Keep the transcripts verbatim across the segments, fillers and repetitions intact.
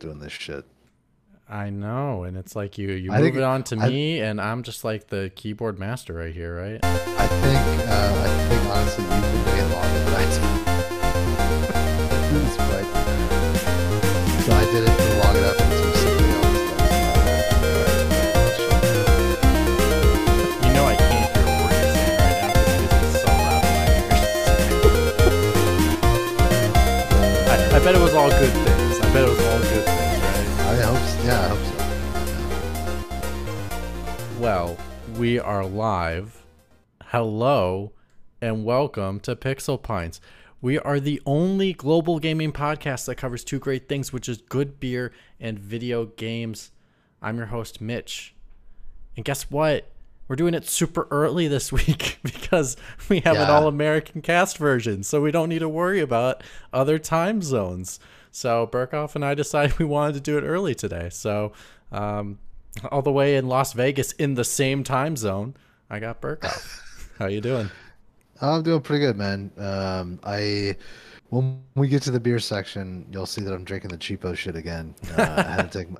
doing this shit. I know, and it's like you you I move think, it on to I, me, and I'm just like the keyboard master right here, right? I think uh, I think honestly you can play longer than I do. This fight. So I did it to log it up and some something else. You know I can't hear a word you're saying right now because it's so loud in my ears. I, I bet it was all good things. I bet it was all good things. I hope so. Yeah, I hope so. Well, we are live. Hello and welcome to Pixel Pints. We are the only global gaming podcast that covers two great things, which is good beer and video games. I'm your host, Mitch. And guess what? We're doing it super early this week because we have yeah. an all-American cast version, so we don't need to worry about other time zones. So Berkoff and I decided we wanted to do it early today. So um, all the way in Las Vegas in the same time zone, I got Berkoff. How you doing? I'm doing pretty good, man. Um, I when we get to the beer section, you'll see that I'm drinking the cheapo shit again. Uh, I had to take my,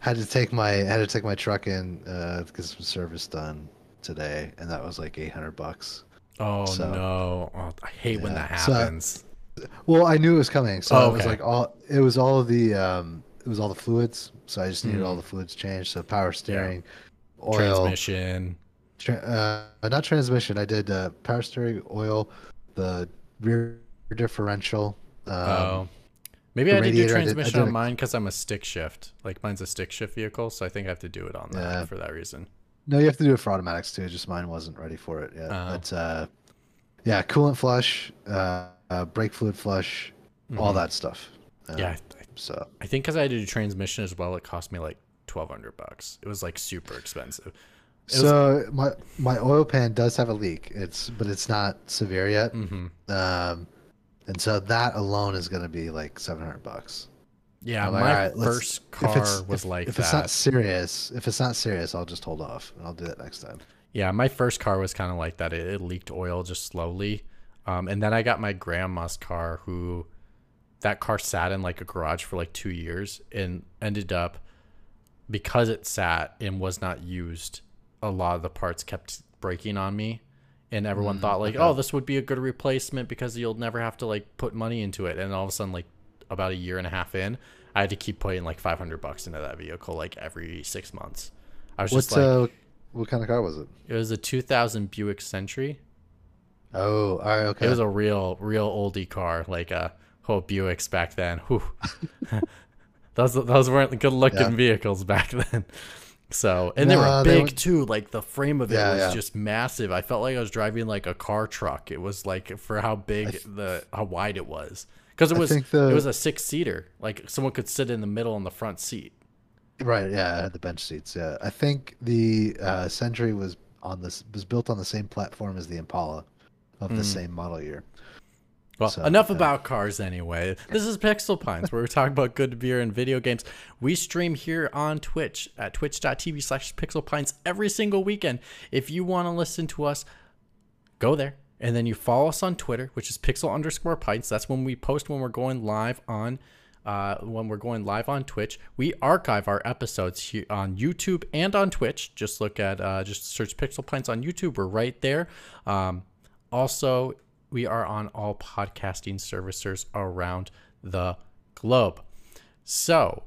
had to take my had to take my truck in uh, to get some service done today, and that was like eight hundred bucks. Oh so, no! Oh, I hate yeah. when that happens. So, well, I knew it was coming, so oh, okay. it was like all it was all the um it was all the fluids, so I just needed mm. all the fluids changed. So power steering, yeah. oil, transmission, tra uh, not transmission. I did uh, power steering, oil, the rear differential. Um, oh, maybe I did do transmission I did, I did on mine because I'm a stick shift. Like mine's a stick shift vehicle, so I think I have to do it on that yeah. for that reason. No, you have to do it for automatics too. Just mine wasn't ready for it yet. Oh. But uh, yeah, coolant flush. Uh, Uh, brake fluid flush, mm-hmm. all that stuff. Uh, yeah. So I think because I had to do transmission as well, it cost me like twelve hundred bucks. It was like super expensive. It so was... my my oil pan does have a leak. It's but it's not severe yet. Mm-hmm. Um, and so that alone is going to be like seven hundred bucks. Yeah, like, my right, first car was if, like if that. If it's not serious, if it's not serious, I'll just hold off and I'll do that next time. Yeah, my first car was kind of like that. It, it leaked oil just slowly. Um, and then I got my grandma's car, who that car sat in like a garage for like two years and ended up, because it sat and was not used, a lot of the parts kept breaking on me. And everyone mm-hmm. thought like, okay. oh, this would be a good replacement because you'll never have to like put money into it. And all of a sudden, like about a year and a half in, I had to keep putting like five hundred bucks into that vehicle like every six months. I was What's, just like, uh, what kind of car was it? It was a two thousand Buick Century. Oh, all right, okay. It was a real, real oldie car, like a whole Buicks back then. those those weren't good-looking yeah. vehicles back then. So, and they no, were big they were... too. Like the frame of it yeah, was yeah. just massive. I felt like I was driving like a car truck. It was like for how big th the how wide it was, because it was the... it was a six-seater. Like someone could sit in the middle in the front seat. Right. Yeah, I had the bench seats. Yeah, I think the uh, Century was on this was built on the same platform as the Impala. Of the mm. same model year. Well, so, enough yeah. about cars anyway. This is Pixel Pints, where we talk about good beer and video games. We stream here on Twitch at twitch.tv slash Pixel Pints every single weekend. If you want to listen to us, go there. And then you follow us on Twitter, which is Pixel underscore Pints. That's when we post when we're going live on uh, when we're going live on Twitch. We archive our episodes here on YouTube and on Twitch. Just look at uh, just search Pixel Pints on YouTube. We're right there. Um, Also, we are on all podcasting servicers around the globe. So,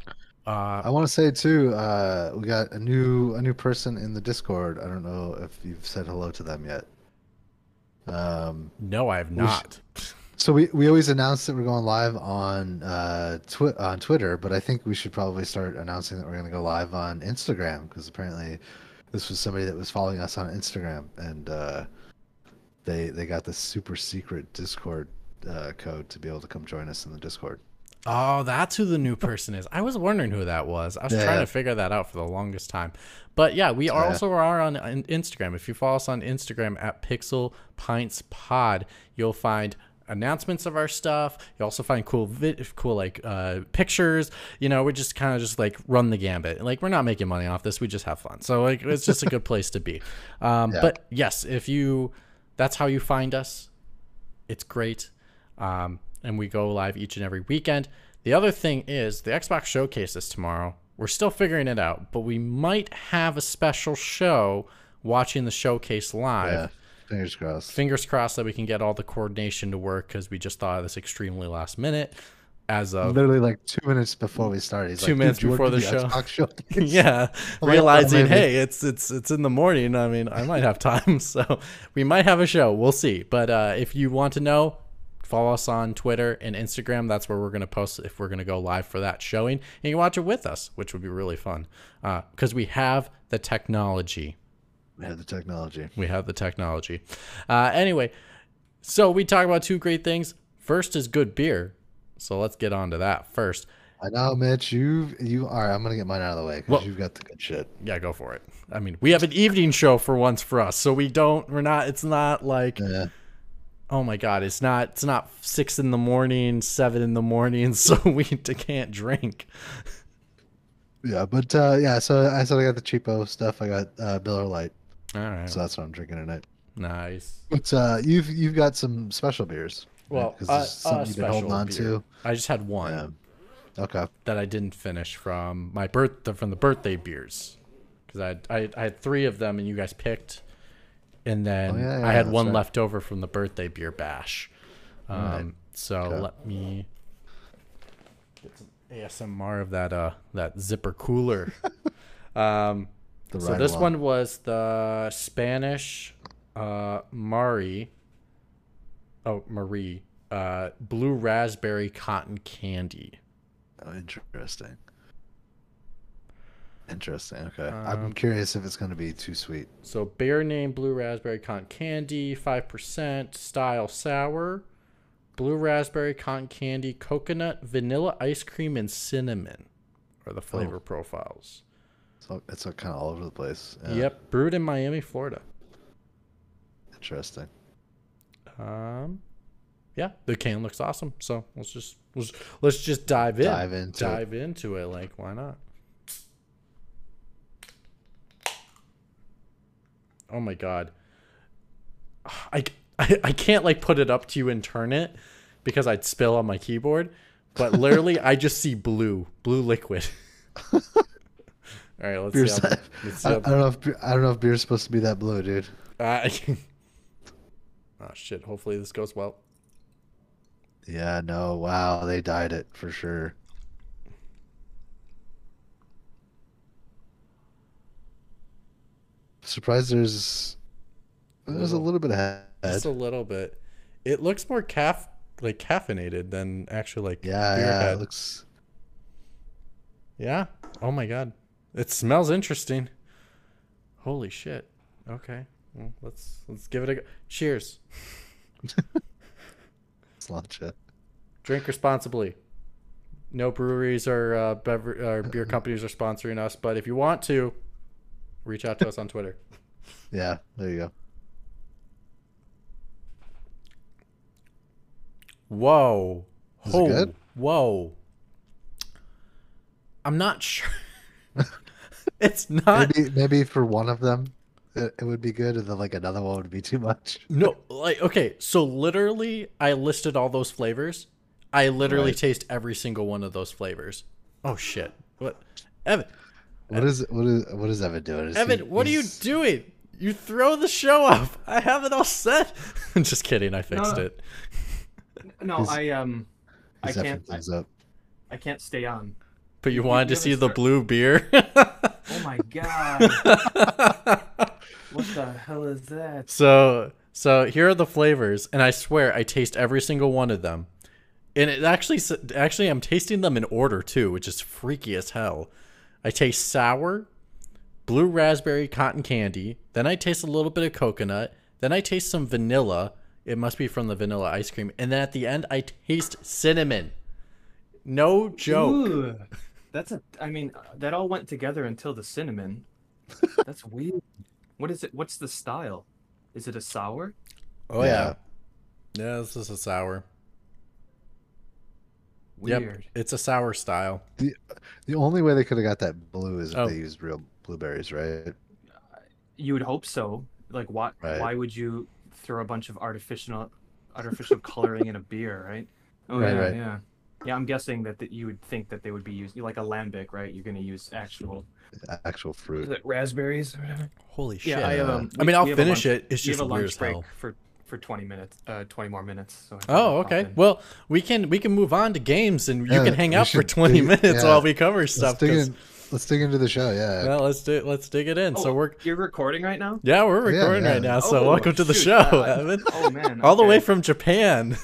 uh, I want to say too, uh, we got a new a new person in the Discord. I don't know if you've said hello to them yet. Um, no, I have not. We so we we always announce that we're going live on uh, twi on Twitter, but I think we should probably start announcing that we're going to go live on Instagram, because apparently this was somebody that was following us on Instagram, and. Uh, They they got this super secret Discord uh, code to be able to come join us in the Discord. Oh, that's who the new person is. I was wondering who that was. I was yeah. trying to figure that out for the longest time. But yeah, we are yeah. also are on Instagram. If you follow us on Instagram at Pixel Pints Pod, you'll find announcements of our stuff. You also find cool vi cool like uh, pictures. You know, we just kind of just like run the gambit. Like, we're not making money off this. We just have fun. So like, it's just a good place to be. Um, yeah. But yes, if you that's how you find us. It's great. Um, and we go live each and every weekend. The other thing is, the Xbox showcase is tomorrow. We're still figuring it out, but we might have a special show watching the showcase live. Yeah, fingers crossed. Fingers crossed that we can get all the coordination to work, because we just thought of this extremely last minute. As of literally like two minutes before we started, two like, minutes before the, the show. Xbox showcase? Yeah, realizing, hey, it's it's it's in the morning. I mean, I might have time, so we might have a show. We'll see. But uh, if you want to know, follow us on Twitter and Instagram. That's where we're going to post if we're going to go live for that showing, and you can watch it with us, which would be really fun because uh, we have the technology. We have the technology. We have the technology. Uh, anyway, so we talk about two great things. First is good beer. So let's get on to that first. I know, Mitch. You you are. I'm gonna get mine out of the way because well, you've got the good shit. Yeah, go for it. I mean, we have an evening show for once for us, so we don't. We're not. It's not like, yeah. oh my god, it's not. It's not six in the morning, seven in the morning, so we can't drink. Yeah, but uh, yeah. So I said I got the cheapo stuff. I got uh, Miller Lite. All right. So that's what I'm drinking tonight. Nice. But uh, you've you've got some special beers. Well, yeah, uh, something you've been holding on to. I just had one. Yeah. Okay. That I didn't finish from my birth from the birthday beers, because I, I I had three of them and you guys picked, and then oh, yeah, yeah, I had one right. left over from the birthday beer bash. Um, right. So okay. let me get some A S M R of that uh that zipper cooler. um, so this along. one was the Spanish uh, Mari. Oh, Marie, uh, blue raspberry cotton candy. Oh, interesting. Interesting. Okay, um, I'm curious if it's going to be too sweet. So, beer name: blue raspberry cotton candy, five percent. Style: sour, blue raspberry cotton candy, coconut, vanilla ice cream, and cinnamon are the flavor oh. profiles. So it's kind of all over the place. Yeah. Yep, brewed in Miami, Florida. Interesting. Um, yeah, the can looks awesome. So let's just let's, let's just dive in, dive into, dive it. into it. Like, why not? Oh my god, I, I I can't like put it up to you and turn it because I'd spill on my keyboard. But literally, I just see blue, blue liquid. All right, let's Beer's see. How, let's see I, I don't know if I don't know if beer's supposed to be that blue, dude. Uh, Oh shit, hopefully this goes well. Yeah, no, wow, they dyed it for sure. Surprised there's there's a little bit of head. Just a little bit. It looks more caf like caffeinated than actually like yeah, beer yeah, head. It looks Yeah. Oh my god. It smells interesting. Holy shit. Okay. Well, let's let's give it a go. Cheers. Let's launch it. Drink responsibly. No breweries or uh, bever or beer companies are sponsoring us, but if you want to, reach out to us on Twitter. Yeah, there you go. Whoa! Is oh, it good? Whoa! I'm not sure. It's not. Maybe, maybe for one of them. It would be good, and then like another one would be too much. No, like okay, so literally, I listed all those flavors. I literally right. taste every single one of those flavors. Oh shit! What, Evan? What Evan. is what is what is Evan doing? Is Evan, he, what he's... are you doing? You throw the show up. I have it all set. I'm just kidding. I fixed no, it. No, he's, I um, I can't. I, up. I can't stay on. But you, you wanted to see the start. blue beer. Oh my god. What the hell is that? So, so here are the flavors, and I swear I taste every single one of them. And it actually, actually, I'm tasting them in order too, which is freaky as hell. I taste sour, blue raspberry cotton candy, then I taste a little bit of coconut, then I taste some vanilla. It must be from the vanilla ice cream, and then at the end, I taste cinnamon. No joke. Ooh, that's a. I mean, that all went together until the cinnamon. That's weird. What is it? What's the style? Is it a sour? Oh yeah, yeah. yeah this is a sour. Weird. Yep, it's a sour style. The the only way they could have got that blue is oh. if they used real blueberries, right? You would hope so. Like, why? Right. Why would you throw a bunch of artificial artificial coloring in a beer, right? Oh right, yeah, right. yeah. Yeah, I'm guessing that, that you would think that they would be using like a lambic, right? You're going to use actual actual fruit. Is it raspberries or whatever? Holy shit. Yeah, I, um, we, I mean, I'll finish lunch, it. It's just a weird lunch break for for twenty minutes, uh, twenty more minutes. So oh, okay. Well, we can we can move on to games, and yeah, you can hang out for twenty dig, minutes yeah. while we cover stuff. Let's dig, in, let's dig into the show. Yeah. Well, let's do let's dig it in. Oh, so we're you're recording right now? Yeah, we're recording yeah, yeah. right now. So oh, welcome to the show, God. Evan. Oh man. All okay. the way from Japan.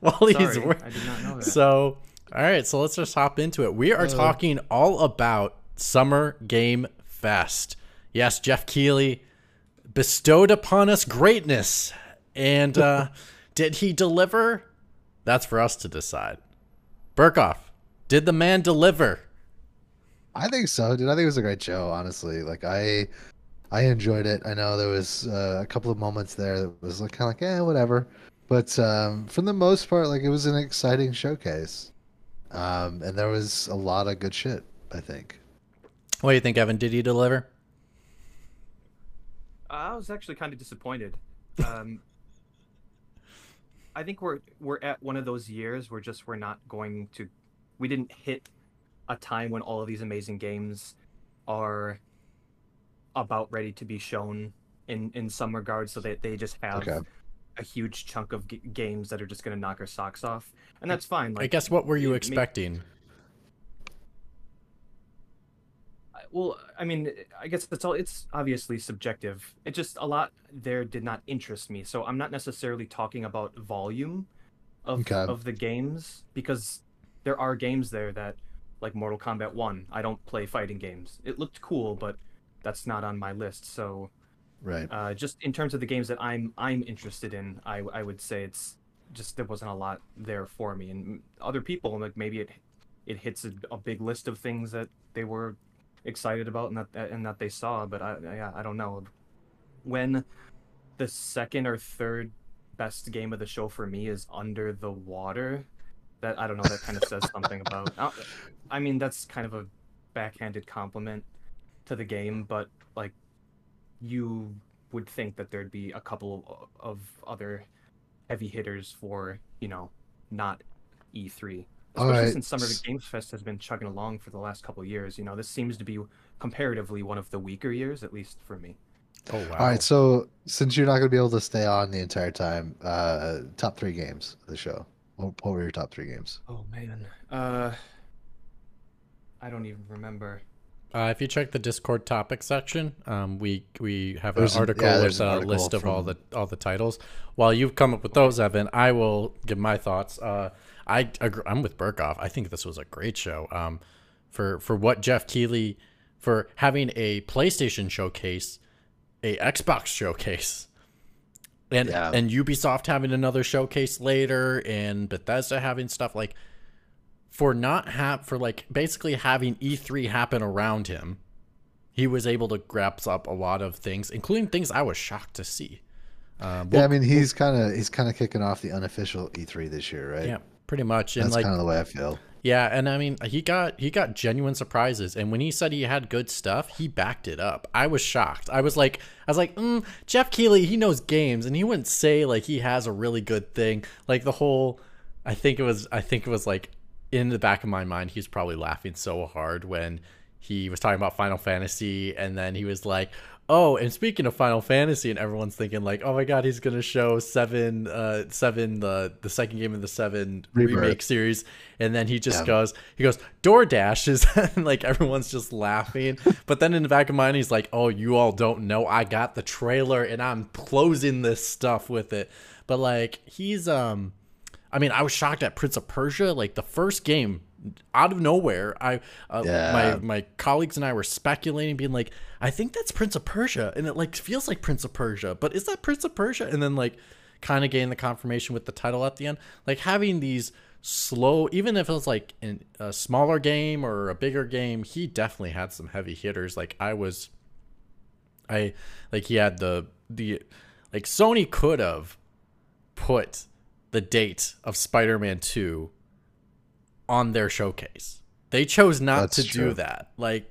While he's Sorry, I did not know that. So, all right, so let's just hop into it. We are uh, talking all about Summer Game Fest. Yes, Geoff Keighley bestowed upon us greatness. And uh, did he deliver? That's for us to decide. Berkoff, did the man deliver? I think so, dude. I think it was a great show, honestly. Like I, I enjoyed it. I know there was uh, a couple of moments there that was like kind of like, eh, whatever. But um, for the most part, like it was an exciting showcase, um, and there was a lot of good shit. I think. What do you think, Evan? Did he deliver? I was actually kind of disappointed. Um, I think we're we're at one of those years where just we're not going to, we didn't hit a time when all of these amazing games are about ready to be shown in in some regards, so that they just have okay. a huge chunk of g games that are just going to knock our socks off, and that's fine. Like, I guess what were you me, expecting? Me, Well, I mean, I guess that's all. It's obviously subjective. It just a lot there did not interest me. So I'm not necessarily talking about volume of okay. of the games, because there are games there that, like Mortal Kombat one, I don't play fighting games. It looked cool, but that's not on my list. So, right. Uh, just in terms of the games that I'm I'm interested in, I I would say it's just there wasn't a lot there for me. And other people, like maybe it it hits a, a big list of things that they were excited about and that and that they saw, but I yeah, I don't know. When the second or third best game of the show for me is Under the Water, that I don't know, that kind of says something about. I, I mean, that's kind of a backhanded compliment to the game, but like, you would think that there'd be a couple of other heavy hitters for, you know, not E three. Especially All right. since Summer Games Fest has been chugging along for the last couple of years. You know, this seems to be comparatively one of the weaker years, at least for me. Oh, wow. All right, so since you're not going to be able to stay on the entire time, uh, top three games of the show. What, what were your top three games? Oh, man. Uh, I don't even remember. Uh, if you check the Discord topic section, um, we we have an, an article yeah, with an a article list of from... all the all the titles. While you come up with those, Evan, I will give my thoughts. Uh, I agree, I'm with Berkoff. I think this was a great show. Um, for for what Geoff Keighley, for having a PlayStation showcase, a Xbox showcase, and yeah. and Ubisoft having another showcase later, and Bethesda having stuff like. For not have for like basically having E three happen around him, he was able to grasp up a lot of things, including things I was shocked to see. Uh, yeah, well, I mean he's kind of he's kind of kicking off the unofficial E three this year, right? Yeah, pretty much. And that's like, kind of the way I feel. Yeah, and I mean he got he got genuine surprises, and when he said he had good stuff, he backed it up. I was shocked. I was like I was like, mm, Geoff Keighley, he knows games, and he wouldn't say like he has a really good thing. Like the whole, I think it was I think it was like. in the back of my mind, he's probably laughing so hard when he was talking about Final Fantasy, and then he was like, oh, and speaking of Final Fantasy, and everyone's thinking like, oh my God, he's going to show seven, uh, seven, the, the second game of the seven Rebirth. remake series. And then he just yeah. goes, he goes, DoorDash is like, everyone's just laughing. But then in the back of my mind, he's like, oh, you all don't know. I got the trailer and I'm closing this stuff with it. But like, he's, um, I mean, I was shocked at Prince of Persia. Like the first game, out of nowhere, I uh, yeah. my my colleagues and I were speculating, being like, "I think that's Prince of Persia," and it like feels like Prince of Persia, but is that Prince of Persia? And then like, kind of getting the confirmation with the title at the end. Like having these slow, even if it was like in a smaller game or a bigger game, he definitely had some heavy hitters. Like I was, I like he had the the like Sony could have put the date of Spider-Man two on their showcase. They chose not That's to true. do that. Like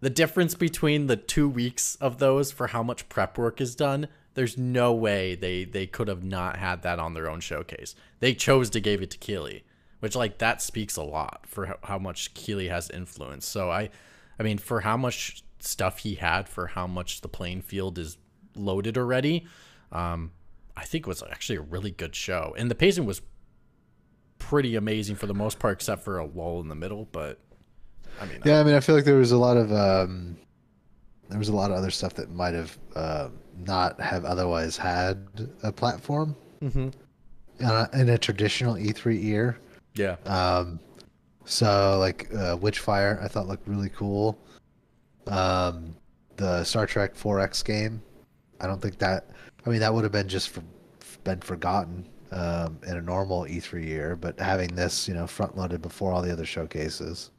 the difference between the two weeks of those for how much prep work is done, there's no way they, they could have not had that on their own showcase. They chose to give it to Keighley, which like that speaks a lot for how much Keighley has influence. So I, I mean, for how much stuff he had, for how much the playing field is loaded already, um, I think it was actually a really good show. And the pacing was pretty amazing for the most part, except for a lull in the middle. But I mean, yeah, I, I mean, I feel like there was a lot of, um, there was a lot of other stuff that might have uh, not have otherwise had a platform mm-hmm. in, a, in a traditional E three year. Yeah. Um, so like uh, Witch Fire, I thought looked really cool. Um, the Star Trek four X game, I don't think that. I mean, that would have been just for, been forgotten um, in a normal E three year, but having this, you know, front loaded before all the other showcases,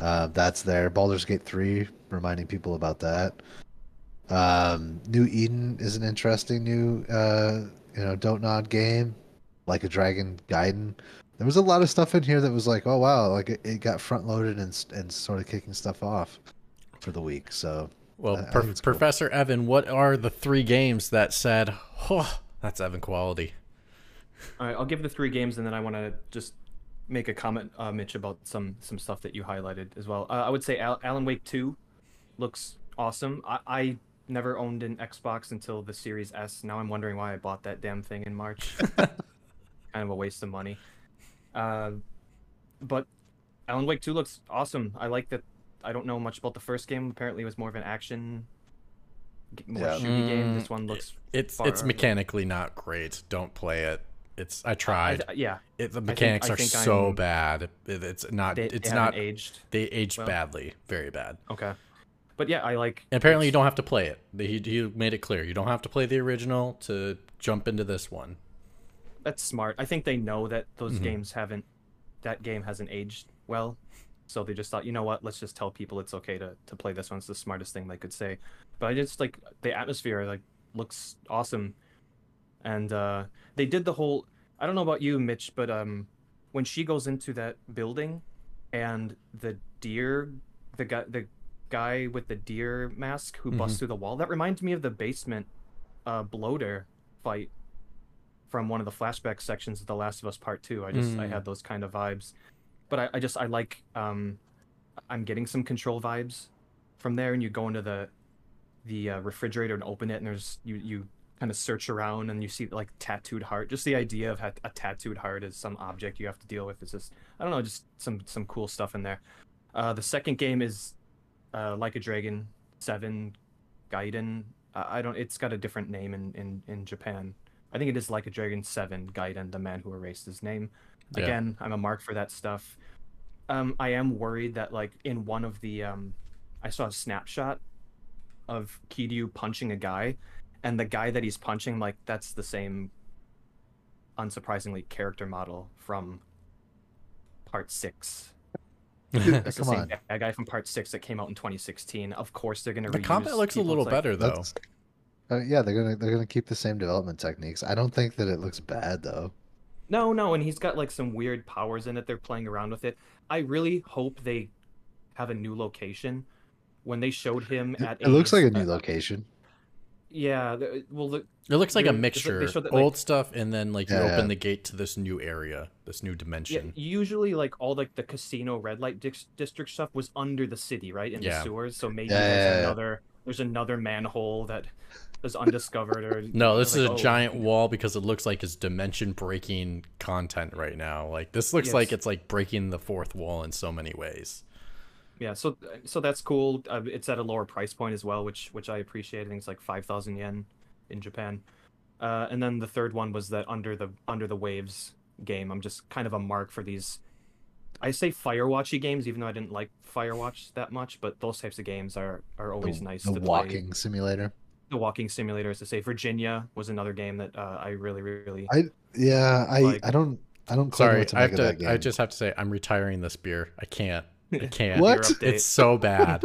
uh, that's there. Baldur's Gate three, reminding people about that. Um, New Eden is an interesting new, uh, you know, Don't Nod game, like a Dragon Gaiden. There was a lot of stuff in here that was like, oh wow, like it, it got front loaded and and sort of kicking stuff off for the week. So. Well, per Professor cool. Evan, what are the three games that said, oh, that's Evan quality? All right, I'll give the three games, and then I want to just make a comment, uh, Mitch, about some some stuff that you highlighted as well. Uh, I would say Al Alan Wake two looks awesome. I, I never owned an Xbox until the Series S. Now I'm wondering why I bought that damn thing in March. Kind of a waste of money. Uh, but Alan Wake two looks awesome. I like that. I don't know much about the first game. Apparently, it was more of an action, more yeah. shooty mm, game. This one looks it's far it's mechanically not great. Don't play it. It's I tried. I, I, yeah, it, the mechanics I think, I think are so I'm, bad. It, it's not. They, it's they not aged. They aged well, badly, very bad. Okay, but yeah, I like. And apparently, you don't have to play it. He he made it clear you don't have to play the original to jump into this one. That's smart. I think they know that those mm-hmm. games haven't. That game hasn't aged well. So they just thought, you know what, let's just tell people it's okay to, to play this one. It's the smartest thing they could say. But I just like the atmosphere, like looks awesome. And uh, they did the whole, I don't know about you, Mitch, but um, when she goes into that building and the deer, the guy, the guy with the deer mask who mm-hmm. busts through the wall, that reminds me of the basement uh, bloater fight from one of the flashback sections of The Last of Us Part Two. I just, mm. I had those kind of vibes. But I, I just, I like, um, I'm getting some Control vibes from there. And you go into the the uh, refrigerator and open it, and there's, you, you kind of search around and you see like tattooed heart. Just the idea of a tattooed heart as some object you have to deal with is just, I don't know, just some, some cool stuff in there. Uh, the second game is uh, Like a Dragon seven Gaiden. Uh, I don't, it's got a different name in, in, in Japan. I think it is Like a Dragon seven Gaiden, the man who erased his name. Yeah. Again, I'm a mark for that stuff. Um, I am worried that, like, in one of the... Um, I saw a snapshot of Kiryu punching a guy, and the guy that he's punching, like, that's the same, unsurprisingly, character model from Part six. That's the same on. guy from Part six that came out in twenty sixteen. Of course, they're going to reuse... The combat looks a little better, like, though. Uh, yeah, they're going to they're gonna keep the same development techniques. I don't think that it looks bad, though. No, no, and he's got like some weird powers in it. They're playing around with it. I really hope they have a new location. When they showed him at, it a, looks like a new uh, location. Yeah, well, the, it looks like a mixture, that, like, old stuff, and then like you yeah, open yeah. the gate to this new area, this new dimension. Yeah, usually, like all like the casino red light di district stuff was under the city, right, in yeah. the sewers. So maybe yeah, there's yeah, another yeah. there's another manhole that. Is undiscovered or no this like, is a oh, giant yeah. wall because it looks like it's dimension breaking content right now. Like this looks yes. like it's like breaking the fourth wall in so many ways. Yeah, so so that's cool. Uh, it's at a lower price point as well, which which I appreciate. I think it's like five thousand yen in Japan. Uh, and then the third one was that under the under the waves game. I'm just kind of a mark for these. I say Firewatchy games, even though I didn't like Firewatch that much, but those types of games are are always the, nice. The to walking play. simulator. The walking simulator, as to say. Virginia was another game that uh, I really, really. I yeah, I like. I don't I don't. Sorry, I have to. I just have to say I'm retiring this beer. I can't. I can't. What? It's so bad.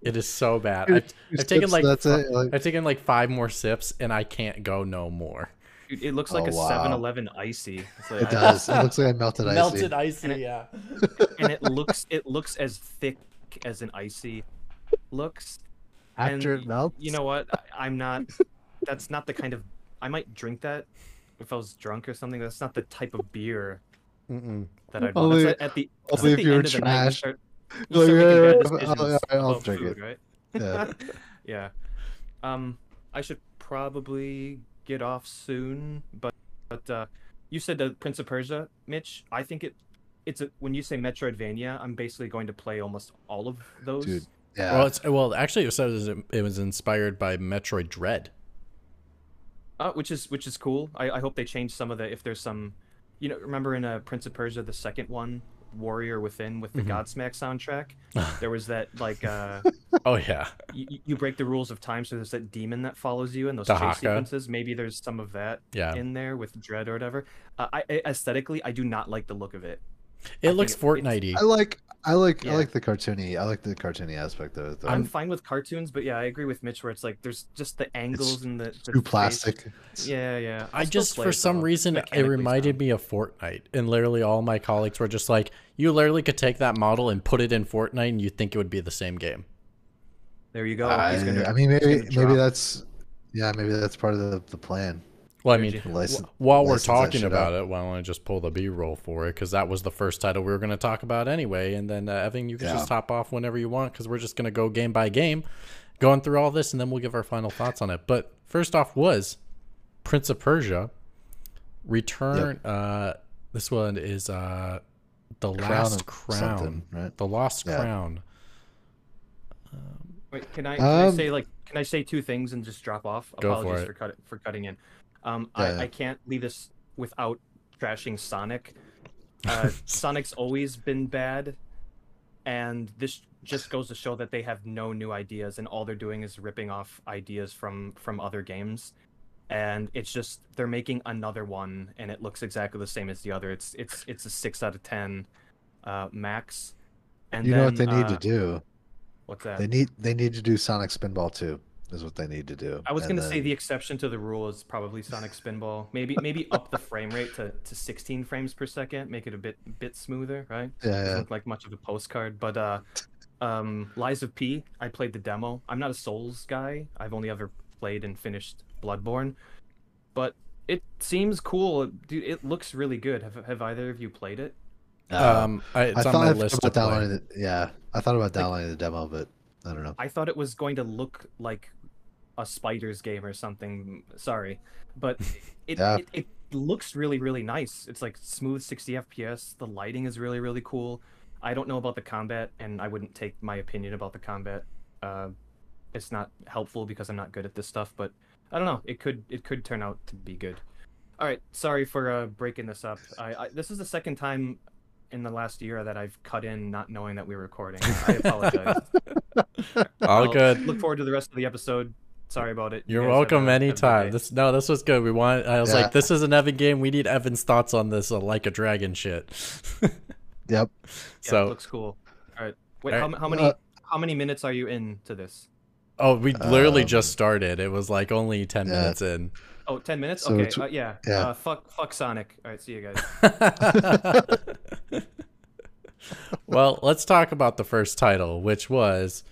It is so bad. I've, I've sips, taken like, that's it, like I've taken like five more sips and I can't go no more. Dude, it looks like oh, a seven eleven wow. icy. Like, it does. It looks like a melted icy. Melted icy, and it, yeah. And it looks it looks as thick as an icy looks. After and, it melts? You know what? I, I'm not. That's not the kind of. I might drink that if I was drunk or something. That's not the type of beer Mm-mm. That I'd want. Only, like at the, only if the you're trash. The night, you start, you start I'll, I'll, I'll drink food, it. Right? Yeah. Yeah. Um, I should probably get off soon, but but uh, you said the Prince of Persia, Mitch. I think it it's a, when you say Metroidvania, I'm basically going to play almost all of those. Dude. Yeah. Well, it's well actually it says it was inspired by Metroid Dread. Uh, which is which is cool. I, I hope they change some of the if there's some, you know, remember in uh, Prince of Persia the second one, Warrior Within with the mm-hmm. Godsmack soundtrack, there was that like uh, oh yeah, you, you break the rules of time, so there's that demon that follows you and those Dahaka chase sequences. Maybe there's some of that yeah. in there with Dread or whatever. Uh, I, I aesthetically I do not like the look of it. It I looks Fortnite-y. I like I like yeah. I like the cartoony I like the cartoony aspect of it though. I'm fine with cartoons, but yeah, I agree with Mitch where it's like there's just the angles it's and the, the too plastic. Face. Yeah, yeah. I'll I just for some though. reason it reminded so. me of Fortnite, and literally all my colleagues were just like, you literally could take that model and put it in Fortnite, and you think it would be the same game. There you go. Uh, He's gonna, I mean, maybe maybe that's yeah, maybe that's part of the, the plan. Well, I mean, license, while we're talking about up. it, why don't I just pull the B-roll for it? Because that was the first title we were going to talk about anyway. And then, uh, Evan, you can yeah. just hop off whenever you want because we're just going to go game by game, going through all this, and then we'll give our final thoughts on it. But first off was Prince of Persia. Return. Yep. Uh, this one is uh, The Crown Last Crown. Right? The Lost yeah. Crown. Um, Wait, can I, can um, I say like can I say two things and just drop off? Apologies for, for, cut, for cutting in. Um, yeah. I, I can't leave this without trashing Sonic. Uh, Sonic's always been bad, and this just goes to show that they have no new ideas, and all they're doing is ripping off ideas from, from other games. And it's just, they're making another one, and it looks exactly the same as the other. It's it's it's a six out of ten uh, max. And you then, know what they need uh, to do? What's that? They need, they need to do Sonic Spinball two. Is what they need to do. I was going to then... say the exception to the rule is probably Sonic Spinball. Maybe maybe up the frame rate to, to sixteen frames per second, make it a bit bit smoother, right? Yeah. It doesn't look like much of a postcard, but uh, um, Lies of P. I played the demo. I'm not a Souls guy. I've only ever played and finished Bloodborne, but it seems cool, dude. It looks really good. Have have either of you played it? Um, I, it's I on thought my I list about downloading the, yeah, I thought about downloading like, the demo, but I don't know. I thought it was going to look like a spider's game or something, sorry, but it, yeah. it it looks really really nice. It's like smooth sixty F P S. The lighting is really really cool. I don't know about the combat, and I wouldn't take my opinion about the combat. Uh, it's not helpful because I'm not good at this stuff, but I don't know. It could it could turn out to be good. All right, sorry for uh, breaking this up. I, I this is the second time in the last year that I've cut in not knowing that we were recording. I apologize. All I'll good. Look forward to the rest of the episode. Sorry about it. You're welcome anytime. This no, this was good. We want. I was yeah. like, this is an Evan game. We need Evan's thoughts on this uh, Like a Dragon shit. Yep. So yeah, looks cool. All right. Wait, all right. How, how many uh, how many minutes are you into this? Oh, we literally um, just started. It was like only ten yeah. minutes in. Oh, ten minutes? So okay. Uh, yeah. yeah. Uh, fuck, fuck Sonic. All right. See you guys. Well, let's talk about the first title, which was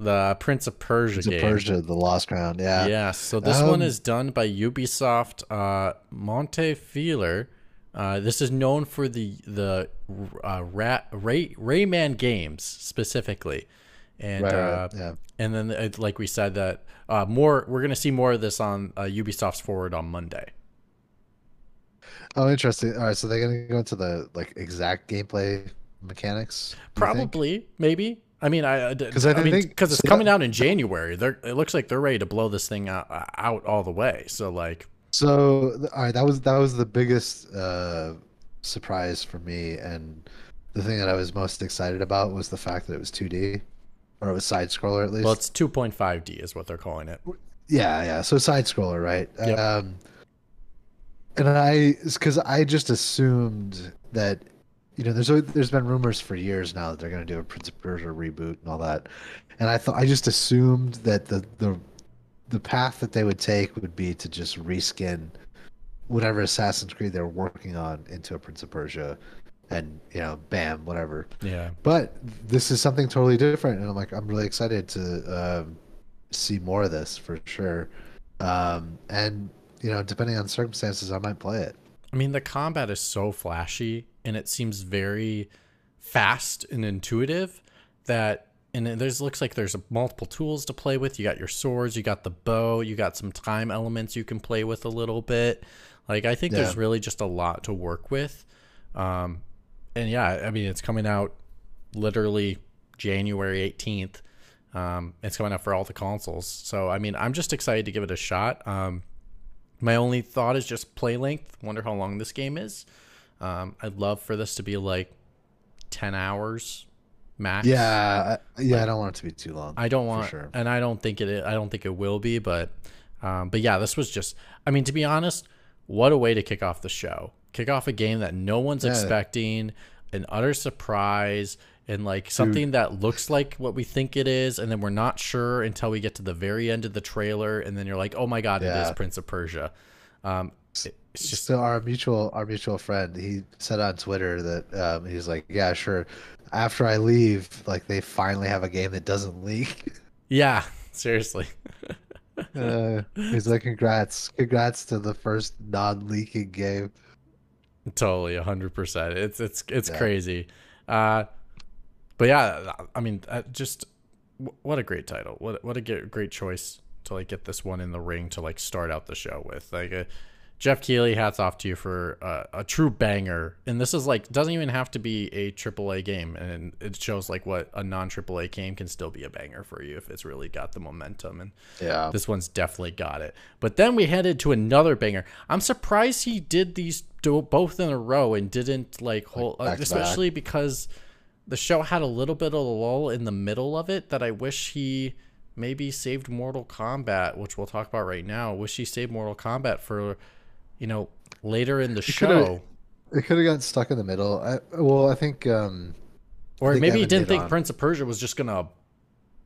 the Prince of Persia Prince of game. Persia, the Lost Crown, yeah. Yeah, so this um, one is done by Ubisoft uh, Montefiore. Uh, this is known for the the uh, Rat, Ray, Rayman games specifically, and right, uh, right, yeah. and then uh, like we said that uh, more we're gonna see more of this on uh, Ubisoft's Forward on Monday. Oh, interesting. All right, so they're gonna go into the like exact gameplay mechanics. Probably, maybe. I mean, I because I, I mean, because it's so coming that, out in January. They're it looks like they're ready to blow this thing out, out all the way. So like, so all right, that was that was the biggest uh, surprise for me, and the thing that I was most excited about was the fact that it was two D, or it was side scroller at least. Well, it's two point five D is what they're calling it. Yeah, yeah. So side scroller, right? Yep. Um, and I, because I just assumed that. You know, there's there's been rumors for years now that they're going to do a Prince of Persia reboot and all that, and I thought I just assumed that the the the path that they would take would be to just reskin whatever Assassin's Creed they're working on into a Prince of Persia, and you know, bam, whatever. Yeah. But this is something totally different, and I'm like, I'm really excited to um, see more of this for sure. Um, and you know, depending on circumstances, I might play it. I mean, the combat is so flashy. and it seems very fast and intuitive. That and there's looks like there's multiple tools to play with. You got your swords, you got the bow, you got some time elements you can play with a little bit. Like I think yeah. there's really just a lot to work with. Um, and yeah, I mean it's coming out literally January eighteenth. Um, it's coming out for all the consoles. So I mean I'm just excited to give it a shot. Um, my only thought is just play length. Wonder how long this game is. Um, I'd love for this to be like ten hours max. Yeah, yeah. Like, I don't want it to be too long. I don't want, for sure. and I don't think it. I don't think it will be. But, um, but yeah, this was just. I mean, to be honest, what a way to kick off the show. Kick off a game that no one's yeah. expecting, an utter surprise, and like something Dude. that looks like what we think it is, and then we're not sure until we get to the very end of the trailer, and then you're like, oh my god, yeah. it is Prince of Persia. Um, it, it's just so our mutual our mutual friend. He said on Twitter that um, he's like, yeah, sure. After I leave, like they finally have a game that doesn't leak. Yeah, seriously. uh, he's like, congrats, congrats to the first non-leaking game. Totally, a hundred percent. It's it's it's yeah. crazy. Uh, but yeah, I mean, uh, just w what a great title. What what a great choice to like get this one in the ring to like start out the show with. Like, uh, Geoff Keighley, hats off to you for uh, a true banger. And this is like, doesn't even have to be a triple A game. And it shows like what a non-triple A game can still be a banger for you if it's really got the momentum. And yeah, this one's definitely got it. But then we headed to another banger. I'm surprised he did these both in a row and didn't like hold, like back especially back. because the show had a little bit of a lull in the middle of it that I wish he maybe saved Mortal Kombat, which we'll talk about right now. I wish he saved Mortal Kombat for... you know, later in the it show. It could have gotten stuck in the middle. I, well, I think... Um, or I think maybe Evan he didn't think on. Prince of Persia was just going to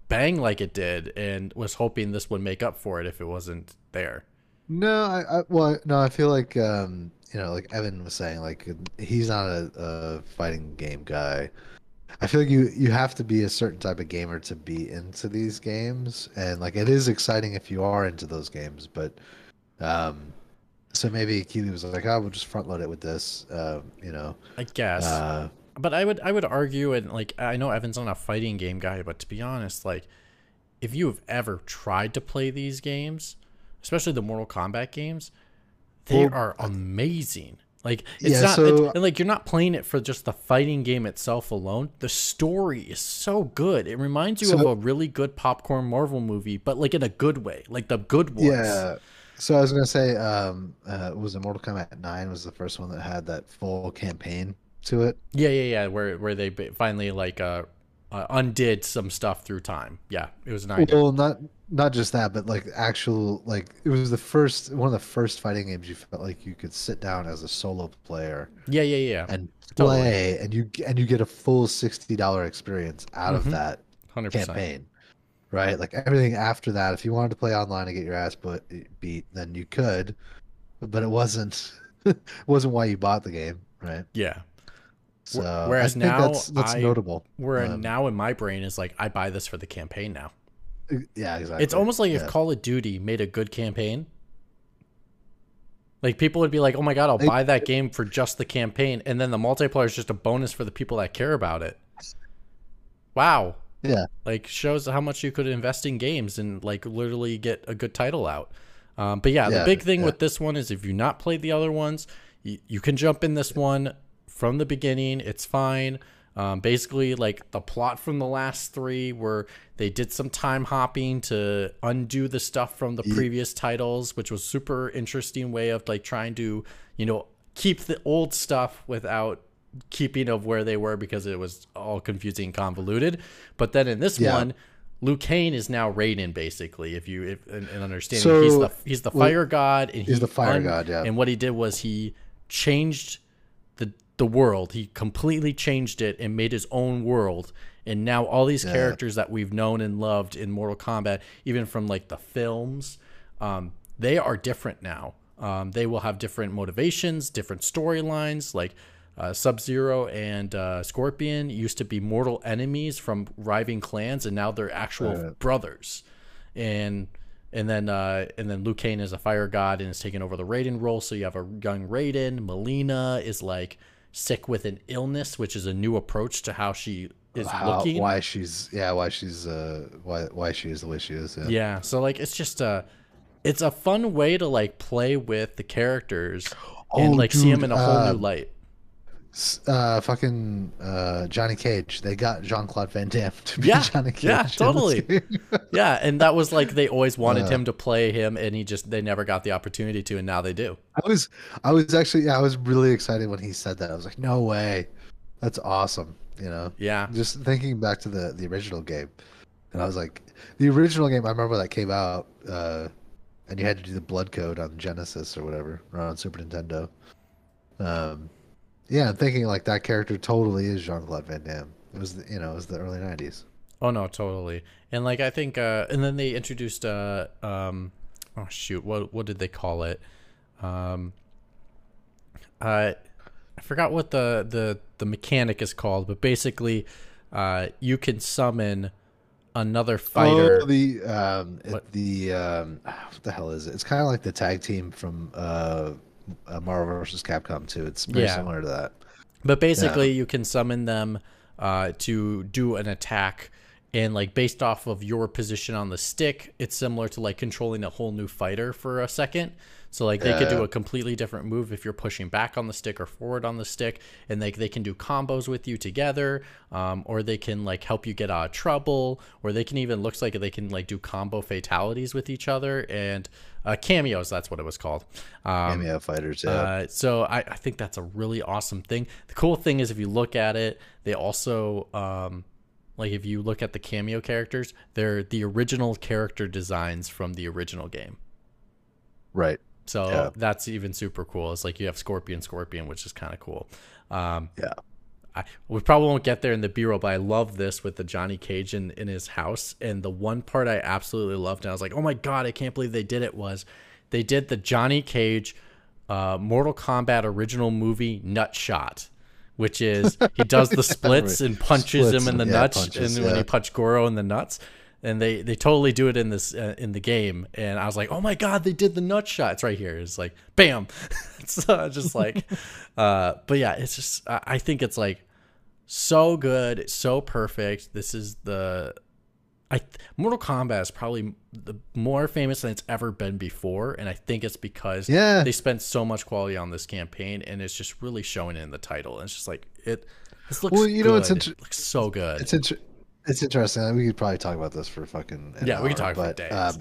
bang like it did and was hoping this would make up for it if it wasn't there. No, I, I well, no, I feel like, um, you know, like Evan was saying, like, he's not a, a fighting game guy. I feel like you, you have to be a certain type of gamer to be into these games. And, like, it is exciting if you are into those games, but... Um, so maybe Keighley was like, "I oh, will just front load it with this," uh, you know. I guess, uh, but I would, I would argue, and like I know Evan's not a fighting game guy, but to be honest, like if you have ever tried to play these games, especially the Mortal Kombat games, they well, are amazing. Like it's yeah, not, so, it, and like you're not playing it for just the fighting game itself alone. The story is so good; it reminds you so, of a really good popcorn Marvel movie, but like in a good way, like the Good Wars. Yeah. So I was gonna say, um, uh, was it Mortal Kombat nine was the first one that had that full campaign to it? Yeah, yeah, yeah. Where where they finally like uh, uh, undid some stuff through time. Yeah, it was nine. Well, not not just that, but like actual like it was the first one of the first fighting games you felt like you could sit down as a solo player. Yeah, yeah, yeah. And play, totally. and you and you get a full sixty dollar experience out mm-hmm. of that one hundred percent. Campaign. Right, like everything after that, if you wanted to play online and get your ass beat, then you could, but it wasn't it wasn't why you bought the game, right? Yeah. So whereas now that's, that's I, notable. Where um, now in my brain is like I buy this for the campaign now. Yeah, exactly. It's almost like yeah. if Call of Duty made a good campaign, like people would be like, "Oh my god, I'll buy that game for just the campaign," and then the multiplayer is just a bonus for the people that care about it. Wow. Yeah, like shows how much you could invest in games and like literally get a good title out. Um, but yeah, yeah, the big thing yeah. with this one is if you've not played the other ones, you, you can jump in this one from the beginning. It's fine. Um, basically, like the plot from the last three where they did some time hopping to undo the stuff from the yeah. previous titles, which was super interesting way of like trying to, you know, keep the old stuff without keeping of where they were because it was all confusing and convoluted. But then in this yeah. one, Liu Kang is now Raiden, basically, if you if, and, and understanding so, he's the he's the fire well, god and he's he the fire un, god yeah and what he did was he changed the the world. He completely changed it and made his own world, and now all these yeah. characters that we've known and loved in Mortal Kombat, even from like the films, um they are different now. Um they will have different motivations, different storylines. Like Uh, Sub-Zero and uh, Scorpion used to be mortal enemies from rivaling clans, and now they're actual right. brothers. And and then uh, and then Liu Kang is a fire god and is taking over the Raiden role. So you have a young Raiden. Melina is like sick with an illness, which is a new approach to how she is how, looking. Why she's yeah, why she's uh, why why she is the way she is. Yeah. Yeah. So like, it's just a, it's a fun way to like play with the characters oh, and like dude, see them in a whole uh, new light. Uh, fucking uh, Johnny Cage. They got Jean-Claude Van Damme to be yeah, Johnny Cage. Yeah, totally. Yeah, and that was like they always wanted uh, him to play him, and he just they never got the opportunity to, and now they do. I was, I was actually, yeah, I was really excited when he said that. I was like, no way, that's awesome. You know? Yeah. Just thinking back to the the original game, and I was like, the original game. I remember that came out, uh, and you had to do the blood code on Genesis or whatever, or on Super Nintendo. Um. Yeah, I'm thinking like that character totally is Jean-Claude Van Damme. It was, the, you know, it was the early nineties. Oh no, totally. And like I think, uh, and then they introduced, uh, um, oh shoot, what what did they call it? Um, uh, I forgot what the the the mechanic is called, but basically, uh, you can summon another fighter. Oh, the um, what? the um, what the hell is it? It's kind of like the tag team from uh. Uh, Marvel versus Capcom two. It's very yeah. similar to that. But basically, yeah. you can summon them uh, to do an attack, and like based off of your position on the stick, it's similar to like controlling a whole new fighter for a second. So like they yeah. could do a completely different move if you're pushing back on the stick or forward on the stick, and like they, they can do combos with you together, um, or they can like help you get out of trouble, or they can even looks like they can like do combo fatalities with each other and uh, cameos. That's what it was called. Um, Cameo fighters. Yeah. Uh, so I, I think that's a really awesome thing. The cool thing is if you look at it, they also um, like if you look at the cameo characters, they're the original character designs from the original game. Right. So yeah. that's even super cool. It's like you have Scorpion, Scorpion, which is kind of cool. Um, yeah, I, we probably won't get there in the B-roll, but I love this with the Johnny Cage in, in his house. And the one part I absolutely loved, and I was like, oh my God, I can't believe they did it, was they did the Johnny Cage uh, Mortal Kombat original movie nut shot, which is he does the splits yeah, and punches splits him in the yeah, nuts punches, and yeah. when he punched Goro in the nuts. And they, they totally do it in this uh, in the game, and I was like, oh my God, they did the nut shots right here. It's like, bam, it's uh, just like, uh, but yeah, it's just I think it's like so good, so perfect. This is the, I Mortal Kombat is probably the more famous than it's ever been before, and I think it's because yeah. they spent so much quality on this campaign, and it's just really showing in the title. And it's just like it. This looks well, you know, good. It's inter- it looks so good. It's interesting. It's interesting. We could probably talk about this for fucking an yeah. hour, we can talk but, for days. Um,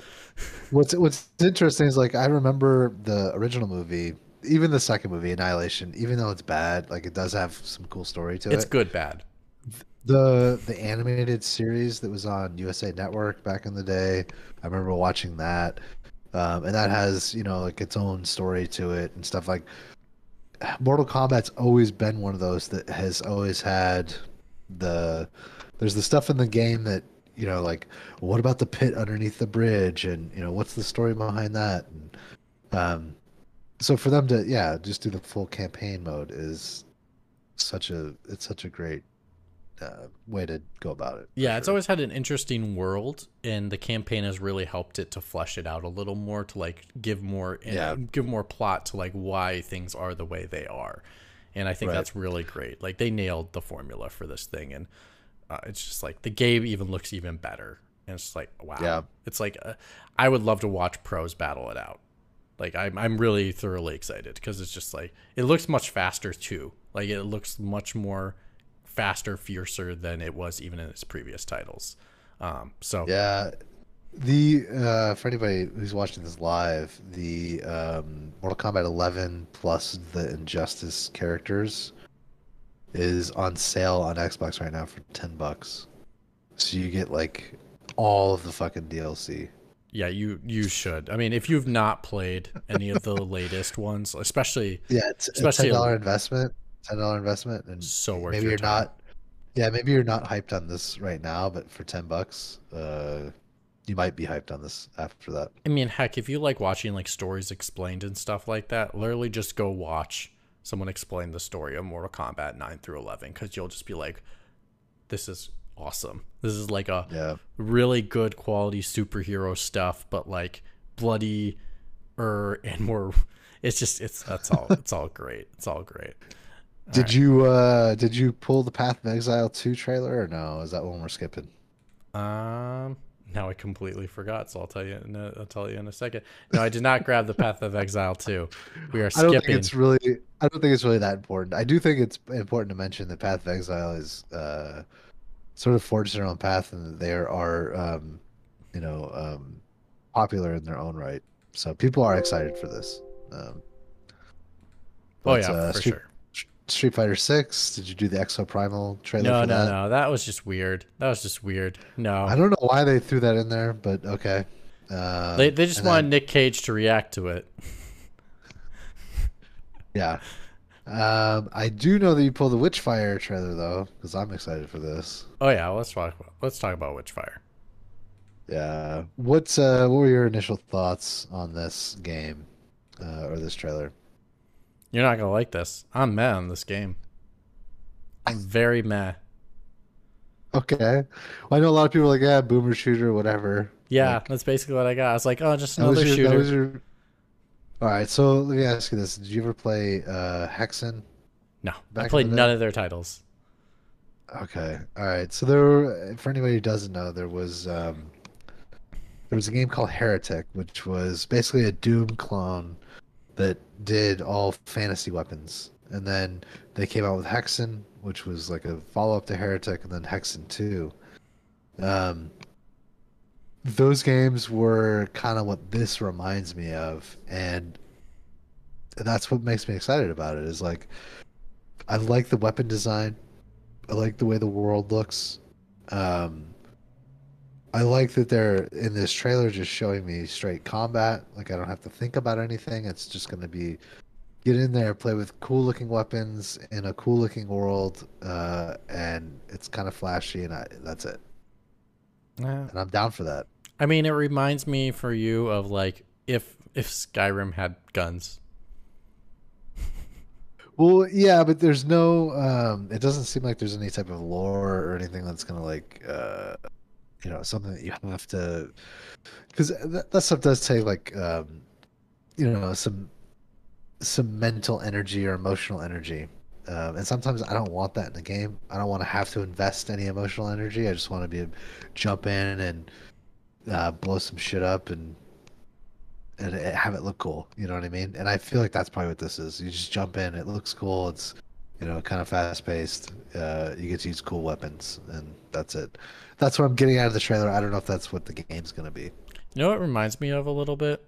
what's what's interesting is like I remember the original movie, even the second movie, Annihilation. Even though it's bad, like it does have some cool story to it. It's good, bad. The the animated series that was on U S A Network back in the day, I remember watching that, um, and that has you know like its own story to it and stuff. Like Mortal Kombat's always been one of those that has always had the. There's the stuff in the game that, you know, like, what about the pit underneath the bridge? And, you know, what's the story behind that? And, um, so for them to, yeah, just do the full campaign mode is such a, it's such a great uh, way to go about it. Yeah, sure. It's always had an interesting world, and the campaign has really helped it to flesh it out a little more, to, like, give more, yeah. give more plot to, like, why things are the way they are. And I think right. that's really great. Like, they nailed the formula for this thing, and... Uh, it's just like the game even looks even better, and it's just like wow. Yeah. It's like uh, I would love to watch pros battle it out. Like I'm, I'm really thoroughly excited because it's just like it looks much faster too. Like it looks much more faster, fiercer than it was even in its previous titles. Um, so yeah, the uh, for anybody who's watching this live, the um, Mortal Kombat eleven plus the Injustice characters is on sale on Xbox right now for ten bucks. So you get like all of the fucking D L C. Yeah, you you should. I mean, if you've not played any of the latest ones, especially yeah, it's, especially it's ten dollar investment, ten dollar investment, and so worth maybe your you're time. Not yeah, maybe you're not hyped on this right now, but for ten bucks, uh you might be hyped on this after that. I mean, heck, if you like watching like stories explained and stuff like that, literally just go watch someone explain the story of Mortal Kombat nine through eleven, because you'll just be like, this is awesome. This is like a yeah. really good quality superhero stuff, but like bloody er and more. It's just, it's, that's all, it's all great. It's all great. Did right. you uh, did you pull the Path of Exile two trailer or no? Is that one we're skipping? Um, now I completely forgot, so I'll tell you. In a, I'll tell you in a second. No, I did not grab the Path of Exile two. We are skipping. I don't think it's really. I don't think it's really that important. I do think it's important to mention that Path of Exile is uh, sort of forged their own path, and there are um, you know um, popular in their own right. So people are excited for this. Um, but, oh yeah, uh, for Street- sure. Street Fighter six, did you do the Exo Primal trailer? No, for no, that? no. That was just weird. That was just weird. No. I don't know why they threw that in there, but okay. Uh, they they just wanted then... Nick Cage to react to it. Yeah. Um, I do know that you pulled the Witch Fire trailer, though, because I'm excited for this. Oh, yeah. Let's talk about, let's talk about Witch Fire. Yeah. What's, uh, what were your initial thoughts on this game uh, or this trailer? You're not going to like this. I'm mad on this game. I'm very mad. Okay. Well, I know a lot of people are like, yeah, boomer shooter, whatever. Yeah, like, that's basically what I got. I was like, oh, just another your, shooter. Your... All right, so let me ask you this. Did you ever play uh, Hexen? No, I played none of their titles. Okay. All right. So there were, for anybody who doesn't know, there was um, there was a game called Heretic, which was basically a Doom clone that did all fantasy weapons, and then they came out with Hexen, which was like a follow-up to Heretic, and then Hexen two. Um, those games were kind of what this reminds me of, and that's what makes me excited about it, is like, I like the weapon design, I like the way the world looks, um, I like that they're in this trailer just showing me straight combat. Like, I don't have to think about anything. It's just going to be get in there, play with cool looking weapons in a cool looking world, uh, and it's kind of flashy, and I, that's it. Yeah. And I'm down for that. I mean, it reminds me for you of like if if Skyrim had guns. Well, yeah, but there's no. Um, it doesn't seem like there's any type of lore or anything that's going to like. Uh, You know, something that you have to, because that, that stuff does take like, um, you know, some some mental energy or emotional energy, um, and sometimes I don't want that in the game. I don't want to have to invest any emotional energy. I just want to be jump in and uh, blow some shit up and and it, have it look cool. You know what I mean? And I feel like that's probably what this is. You just jump in. It looks cool. It's you know, kind of fast-paced. Uh, you get to use cool weapons, and that's it. That's what I'm getting out of the trailer. I don't know if that's what the game's going to be. You know what it reminds me of a little bit?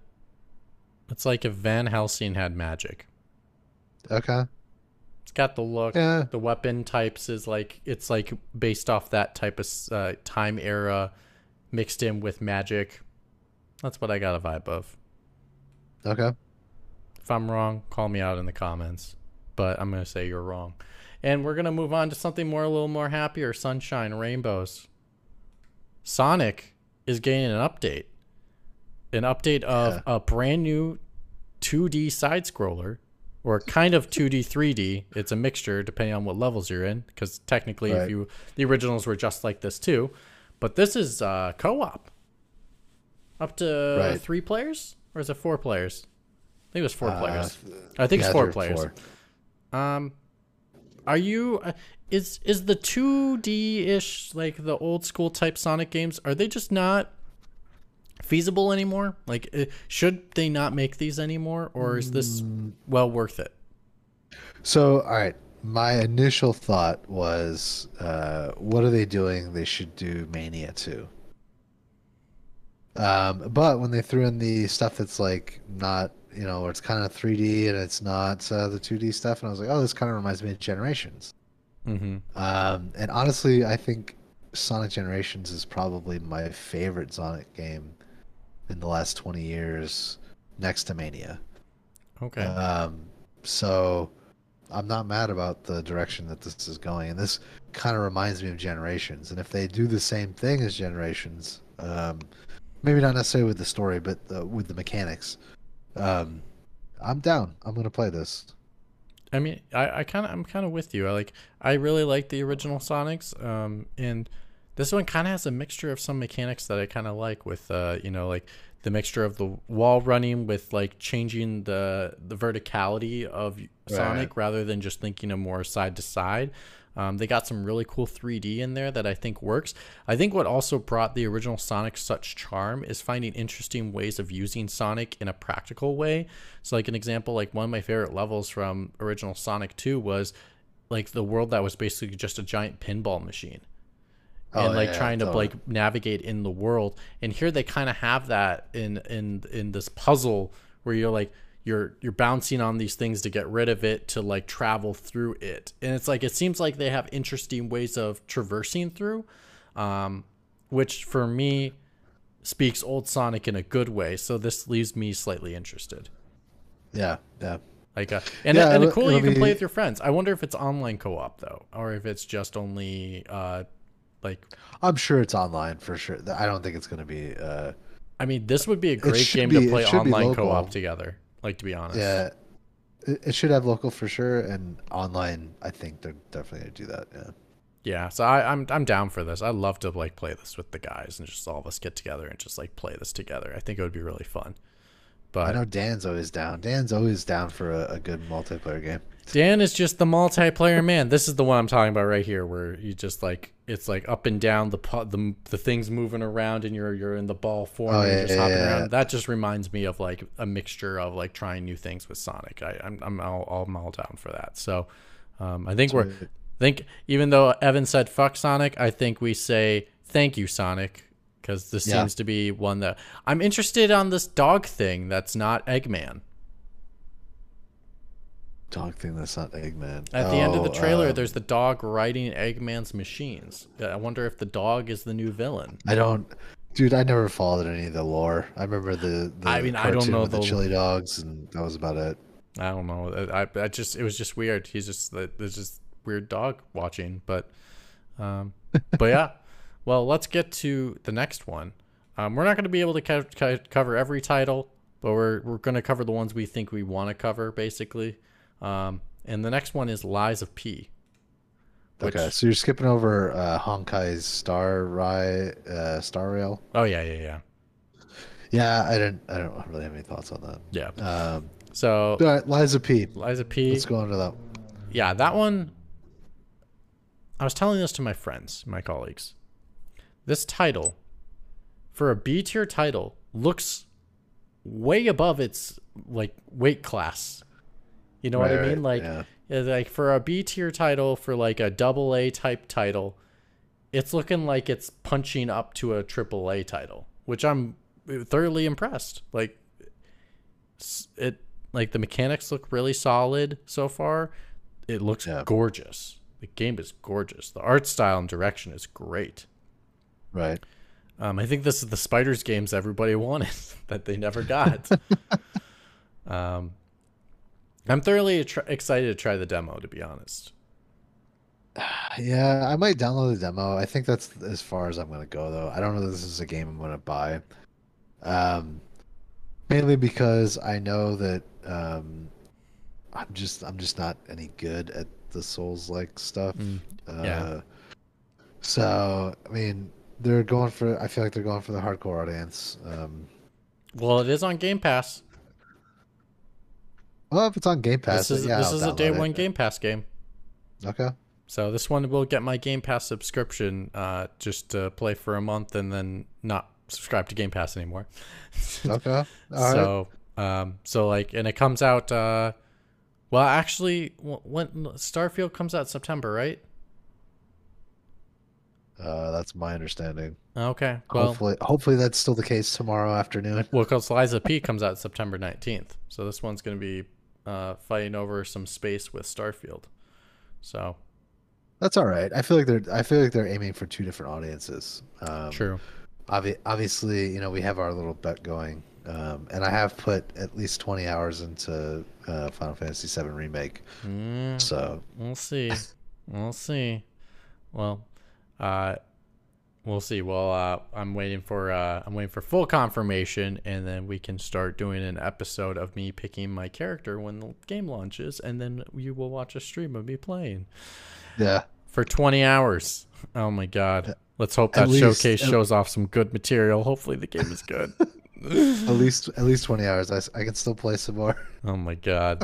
It's like if Van Helsing had magic. Okay. It's got the look. Yeah. The weapon types is like, it's like based off that type of uh, time era mixed in with magic. That's what I got a vibe of. Okay. If I'm wrong, call me out in the comments. But I'm going to say you're wrong. And we're going to move on to something more, a little more happier. Sunshine, rainbows. Sonic is getting an update. An update of yeah. a brand new two D side-scroller. Or kind of two D, three D. It's a mixture depending on what levels you're in. Because technically, right. if you the originals were just like this too. But this is uh, co-op. Up to right. three players? Or is it four players? I think it was four uh, players. I think yeah, it's four players. Four. Um, are you, is, is the two D ish, like the old school type Sonic games, are they just not feasible anymore? Like, should they not make these anymore, or is this well worth it? So, all right. My initial thought was, uh, what are they doing? They should do Mania two. Um, but when they threw in the stuff that's like not, you know, it's kind of three D and it's not uh, the two D stuff. And I was like, oh, this kind of reminds me of Generations. Mm-hmm. Um, and honestly, I think Sonic Generations is probably my favorite Sonic game in the last twenty years, next to Mania. Okay. Um, so I'm not mad about the direction that this is going. And this kind of reminds me of Generations. And if they do the same thing as Generations, um, maybe not necessarily with the story, but uh, with the mechanics, Um, I'm down. I'm gonna play this. I mean, I, I kind of, I'm kind of with you. I like, I really like the original Sonics. Um, and This one kind of has a mixture of some mechanics that I kind of like with, uh, you know, like the mixture of the wall running with like changing the the verticality of Sonic right. rather than just thinking of more side to side. Um, they got some really cool three D in there that I think works. I think what also brought the original Sonic such charm is finding interesting ways of using Sonic in a practical way. So like an example, like one of my favorite levels from original Sonic two was like the world that was basically just a giant pinball machine. And oh, like yeah, trying totally. to like navigate in the world, and here they kind of have that in in in this puzzle where you're like you're you're bouncing on these things to get rid of it to like travel through it, and it's like it seems like they have interesting ways of traversing through, um, which for me speaks old Sonic in a good way. So this leaves me slightly interested. Yeah, yeah. Like a, and yeah, and cool, you can be... play with your friends. I wonder if it's online co-op though, or if it's just only. Uh, Like, I'm sure it's online for sure. I don't think it's going to be. Uh, I mean, this would be a great game be, to play online co-op together. Like, to be honest, yeah, it, it should have local for sure, and online. I think they're definitely going to do that. Yeah, yeah. So I, I'm I'm down for this. I would love to like play this with the guys and just all of us get together and just like play this together. I think it would be really fun. But I know Dan's always down. Dan's always down for a, a good multiplayer game. Dan is just the multiplayer man. This is the one I'm talking about right here, where you just like it's like up and down the the the things moving around, and you're you're in the ball form, oh, and you're yeah, just hopping yeah, around. Yeah. That just reminds me of like a mixture of like trying new things with Sonic. I, I'm I'm all, I'm all down for that. So um, I think That's we're weird. I think even though Evan said fuck Sonic, I think we say thank you Sonic. Because this yeah. seems to be one that I'm interested on this dog thing that's not Eggman. Dog thing that's not Eggman. At the oh, end of the trailer, um, there's the dog riding Eggman's machines. I wonder if the dog is the new villain. I don't, dude. I never followed any of the lore. I remember the. the I mean, I don't know the, the chili dogs, and that was about it. I don't know. I, I just it was just weird. He's just there's just weird dog watching, but, um, but yeah. Well, let's get to the next one. Um, we're not going to be able to co co cover every title, but we're we're going to cover the ones we think we want to cover, basically. Um, and the next one is Lies of P. Which... Okay, so you're skipping over uh, Honkai's Star Rail. Uh, Star Rail. Oh yeah, yeah, yeah. Yeah, I don't, I don't really have any thoughts on that. Yeah. Um, so all right, Lies of P. Lies of P. Let's go on to that. Yeah, that one. I was telling this to my friends, my colleagues. This title, for a B-tier title, looks way above its like weight class. You know right, what I mean? Like, yeah. like for a B-tier title, for like a double A type title, it's looking like it's punching up to a triple A title, which I'm thoroughly impressed. Like, it like the mechanics look really solid so far. It looks yeah. gorgeous. The game is gorgeous. The art style and direction is great. Right. Um, I think this is the Spiders games everybody wanted that they never got. um, I'm thoroughly excited to try the demo, to be honest. Yeah, I might download the demo. I think that's as far as I'm going to go, though. I don't know if this is a game I'm going to buy. Um, mainly because I know that um, I'm just I'm just not any good at the Souls-like stuff. Mm, yeah. Uh, so, I mean... They're going for. I feel like they're going for the hardcore audience. Um, well, it is on Game Pass. Well, if it's on Game Pass, this is, yeah, this is a day one it. Game Pass game. Okay. So this one will get my Game Pass subscription, uh, just to play for a month and then not subscribe to Game Pass anymore. Okay. All so, right. um, so like, and it comes out. Uh, well, actually, when Starfield comes out in September, right? Uh, that's my understanding. Okay. Well, hopefully, hopefully that's still the case tomorrow afternoon. Well, because Lies of P comes out September nineteenth. So this one's going to be uh, fighting over some space with Starfield. So that's all right. I feel like they're, I feel like they're aiming for two different audiences. Um, True. Obvi obviously, you know, we have our little bet going. Um, and I have put at least twenty hours into uh, Final Fantasy seven Remake. Mm, so we'll see. We'll see. Well, Uh, we'll see. Well, uh, I'm waiting for uh, I'm waiting for full confirmation, and then we can start doing an episode of me picking my character when the game launches, and then you will watch a stream of me playing. Yeah, for twenty hours. Oh my god! Let's hope that showcase shows off some good material. Hopefully the game is good. At least at least twenty hours. I, I can still play some more. Oh, my God.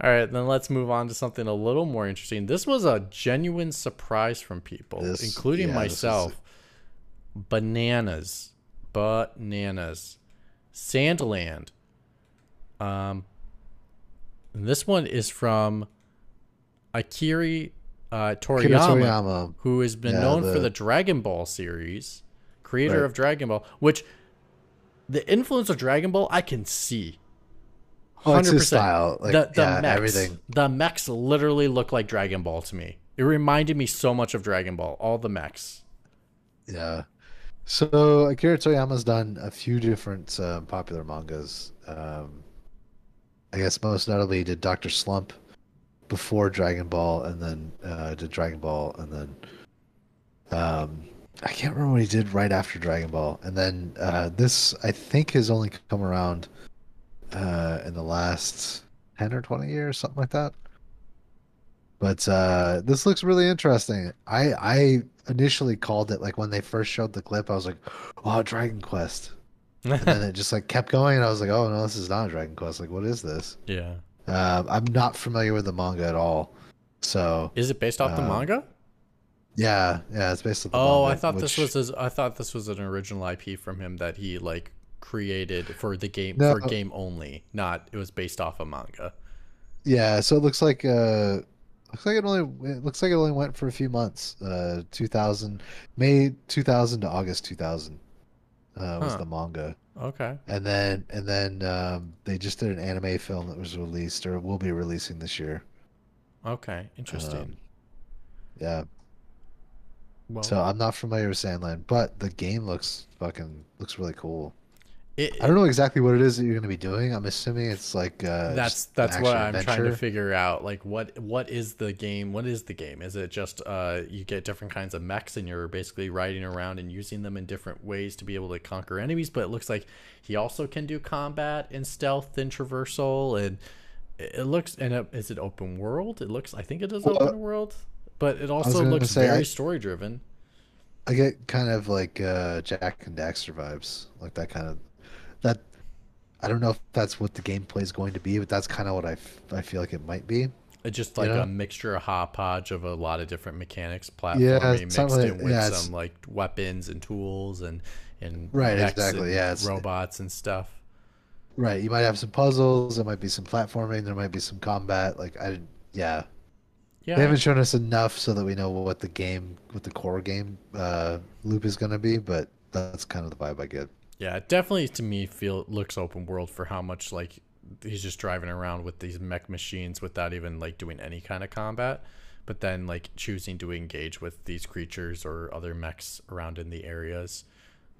All right, then let's move on to something a little more interesting. This was a genuine surprise from people, this, including yeah, myself. Is... Bananas. Bananas. Sandland. Um, and this one is from Akira uh, Toriyama, Toriyama, who has been yeah, known the... for the Dragon Ball series, creator right. of Dragon Ball, which the influence of Dragon Ball I can see. Oh, it's his style. Like, the the yeah, mechs, everything. The mechs literally look like Dragon Ball to me. It reminded me so much of Dragon Ball. All the mechs. Yeah. So Akira Toriyama's done a few different uh, popular mangas. Um, I guess most notably he did Doctor Slump before Dragon Ball, and then uh, did Dragon Ball, and then um, I can't remember what he did right after Dragon Ball. And then uh, this, I think, has only come around uh in the last ten or twenty years, something like that, but uh this looks really interesting. I i initially called it, like, when they first showed the clip, I was like, oh, Dragon Quest, and then it just like kept going, and I was like, oh no, this is not Dragon Quest, like, what is this? Yeah. um I'm not familiar with the manga at all, so is it based off uh, the manga? Yeah, yeah, it's based off the oh manga, I thought which... this was his, I thought this was an original I P from him that he like created for the game. No, for game only, not it was based off a manga. Yeah, so it looks like uh looks like it only it looks like it only went for a few months. uh two thousand, May two thousand to August two thousand uh was huh. the manga. Okay. And then and then um they just did an anime film that was released, or will be releasing this year. Okay, interesting. Um, yeah. Well, so I'm not familiar with Sandland, but the game looks fucking looks really cool. It, I don't know exactly what it is that you're going to be doing. I'm assuming it's like uh, that's that's what I'm adventure. trying to figure out. Like, what what is the game? What is the game? Is it just uh, you get different kinds of mechs and you're basically riding around and using them in different ways to be able to conquer enemies? But it looks like he also can do combat and stealth and traversal, and it looks and it, is it open world? It looks I think it is well, open world, but it also looks say, very I... story driven. I get kind of like uh, Jack and Daxter vibes, like that kind of. That I don't know if that's what the gameplay is going to be, but that's kind of what I, f I feel like it might be. It's just like you know? a mixture, a hot podge of a lot of different mechanics, platforming yeah, mixed in like, with yeah, some like weapons and tools and and right exactly and yeah it's, robots and stuff. Right, you might have some puzzles. There might be some platforming. There might be some combat. Like I yeah, yeah. They haven't shown us enough so that we know what the game, what the core game uh, loop is going to be, but that's kind of the vibe I get. Yeah, it definitely to me feel looks open world for how much like he's just driving around with these mech machines without even like doing any kind of combat, but then like choosing to engage with these creatures or other mechs around in the areas.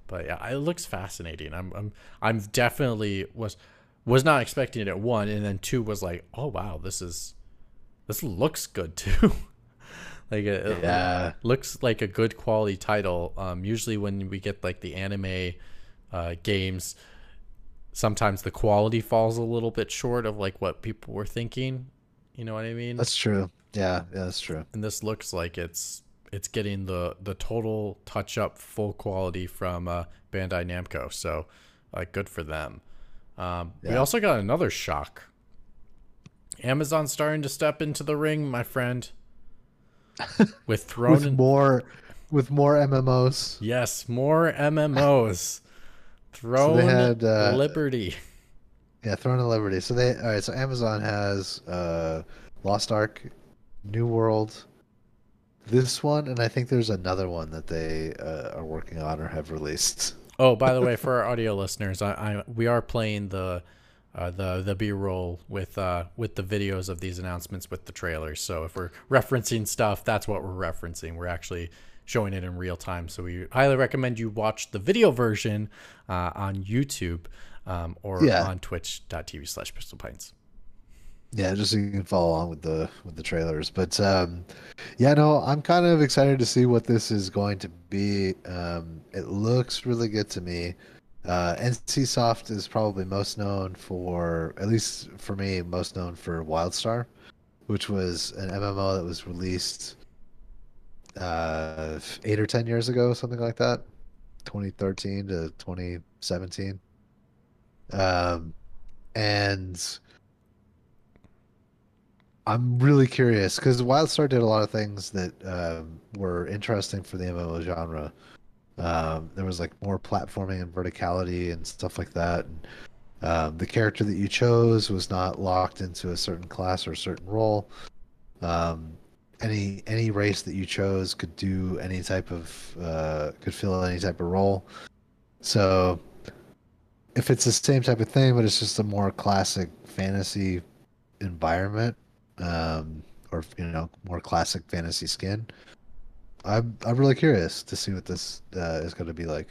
But yeah, it looks fascinating. I'm I'm I'm definitely was was not expecting it at one, and then two was like, oh wow, this is this looks good too. Like it, yeah. it looks like a good quality title. Um, usually when we get like the anime. Uh, games, sometimes the quality falls a little bit short of like what people were thinking, you know what I mean? That's true. Yeah, yeah, that's true. And this looks like it's it's getting the the total touch up, full quality from uh, Bandai Namco, so uh, good for them. Um, yeah. We also got another shock. Amazon starting to step into the ring, my friend. With Throne with and... more with more M M Os. Yes, more M M Os. Throne so they had, uh, Liberty. Yeah, Throne of Liberty. So they all right. So Amazon has uh, Lost Ark, New World, this one, and I think there's another one that they uh, are working on or have released. Oh, by the way, for our audio listeners, I, I we are playing the uh, the the B-roll with uh, with the videos of these announcements with the trailers. So if we're referencing stuff, that's what we're referencing. We're actually showing it in real time, so we highly recommend you watch the video version uh, on YouTube um, or yeah. on twitch dot t v slash pixel pints. Yeah, just so you can follow along with the with the trailers. But um, yeah, no, I'm kind of excited to see what this is going to be. Um, it looks really good to me. Uh, NCSoft is probably most known for, at least for me, most known for WildStar, which was an M M O that was released. uh, eight or ten years ago, something like that, twenty thirteen to twenty seventeen. Um, and I'm really curious because WildStar did a lot of things that um, were interesting for the M M O genre. Um, there was like more platforming and verticality and stuff like that. And, um, the character that you chose was not locked into a certain class or a certain role. Um, any any race that you chose could do any type of uh, could fill any type of role. So if it's the same type of thing, but it's just a more classic fantasy environment, um, or you know, more classic fantasy skin. I'm I'm really curious to see what this uh, is going to be like.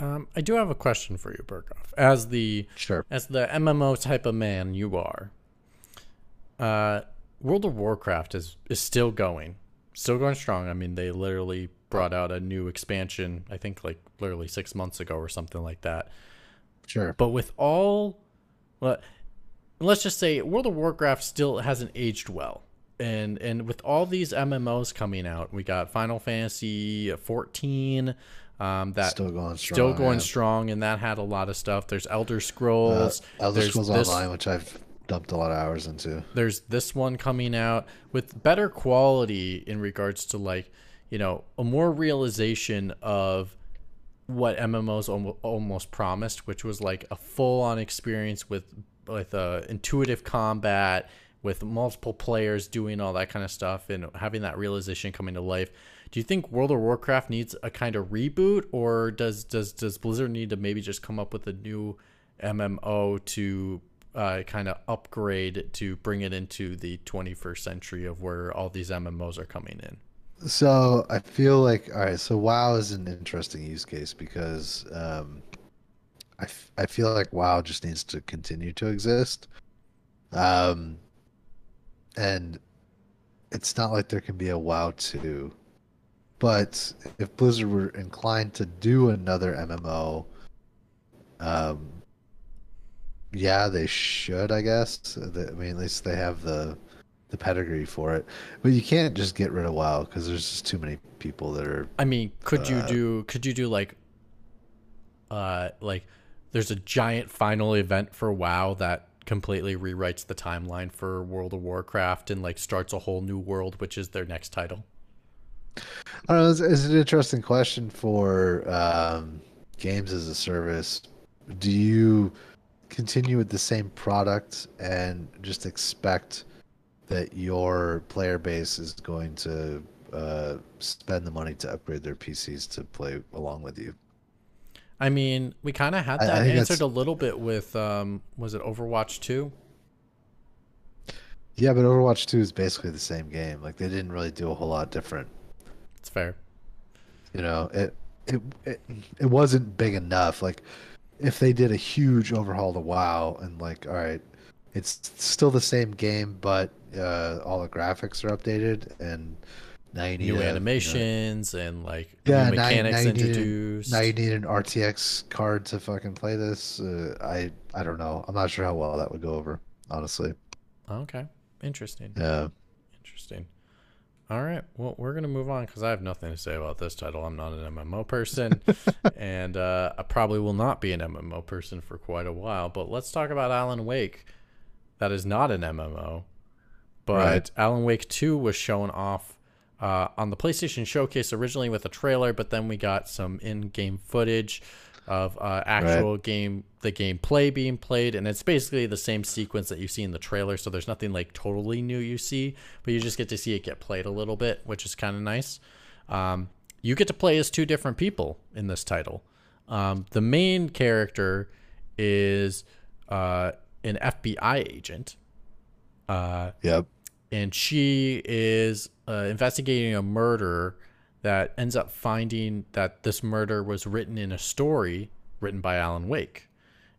Um, I do have a question for you, Berkoff. As the sure. as the M M O type of man you are, uh, World of Warcraft is is still going, still going strong. I mean, they literally brought out a new expansion, I think, like literally six months ago or something like that. Sure. But with all, well, let's just say World of Warcraft still hasn't aged well. And and with all these M M Os coming out, we got Final Fantasy fourteen, um, that still going strong, still going yeah. strong, and that had a lot of stuff. There's Elder Scrolls, uh, Elder there's Scrolls this, Online, which I've dumped a lot of hours into. There's this one coming out with better quality in regards to like, you know, a more realization of what M M Os al- almost promised, which was like a full-on experience with with uh, intuitive combat, with multiple players doing all that kind of stuff and having that realization coming to life. Do you think World of Warcraft needs a kind of reboot, or does does does Blizzard need to maybe just come up with a new M M O to uh, kind of upgrade to bring it into the twenty-first century of where all these M M Os are coming in? So I feel like, all right, so WoW is an interesting use case because um, I, f- I feel like WoW just needs to continue to exist. Um. And it's not like there can be a WoW two. But if Blizzard were inclined to do another M M O, um, yeah, they should, I guess. I mean, at least they have the the pedigree for it. But you can't just get rid of WoW because there's just too many people that are. I mean, could you uh, do? Could you do like, uh, like there's a giant final event for WoW that completely rewrites the timeline for World of Warcraft and like starts a whole new world, which is their next title? I don't know. It's, it's an interesting question for um, games as a service. Do you continue with the same product and just expect that your player base is going to uh, spend the money to upgrade their P Cs to play along with you? I mean, we kind of had that answered that's... a little bit with, um, was it Overwatch two? Yeah, but Overwatch two is basically the same game. Like, they didn't really do a whole lot different. It's fair. You know, it it it, it wasn't big enough. Like, if they did a huge overhaul to WoW and, like, all right, it's still the same game, but uh, all the graphics are updated and... Now you need new animations a, you know, and like yeah, new mechanics now, now introduced. A, now you need an R T X card to fucking play this. Uh, I I don't know. I'm not sure how well that would go over, honestly. Okay, interesting. Yeah, interesting. All right, well, we're gonna move on because I have nothing to say about this title. I'm not an M M O person, and uh, I probably will not be an M M O person for quite a while. But let's talk about Alan Wake. That is not an M M O, but right. Alan Wake two was shown off Uh, on the PlayStation Showcase originally with a trailer, but then we got some in-game footage of uh, actual right. game, the gameplay being played, and it's basically the same sequence that you see in the trailer, so there's nothing like totally new you see, but you just get to see it get played a little bit, which is kind of nice. Um, you get to play as two different people in this title. Um, the main character is uh, an F B I agent. Uh, yep. And she is uh, investigating a murder that ends up finding that this murder was written in a story written by Alan Wake.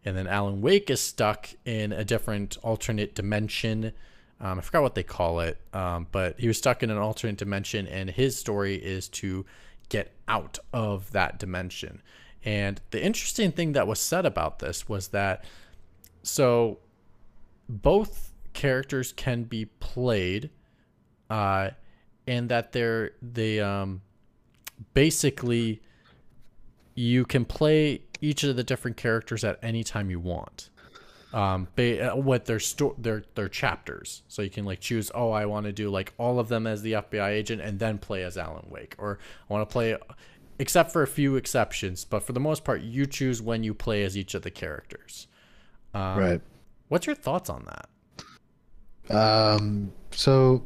And then Alan Wake is stuck in a different alternate dimension. Um, I forgot what they call it, um, but he was stuck in an alternate dimension, and his story is to get out of that dimension. And the interesting thing that was said about this was that, so both characters can be played uh and that they're they um basically you can play each of the different characters at any time you want. Um, ba- what their sto- their their chapters. So you can like choose, oh, I want to do like all of them as the F B I agent and then play as Alan Wake, or I want to play, except for a few exceptions, but for the most part, you choose when you play as each of the characters. Um, right. What's your thoughts on that? Um. So,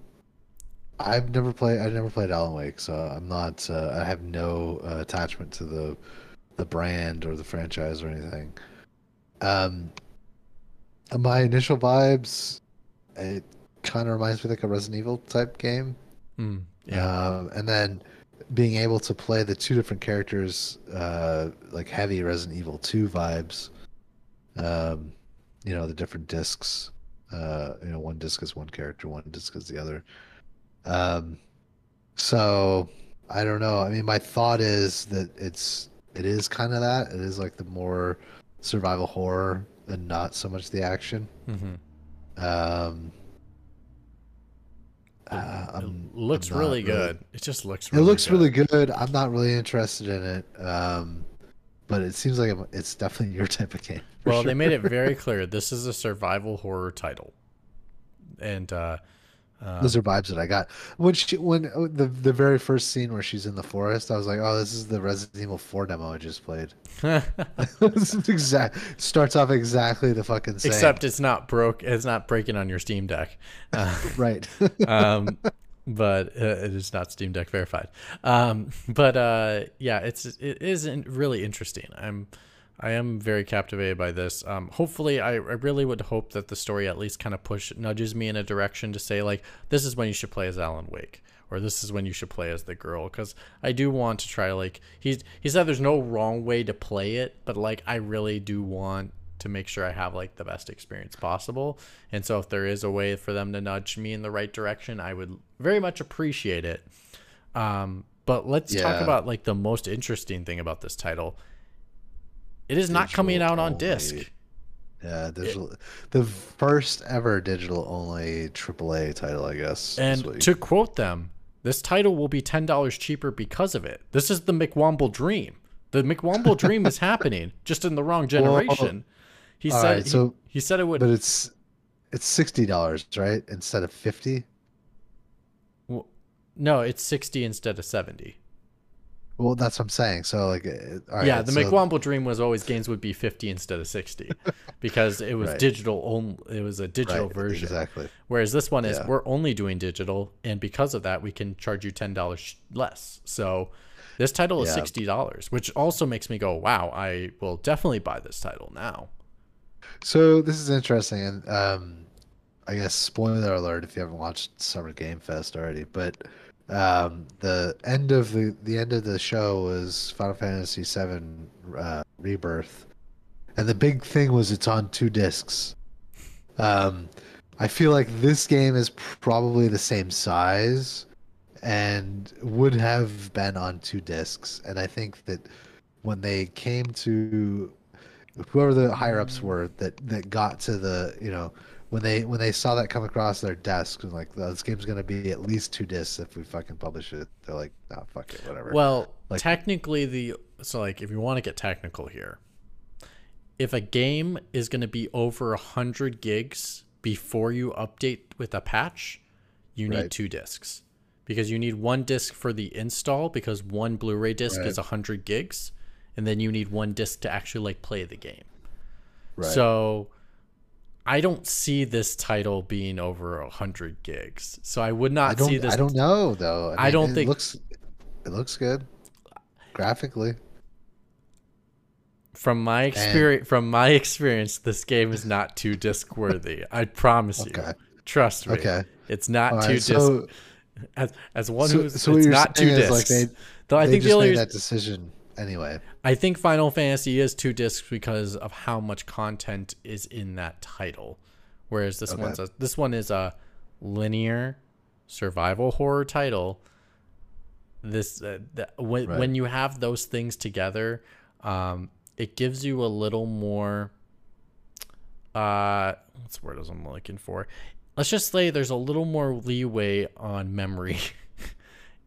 I've never played. I've never played Alan Wake, so I'm not. Uh, I have no uh, attachment to the the brand or the franchise or anything. Um. My initial vibes, it kind of reminds me like a Resident Evil type game. Mm, yeah. Um, and then being able to play the two different characters, uh, like heavy Resident Evil two vibes. Um, you know, the different discs. Uh, you know, one disc is one character, one disc is the other. Um, so I don't know. I mean, my thought is that it's it is kind of that. It is like the more survival horror. And not so much the action. Mm-hmm. Um, it, uh, I'm, it looks I'm really good. Really, it just looks. Really it looks good. really good. I'm not really interested in it, um, but it seems like it's definitely your type of game. Well, sure. They made it very clear. This is a survival horror title, and uh, uh, those are vibes that I got. When she, when the the very first scene where she's in the forest, I was like, oh, this is the Resident Evil four demo I just played. This is exact starts off exactly the fucking same. Except it's not broke. It's not breaking on your Steam Deck. Uh, right. um, but uh, it is not Steam Deck verified. Um, but uh, yeah, it's it is really interesting. I'm I am very captivated by this. Um, hopefully, I, I really would hope that the story at least kind of push nudges me in a direction to say, like, this is when you should play as Alan Wake, or this is when you should play as the girl. Because I do want to try, like, he's, he said there's no wrong way to play it, but, like, I really do want to make sure I have, like, the best experience possible. And so if there is a way for them to nudge me in the right direction, I would very much appreciate it. Um, but let's yeah. talk about, like, the most interesting thing about this title. It is digital not coming out only. on disc. Yeah, digital. It, the first ever digital only triple A title, I guess. And to quote them, this title will be ten dollars cheaper because of it. This is the McWomble dream. The McWomble dream is happening, just in the wrong generation. Well, he said right, so, he, he said it would. But it's it's sixty dollars, right? Instead of fifty? Well, no, it's sixty instead of seventy. Well, that's what I'm saying. So, like, all right, yeah, the so... McWomble dream was always games would be fifty instead of sixty, because it was right. digital only. It was a digital right, version, exactly. Whereas this one is yeah. we're only doing digital, and because of that, we can charge you ten dollars less. So, this title is yeah. sixty dollars, which also makes me go, "Wow, I will definitely buy this title now." So this is interesting, and um, I guess spoiler alert if you haven't watched Summer Game Fest already, but. Um, the end of the the end of the show was Final Fantasy seven uh, Rebirth, and the big thing was it's on two discs. Um, I feel like this game is probably the same size, and would have been on two discs. And I think that when they came to whoever the higher ups were that that got to the you know. When they when they saw that come across their desk, and like this game's gonna be at least two discs if we fucking publish it, they're like, nah, fuck it, whatever. Well, like, technically the so like if you want to get technical here, if a game is gonna be over a hundred gigs before you update with a patch, you need right. two discs because you need one disc for the install because one Blu-ray disc right. is a hundred gigs, and then you need one disc to actually like play the game. Right. So. I don't see this title being over one hundred gigs. So I would not I don't, see this. I don't know, though. I, mean, I don't it think. Looks, it looks good graphically. From my, experience, from my experience, this game is not too disc worthy. I promise okay. you. Trust me. Okay. It's not All too right, disc. So, as, as one so, who's so it's not too discs. Like they, though they I think just the only made that decision. Anyway, I think Final Fantasy is two discs because of how much content is in that title, whereas this okay. one's a, this one is a linear survival horror title. This uh, the, when right. when you have those things together, um, it gives you a little more. Uh, what's the word I'm looking for? Let's just say there's a little more leeway on memory.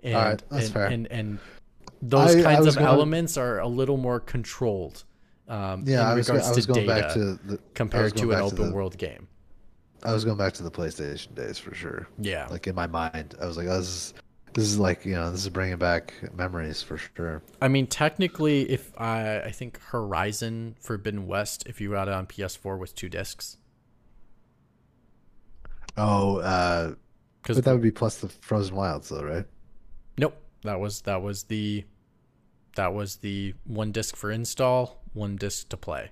And, all right, that's and, fair. And, and those I, kinds I of going, elements are a little more controlled um, yeah, in regards was, to data to the, compared to an open to the, world game. I was going back to the PlayStation days for sure. Yeah. Like in my mind, I was like, oh, this is, this is like, you know, this is bringing back memories for sure. I mean, technically, if I, I think Horizon Forbidden West, if you got it on P S four, was two discs. Oh, uh, but that would be plus the Frozen Wilds, though, right? Nope. That was that was the that was the one disc for install, one disc to play.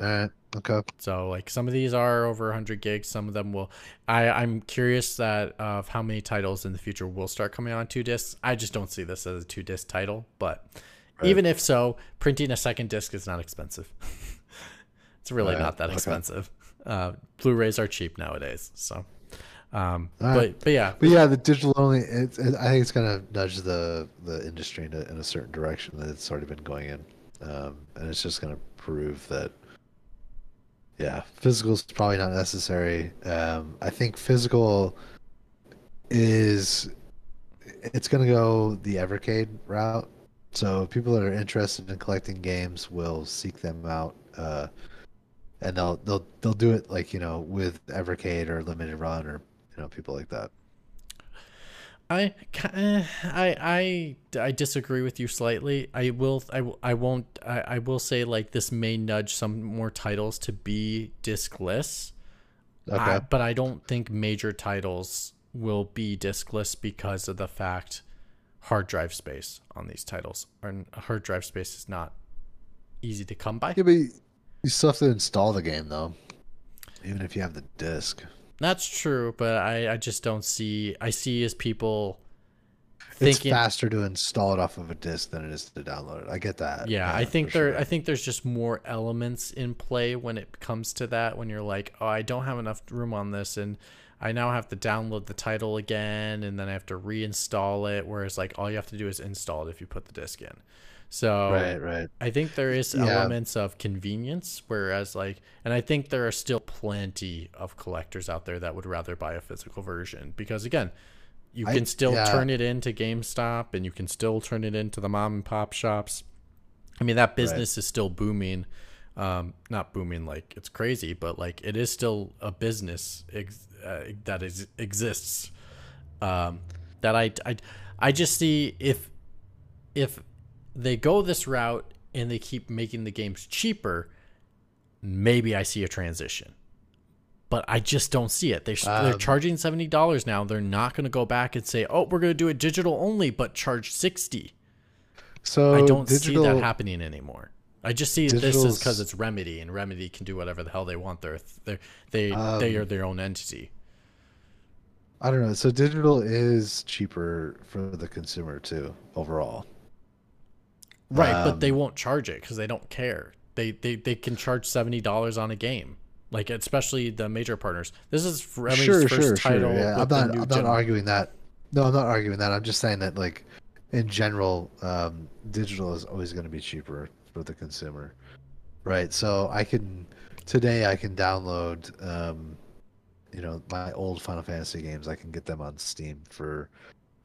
All right. Okay. So like some of these are over one hundred gigs. Some of them will. I I'm curious that of how many titles in the future will start coming on two discs. I just don't see this as a two disc title, but right. even if so, printing a second disc is not expensive. It's really right. not that expensive. Okay. Uh, Blu-rays are cheap nowadays, so. Um, right. but, but yeah, but yeah, the digital only, it's, it, I think it's going to nudge the, the industry in a, in a certain direction that it's already been going in. Um, and it's just going to prove that, yeah, physical is probably not necessary. Um, I think physical is, it's going to go the Evercade route. So people that are interested in collecting games will seek them out, uh, and they'll, they'll, they'll do it like, you know, with Evercade or Limited Run or, you know, people like that. I, I, I, I disagree with you slightly. I will, I, I won't, I, I will say like this may nudge some more titles to be discless, okay. I, but I don't think major titles will be discless because of the fact hard drive space on these titles, and hard drive space is not easy to come by. Yeah, but you still have to install the game though, even if you have the disc. That's true, but I, I just don't see... I see as people thinking... It's faster to install it off of a disc than it is to download it. I get that. Yeah, yeah I think there. Sure. I think there's just more elements in play when it comes to that, when you're like, oh, I don't have enough room on this, and I now have to download the title again, and then I have to reinstall it, whereas like all you have to do is install it if you put the disc in. So right, right. I think there is elements yeah. of convenience, whereas like, and I think there are still plenty of collectors out there that would rather buy a physical version because again, you I, can still yeah. turn it into GameStop and you can still turn it into the mom and pop shops. I mean, that business right. is still booming, um, not booming like it's crazy, but like it is still a business ex uh, that is exists. Um, that I, I, I just see if, if. they go this route and they keep making the games cheaper, maybe I see a transition. But I just don't see it. They're, um, they're charging seventy dollars now. They're not going to go back and say, oh, we're going to do it digital only, but charge sixty dollars. So I don't digital, see that happening anymore. I just see this is because it's Remedy, and Remedy can do whatever the hell they want. They're, they're, they, um, they are their own entity. I don't know. So digital is cheaper for the consumer, too, overall. Right, um, but they won't charge it because they don't care. They they they can charge seventy dollars on a game, like especially the major partners. This is Remedy's sure, first sure, title. Sure. Yeah, I'm not I'm not arguing that. No, I'm not arguing that. I'm just saying that like, in general, um, digital is always going to be cheaper for the consumer, right? So I can today I can download, um, you know, my old Final Fantasy games. I can get them on Steam for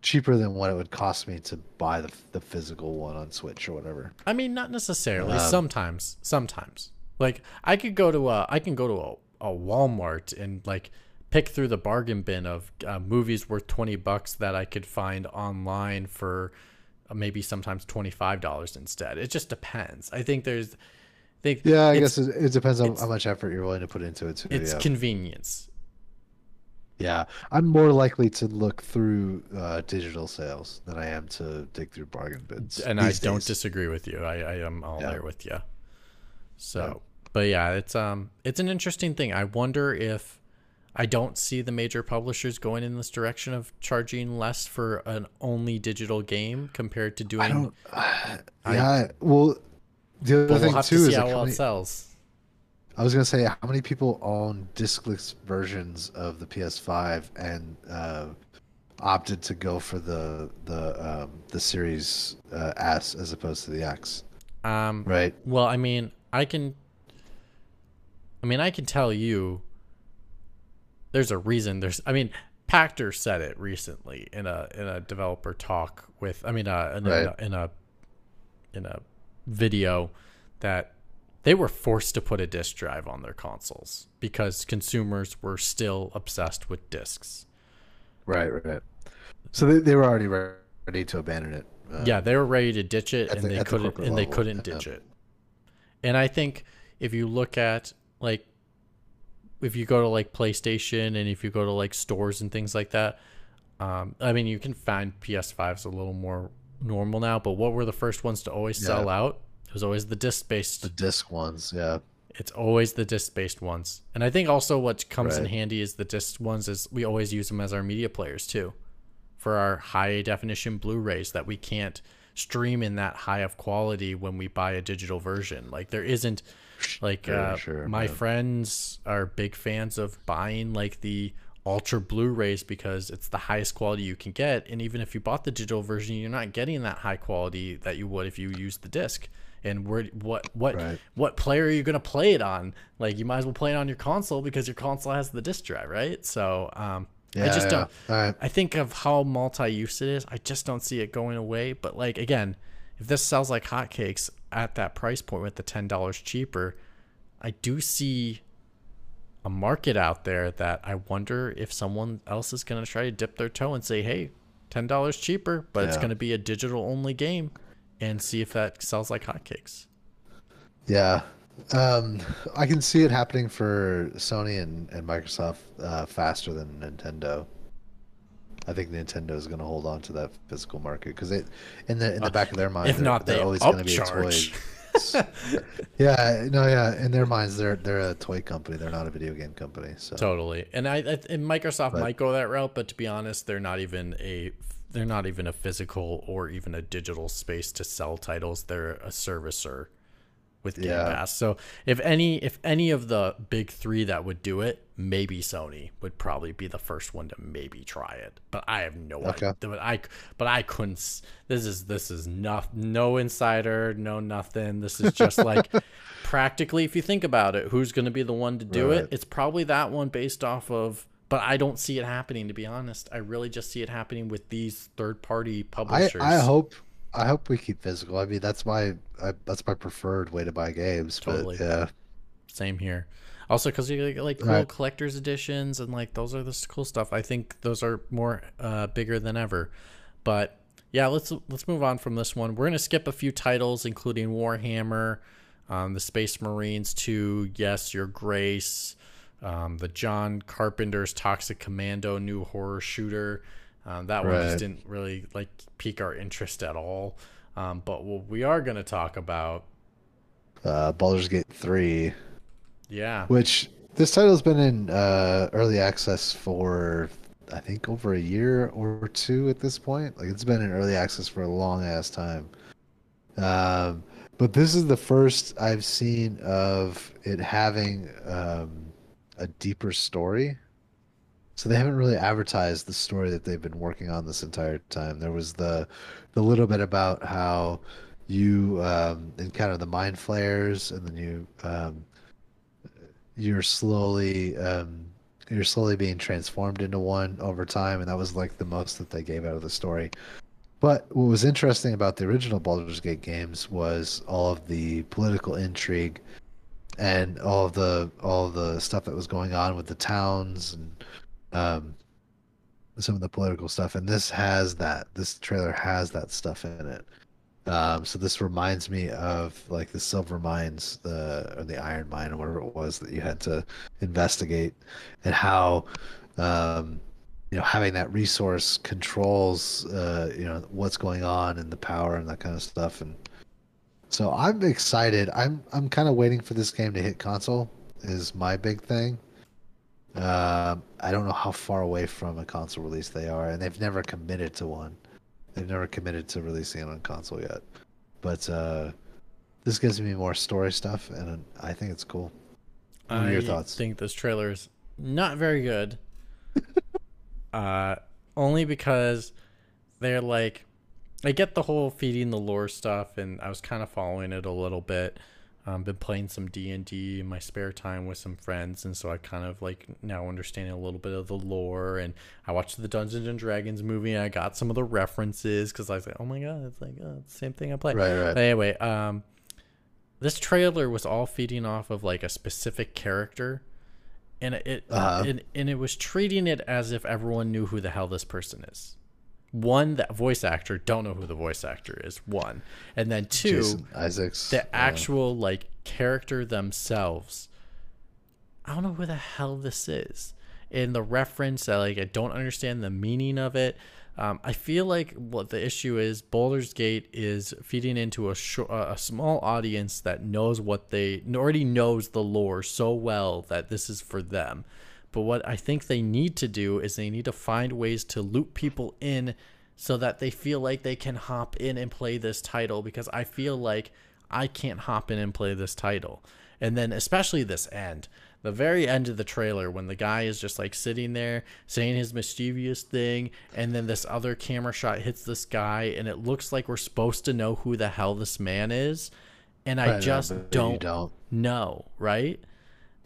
cheaper than what it would cost me to buy the, the physical one on Switch or whatever. I mean, not necessarily. Um, sometimes, sometimes. Like I could go to a, I can go to a, a Walmart and like pick through the bargain bin of uh, movies worth twenty bucks that I could find online for uh, maybe sometimes twenty-five dollars instead. It just depends. I think there's, I think yeah, I guess it, it depends on how much effort you're willing to put into it. Too, it's yeah. convenience. Yeah, I'm more likely to look through uh, digital sales than I am to dig through bargain bins. And I don't days. disagree with you. I, I am all yeah. there with you. So, yeah. but yeah, it's um, it's an interesting thing. I wonder if I don't see the major publishers going in this direction of charging less for an only digital game compared to doing. I don't, uh, I, yeah, well, the other thing we'll too to is how well it sells. I was gonna say, how many people own discless versions of the P S five and uh, opted to go for the the um, the Series uh, S as opposed to the X? Um, right. Well, I mean, I can. I mean, I can tell you. There's a reason. There's. I mean, Pactor said it recently in a in a developer talk with I mean uh, in, right. in, a, in a in a video that they were forced to put a disk drive on their consoles because consumers were still obsessed with discs. Right, right. So they they were already ready to abandon it. Uh, yeah, they were ready to ditch it, and the, they couldn't and level. they couldn't ditch yeah. it. And I think if you look at like if you go to like PlayStation and if you go to like stores and things like that, um, I mean, you can find P S fives a little more normal now, but what were the first ones to always yeah. sell out? It was always the disc-based. The disc ones, yeah. It's always the disc-based ones. And I think also what comes right. in handy is the disc ones is we always use them as our media players too for our high-definition Blu-rays that we can't stream in that high of quality when we buy a digital version. Like there isn't like uh, sure, my man. friends are big fans of buying like the Ultra Blu-rays because it's the highest quality you can get. And even if you bought the digital version, you're not getting that high quality that you would if you used the disc. And where, what what right. what player are you going to play it on? Like you might as well play it on your console because your console has the disc drive, right? So um, yeah, I just yeah. don't. Right. I think of how multi-use it is. I just don't see it going away. But like again, if this sells like hotcakes at that price point with the ten dollars cheaper, I do see a market out there that I wonder if someone else is going to try to dip their toe and say, hey, ten dollars cheaper, but yeah. it's going to be a digital-only game. And see if that sells like hotcakes. Yeah, um, I can see it happening for Sony and, and Microsoft uh, faster than Nintendo. I think Nintendo is going to hold on to that physical market because it, in the in the uh, back of their mind, if they're, not, they're they always going to be a toy. yeah, no, yeah. In their minds, they're they're a toy company. They're not a video game company. So totally. And I, I and Microsoft but, might go that route, but to be honest, they're not even a. They're not even a physical or even a digital space to sell titles. They're a servicer with Game yeah. Pass. So if any if any of the big three that would do it, maybe Sony would probably be the first one to maybe try it. But I have no okay. idea. But I but I couldn't. This is this is not no insider, no nothing. This is just like practically, if you think about it, who's going to be the one to do right. it? It's probably that one based off of. But I don't see it happening, to be honest. I really just see it happening with these third-party publishers. I, I hope, I hope we keep physical. I mean, that's my I, that's my preferred way to buy games. Totally. But, yeah. Same here. Also, because you get like cool right. collector's editions and like those are the cool stuff. I think those are more uh, bigger than ever. But yeah, let's let's move on from this one. We're gonna skip a few titles, including Warhammer, um, the Space Marines two, Yes, Your Grace. Um, the John Carpenter's Toxic Commando new horror shooter. Um, that right. one just didn't really like pique our interest at all. Um, but what we are going to talk about... Uh, Baldur's Gate three. Yeah. Which, this title's been in uh, early access for, I think, over a year or two at this point. Like, it's been in early access for a long-ass time. Um, but this is the first I've seen of it having... Um, a deeper story. So they haven't really advertised the story that they've been working on this entire time. There was the the little bit about how you um, encounter the mind flayers and then you um, you're slowly um, you're slowly being transformed into one over time, and that was like the most that they gave out of the story. But what was interesting about the original Baldur's Gate games was all of the political intrigue and all of the all of the stuff that was going on with the towns and um, some of the political stuff, and this has that. This trailer has that stuff in it. Um, so this reminds me of like the silver mines, the or the iron mine, or whatever it was that you had to investigate, and how um, you know having that resource controls uh, you know what's going on and the power and that kind of stuff and. So I'm excited. I'm I'm kind of waiting for this game to hit console is my big thing. Um, I don't know how far away from a console release they are, and they've never committed to one. They've never committed to releasing it on console yet. But uh, this gives me more story stuff, and I think it's cool. What are I your thoughts? I think this trailer is not very good. uh, only because they're like... I get the whole feeding the lore stuff, and I was kind of following it a little bit. Um, been playing some D and D in my spare time with some friends, and so I kind of like now understanding a little bit of the lore, and I watched the Dungeons and Dragons movie and I got some of the references because I was like, oh my god, it's like oh, it's the same thing I play. Right, right. But anyway, um, this trailer was all feeding off of like a specific character, and it, uh-huh. and, and it was treating it as if everyone knew who the hell this person is. One, that voice actor, don't know who the voice actor is, one. And then two, Jason Isaacs, the actual, yeah. like, character themselves. I don't know who the hell this is. And the reference, I, like, I don't understand the meaning of it. Um, I feel like what the issue is, Baldur's Gate is feeding into a, sh- a small audience that knows what they, already knows the lore so well that this is for them. But what I think they need to do is they need to find ways to loop people in so that they feel like they can hop in and play this title, because I feel like I can't hop in and play this title. And then especially this end, the very end of the trailer, when the guy is just like sitting there saying his mischievous thing, and then this other camera shot hits this guy, and it looks like we're supposed to know who the hell this man is. And I, I just know, don't, don't know, right?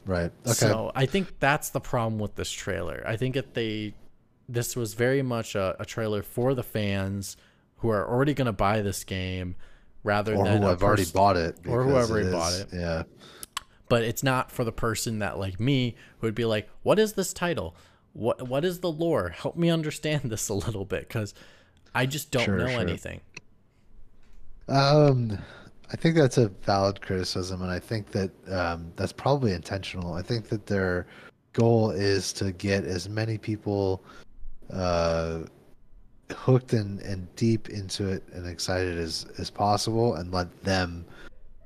Right. Okay. So I think that's the problem with this trailer. I think that they, this was very much a, a trailer for the fans who are already going to buy this game, rather or than who have already bought it, or whoever it bought it. Yeah. But it's not for the person that, like me, who would be like, "What is this title? What what is the lore? Help me understand this a little bit, because I just don't sure, know sure. anything." Um. I think that's a valid criticism, and I think that um, that's probably intentional. I think that their goal is to get as many people uh, hooked and, and deep into it and excited as, as possible, and let them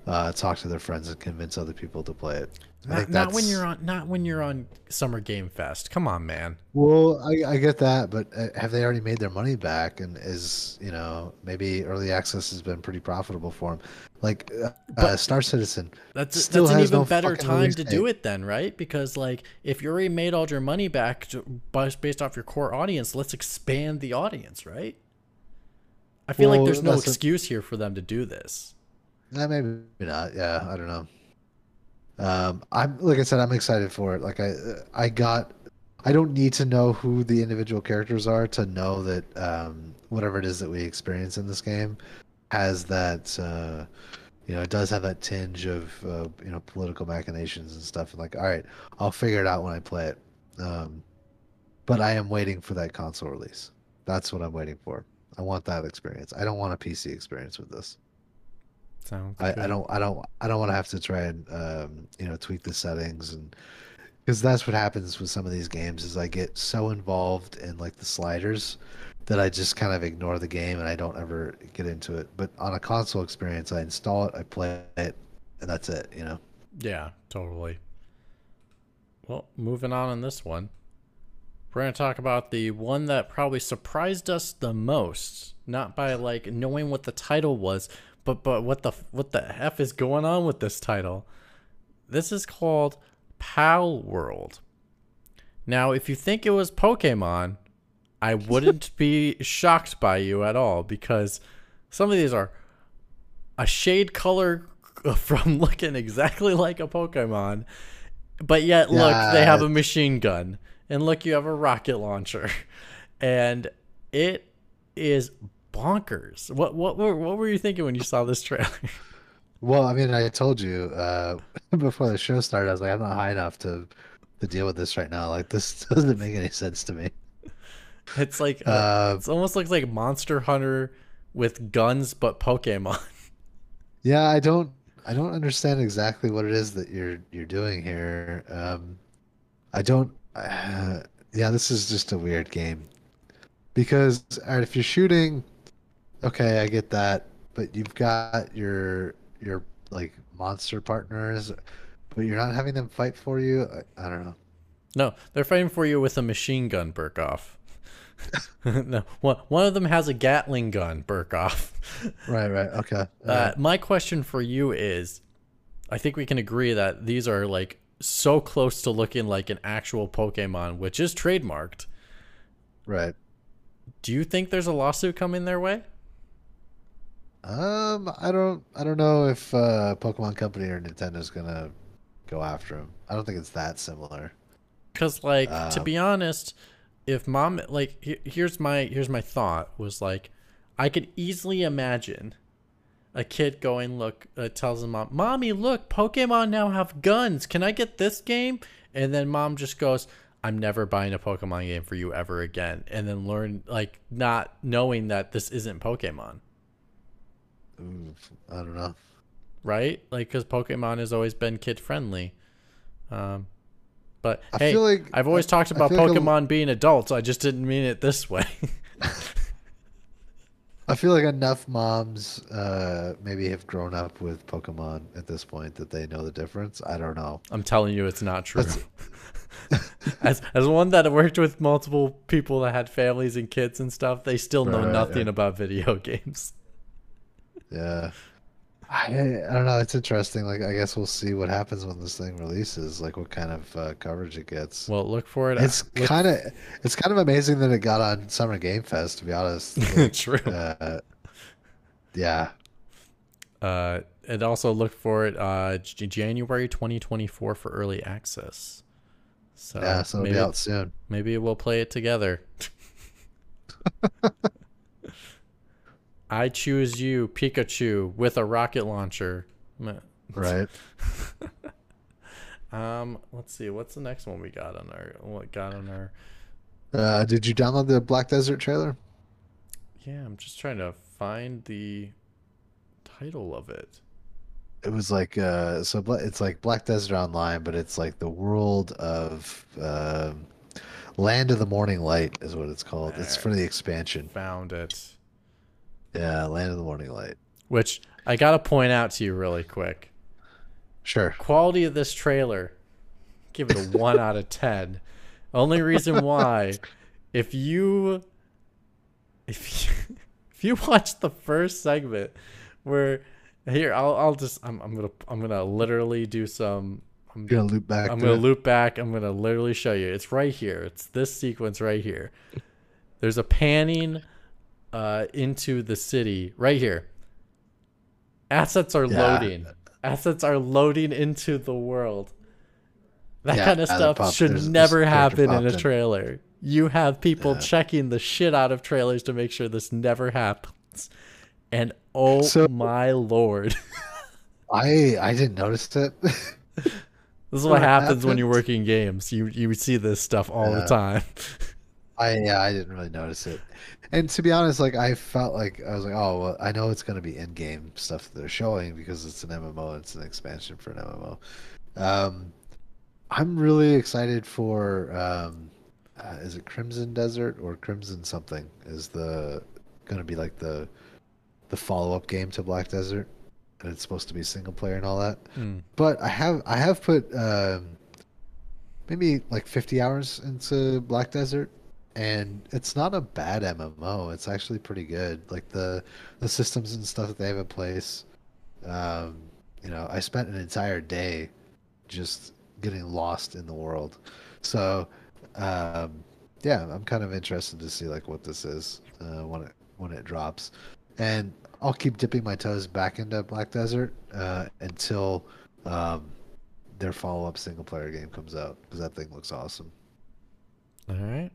uh, talk to their friends and convince other people to play it. Not, I think that's, not when you're on, not when you're on Summer Game Fest. Come on, man. Well, I, I get that, but have they already made their money back? And is you know maybe early access has been pretty profitable for them. Like uh, Star Citizen. That's still that's an even no better time to do it then, right? Because like if you already made all your money back to, based off your core audience, let's expand the audience, right? I feel well, like there's no excuse a, here for them to do this. Nah, maybe not. Yeah, I don't know. Um, I'm like I said, I'm excited for it. Like I, I got, I don't need to know who the individual characters are to know that um, whatever it is that we experience in this game has that, uh, you know, it does have that tinge of uh, you know political machinations and stuff. And like, all right, I'll figure it out when I play it. Um, but I am waiting for that console release. That's what I'm waiting for. I want that experience. I don't want a P C experience with this. Sounds I, I don't I don't I don't want to have to try and um, you know tweak the settings, and because that's what happens with some of these games is I get so involved in like the sliders that I just kind of ignore the game and I don't ever get into it. But on a console experience, I install it, I play it, and that's it. You know. Yeah, totally. Well, moving on in this one, we're going to talk about the one that probably surprised us the most, not by like knowing what the title was. But but what the what the F is going on with this title? This is called Pal World. Now, if you think it was Pokemon, I wouldn't be shocked by you at all, because some of these are a shade color from looking exactly like a Pokemon, but yet look, yeah. they have a machine gun, and look, you have a rocket launcher, and it is bonkers. What what what were you thinking when you saw this trailer? Well, I mean, I told you uh, before the show started, I was like, I'm not high enough to to deal with this right now. Like, this doesn't make any sense to me. It's like uh, it almost looks like Monster Hunter with guns, but Pokemon. Yeah, I don't I don't understand exactly what it is that you're you're doing here. Um, I don't. Uh, yeah, this is just a weird game because all right, if you're shooting. Okay, I get that, but you've got your your like monster partners, but you're not having them fight for you. I, I don't know. No, they're fighting for you with a machine gun, Berkoff. No, one one of them has a Gatling gun, Berkoff. Right, right, okay. Uh, uh, my question for you is, I think we can agree that these are like so close to looking like an actual Pokemon, which is trademarked. Right. Do you think there's a lawsuit coming their way? Um, I don't, I don't know if uh, Pokemon Company or Nintendo's gonna go after him. I don't think it's that similar. Because, like, um, to be honest, if mom, like, he, here's my, here's my thought was like, I could easily imagine a kid going, look, uh, tells him, mom, mommy, look, Pokemon now have guns. Can I get this game? And then mom just goes, I'm never buying a Pokemon game for you ever again. And then learn, like, not knowing that this isn't Pokemon. I don't know. Right? Like, because Pokemon has always been kid friendly. Um, but I hey, feel like, I've always I, talked about Pokemon like a, being adults. I just didn't mean it this way. I feel like enough moms uh, maybe have grown up with Pokemon at this point that they know the difference. I don't know. I'm telling you, it's not true. as as one that worked with multiple people that had families and kids and stuff, they still know right, nothing yeah. about video games. Yeah, I, I don't know. It's interesting. Like, I guess we'll see what happens when this thing releases. Like, what kind of uh, coverage it gets. Well, look for it. It's kind of it's kind of amazing that it got on Summer Game Fest. To be honest, like, true. Uh, yeah. Uh, and also look for it. Uh, January twenty twenty-four for early access. So yeah, so it'll maybe, be out soon. Maybe we'll play it together. I choose you, Pikachu, with a rocket launcher. Right. um. Let's see. What's the next one we got on our? What got on our? Uh, did you download the Black Desert trailer? Yeah, I'm just trying to find the title of it. It was like uh. So it's like Black Desert Online, but it's like the world of uh, Land of the Morning Light is what it's called. There. It's for the expansion. Found it. Yeah, Land of the Morning Light. Which I gotta point out to you really quick. Sure. Quality of this trailer, give it a one out of ten. Only reason why, if you, if you, if you watch the first segment, where here I'll I'll just I'm I'm gonna I'm gonna literally do some. I'm gonna loop back. I'm gonna loop back. I'm gonna literally show you. It's right here. It's this sequence right here. There's a panning. Uh, into the city right here. Assets are yeah. loading. Assets are loading into the world. That yeah, kind of stuff pop, should never happen in a trailer. In. You have people yeah. checking the shit out of trailers to make sure this never happens. And oh so, my lord. I I didn't notice it. This is what happens happened. when you're working games. You you see this stuff all yeah. the time. I, yeah, I didn't really notice it. And to be honest, like I felt like I was like, oh, well, I know it's going to be in-game stuff that they're showing because it's an M M O. It's an expansion for an M M O. Um, I'm really excited for, um, uh, is it Crimson Desert or Crimson something? Is the going to be like the the follow-up game to Black Desert, and it's supposed to be single player and all that. Mm. But I have I have put um, maybe like fifty hours into Black Desert. And it's not a bad M M O. It's actually pretty good. Like the the systems and stuff that they have in place. Um, you know, I spent an entire day just getting lost in the world. So, um, yeah, I'm kind of interested to see like what this is uh, when it when it drops. And I'll keep dipping my toes back into Black Desert uh, until um, their follow-up single-player game comes out because that thing looks awesome. All right.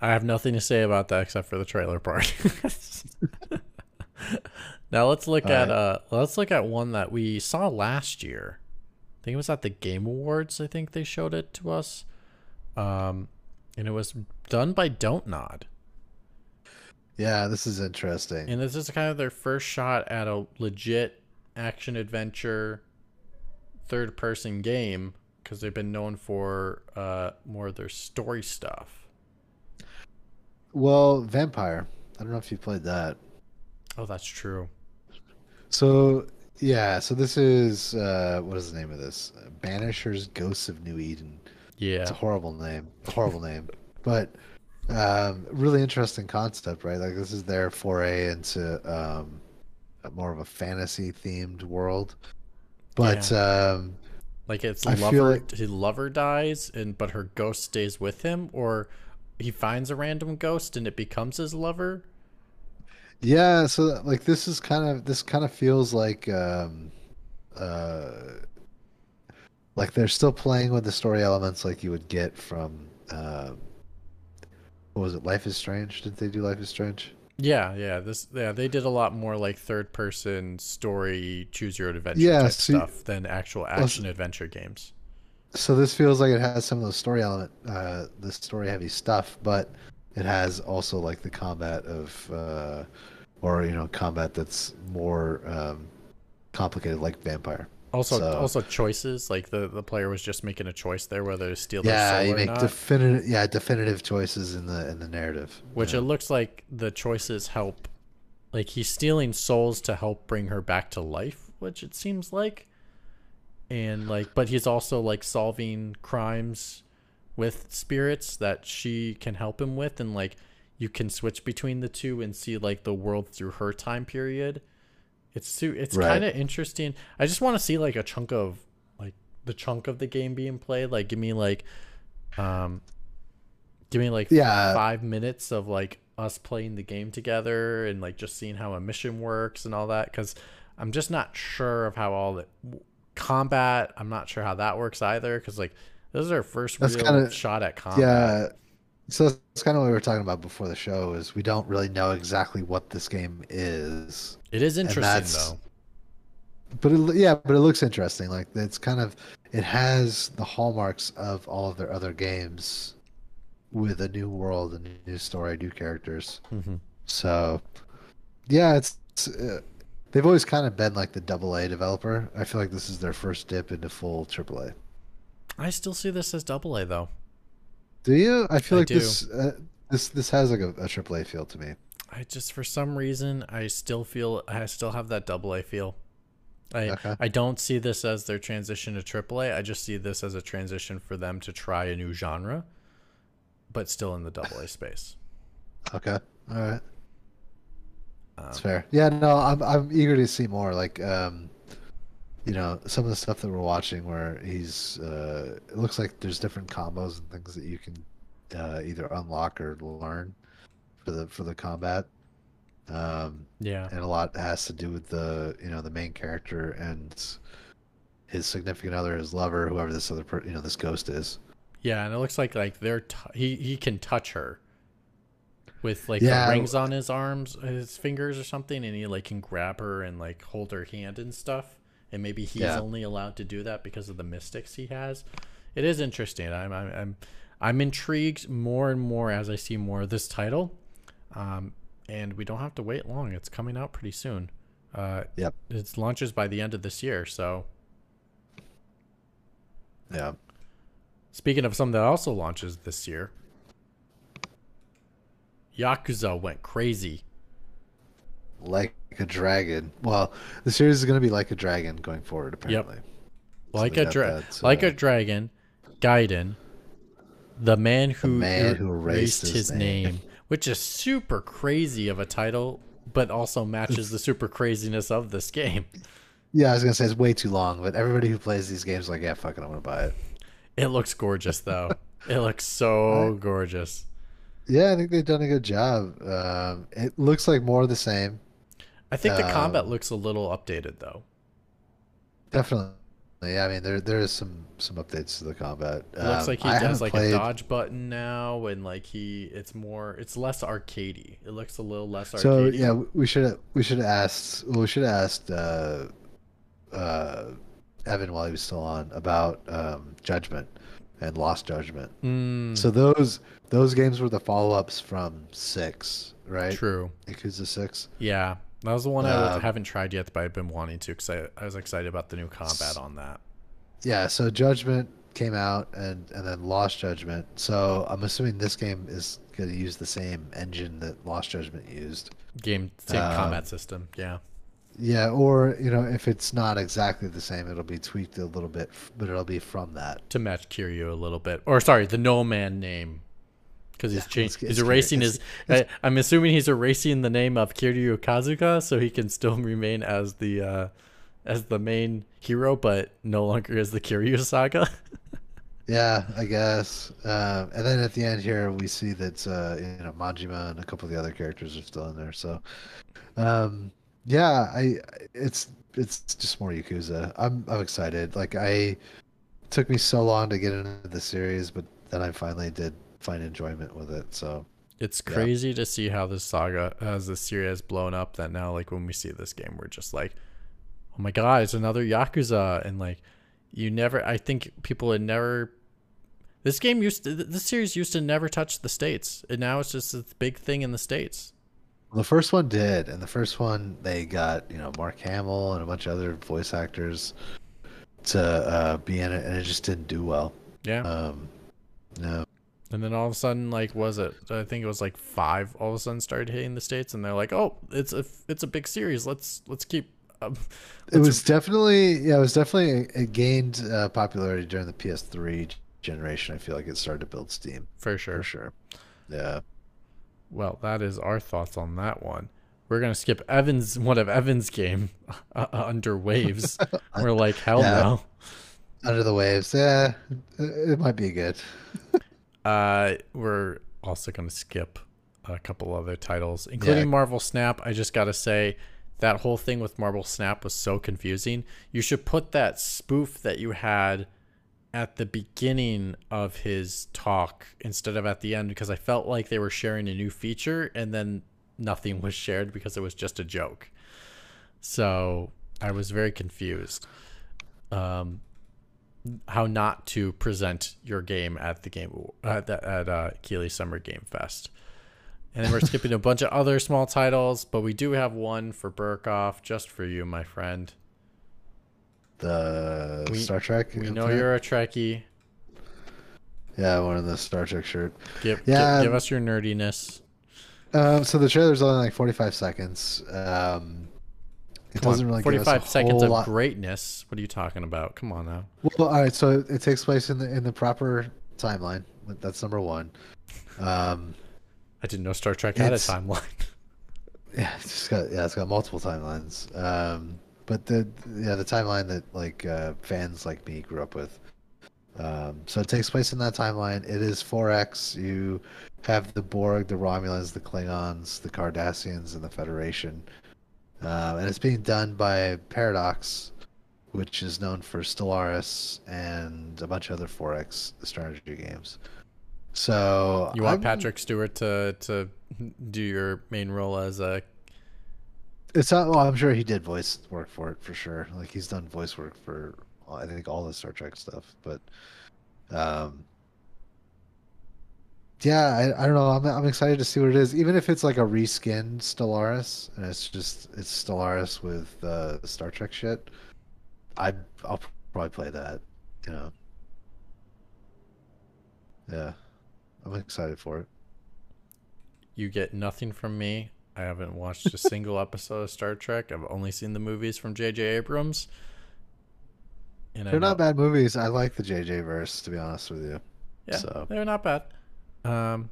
I have nothing to say about that except for the trailer part. Now let's look All at right. uh let's look at one that we saw last year. I think it was at the Game Awards. I think they showed it to us, um, and it was done by Don't Nod. Yeah, this is interesting. And this is kind of their first shot at a legit action adventure third person game because they've been known for uh, more of their story stuff. Well, Vampire. I don't know if you played that. Oh, that's true. So, yeah. So this is, uh, what is the name of this? Banishers, Ghosts of New Eden. Yeah. It's a horrible name. Horrible name. But um, really interesting concept, right? Like this is their foray into um, more of a fantasy-themed world. But... Yeah. Um, like it's I lover, like... his lover dies, and but her ghost stays with him? Or... He finds a random ghost and it becomes his lover. Yeah, so like this is kind of this kind of feels like um uh like they're still playing with the story elements like you would get from uh, what was it, Life is Strange? Did they do Life is Strange? Yeah, yeah. This yeah, they did a lot more like third person story choose your own adventure yeah, type so stuff you, than actual action well, adventure games. So this feels like it has some of those story element uh the story heavy stuff, but it has also like the combat of uh or you know, combat that's more um complicated like Vampire. Also, so, also choices like the, the player was just making a choice there whether to steal their yeah, soul you or make not. definitive yeah definitive choices in the in the narrative. Which yeah. It looks like the choices help, like he's stealing souls to help bring her back to life, which it seems like, and like but he's also like solving crimes with spirits that she can help him with, and like you can switch between the two and see like the world through her time period. It's it's right. kind of interesting. I just want to see like a chunk of like the chunk of the game being played. Like give me like, um, give me like yeah. five minutes of like us playing the game together and like just seeing how a mission works and all that. Because I'm just not sure of how all the combat. I'm not sure how that works either. Because like this is our first that's real kinda, shot at combat. Yeah. So that's kind of what we were talking about before the show is we don't really know exactly what this game is. It is interesting though. But it, yeah, but it looks interesting. Like it's kind of, it has the hallmarks of all of their other games with a new world, a new story, new characters. Mm-hmm. So yeah, it's, it's uh, they've always kind of been like the double A developer. I feel like this is their first dip into full triple A. I still see this as double A though. Do you? I feel I like do. this uh, this this has like a, a triple A feel to me. I just for some reason I still feel I still have that double A feel. I okay. I don't see this as their transition to triple A. I just see this as a transition for them to try a new genre, but still in the double A space. Okay, all right, that's um, fair. Yeah, no, I'm I'm eager to see more. Like, um, you know, some of the stuff that we're watching where he's uh it looks like there's different combos and things that you can uh either unlock or learn for the for the combat, um yeah and a lot has to do with the you know the main character and his significant other, his lover, whoever this other per you know this ghost is. Yeah, and it looks like like they're t he he can touch her with like yeah. the rings on his arms, his fingers or something, and he like can grab her and like hold her hand and stuff. And maybe he's yeah. only allowed to do that because of the mystics he has. It is interesting. I'm I'm I'm, I'm intrigued more and more as I see more of this title, um, and we don't have to wait long. It's coming out pretty soon. Uh, yep. It launches by the end of this year. So. Yeah. Speaking of something that also launches this year, Yakuza went crazy. Like a dragon. Well, the series is going to be Like a Dragon going forward, apparently. Yep. Like so a dragon. So. Like a Dragon, Gaiden, the man who, the man who erased his, his name. name, which is super crazy of a title, but also matches the super craziness of this game. Yeah, I was going to say it's way too long, but everybody who plays these games is like, yeah, fucking, I'm going to buy it. It looks gorgeous, though. It looks so right. gorgeous. Yeah, I think they've done a good job. Um, it looks like more of the same. I think the combat um, looks a little updated, though. Definitely. Yeah, I mean, there there is some some updates to the combat. It looks um, like he I does like played... a dodge button now, and like he, it's more, it's less arcadey. It looks a little less arcadey. So yeah, we should we should asked well, we should asked uh, uh, Evan while he was still on about um, Judgment and Lost Judgment. Mm. So those those games were the follow ups from six, right? True. Yakuza six. Yeah. That was the one I um, haven't tried yet, but I've been wanting to because I, I was excited about the new combat on that. Yeah, so Judgment came out and, and then Lost Judgment. So I'm assuming this game is going to use the same engine that Lost Judgment used. Game, same um, combat system, yeah. Yeah, or you know, if it's not exactly the same, it'll be tweaked a little bit, but it'll be from that. To match Kiryu a little bit. Or sorry, the No Man name. Because he's yeah, changed, he's erasing it's, his. It's, I, I'm assuming he's erasing the name of Kiryu Kazuka, so he can still remain as the, uh, as the main hero, but no longer as the Kiryu Saga. Yeah, I guess. Uh, and then at the end here, we see that uh, you know Majima and a couple of the other characters are still in there. So, um, yeah, I it's it's just more Yakuza. I'm I'm excited. Like I it took me so long to get into the series, but then I finally did find enjoyment with it. So it's crazy yeah. to see how this saga, as the series has blown up, that now like when we see this game, we're just like, oh my god, it's another Yakuza, and like. You never, I think people had never, this game used to, this series used to never touch the States. And now it's just a big thing in the States. Well, the first one did. And the first one, they got, you know, Mark Hamill and a bunch of other voice actors to uh, be in it. And it just didn't do well. Yeah. Um, no. And then all of a sudden, like, was it, I think it was like five all of a sudden started hitting the States. And they're like, oh, it's a, it's a big series. Let's, let's keep. Um, it was a, definitely yeah it was definitely it gained uh, popularity during the P S three generation. I feel like it started to build steam for sure for sure yeah. Well, that is our thoughts on that one. We're gonna skip Evan's one of Evan's game uh, under waves. We're like hell yeah. no under the waves yeah it might be good. uh we're also gonna skip a couple other titles including yeah. Marvel Snap. I just gotta say that whole thing with Marvel Snap was so confusing. You should put that spoof that you had at the beginning of his talk instead of at the end, because I felt like they were sharing a new feature and then nothing was shared because it was just a joke. So I was very confused um, how not to present your game at the game at, at uh, Keighley Summer Game Fest. And then we're skipping a bunch of other small titles, but we do have one for Berkoff, just for you, my friend. The we, Star Trek? We know you're a Trekkie. Yeah, one of the Star Trek shirt. Give, yeah. give, give us your nerdiness. Um, so the trailer's only like forty-five seconds. Um, it Come doesn't on, really forty-five seconds of lot. Greatness? What are you talking about? Come on now. Well, all right, so it, it takes place in the, in the proper timeline. That's number one. Um... I didn't know Star Trek had it's, a timeline. Yeah, it's just got yeah, it's got multiple timelines. Um, but the yeah, the timeline that like uh, fans like me grew up with. Um, so it takes place in that timeline. It is four X. You have the Borg, the Romulans, the Klingons, the Cardassians, and the Federation. Uh, and it's being done by Paradox, which is known for Stellaris and a bunch of other four X strategy games. So you want I'm, Patrick Stewart to to do your main role as a? It's not. Well, I'm sure he did voice work for it for sure. Like he's done voice work for I think all the Star Trek stuff. But, um, yeah, I, I don't know. I'm I'm excited to see what it is. Even if it's like a reskinned Stellaris and it's just it's Stellaris with uh, the Star Trek shit, I I'll probably play that. You know. Yeah. I'm excited for it. You get nothing from me. I haven't watched a single episode of Star Trek. I've only seen the movies from J J Abrams. And they're not bad movies. I like the J J verse, to be honest with you. Yeah, so. They're not bad. Um,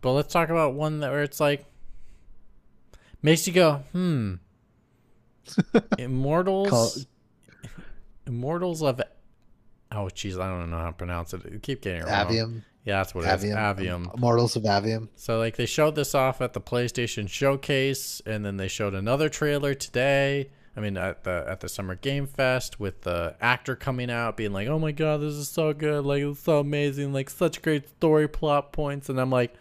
but let's talk about one that where it's like makes you go, hmm. Immortals. Call- Immortals of oh, geez, I don't know how to pronounce it. I keep getting it wrong. Avium. Yeah, that's what Avium. It is. Avium. Immortals of Avium. So, like, they showed this off at the PlayStation Showcase, and then they showed another trailer today. I mean, at the at the Summer Game Fest with the actor coming out, being like, "Oh my god, this is so good! Like, it's so amazing! Like, such great story plot points." And I'm like,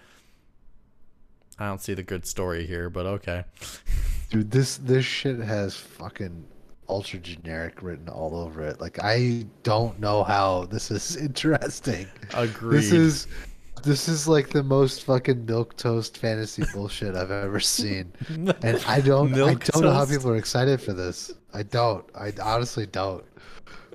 I don't see the good story here, but okay. Dude, this this shit has fucking ultra generic written all over it. Like I don't know how this is interesting. Agreed. This is this is like the most fucking milquetoast fantasy bullshit I've ever seen. And I don't milk I don't toast. know how people are excited for this. I don't. I honestly don't.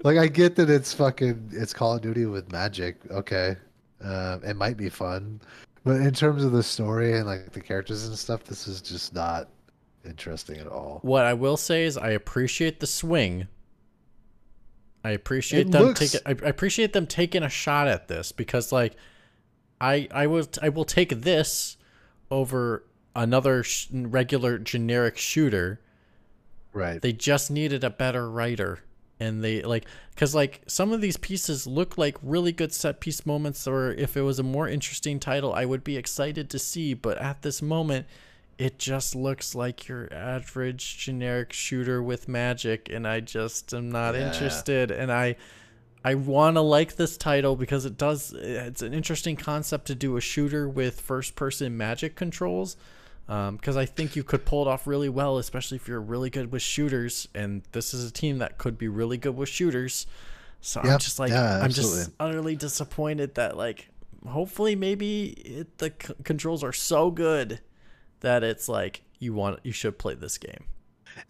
Like I get that it's fucking it's Call of Duty with magic. Okay. Uh, it might be fun. But in terms of the story and like the characters and stuff, this is just not interesting at all. What I will say is I appreciate the swing. I appreciate it them looks... taking I appreciate them taking a shot at this because like I I will I will take this over another sh- regular generic shooter. Right. They just needed a better writer And they like, cause like some of these pieces look like really good set piece moments, or if it was a more interesting title, I would be excited to see. But at this moment, it just looks like your average generic shooter with magic. And I just am not yeah. interested. And I, I want to like this title because it does, it's an interesting concept to do a shooter with first person magic controls. Um, because I think you could pull it off really well, especially if you're really good with shooters. And this is a team that could be really good with shooters. So yep. I'm just like, yeah, I'm absolutely. just utterly disappointed that like, hopefully maybe it, the c- controls are so good that it's like, you want, you should play this game.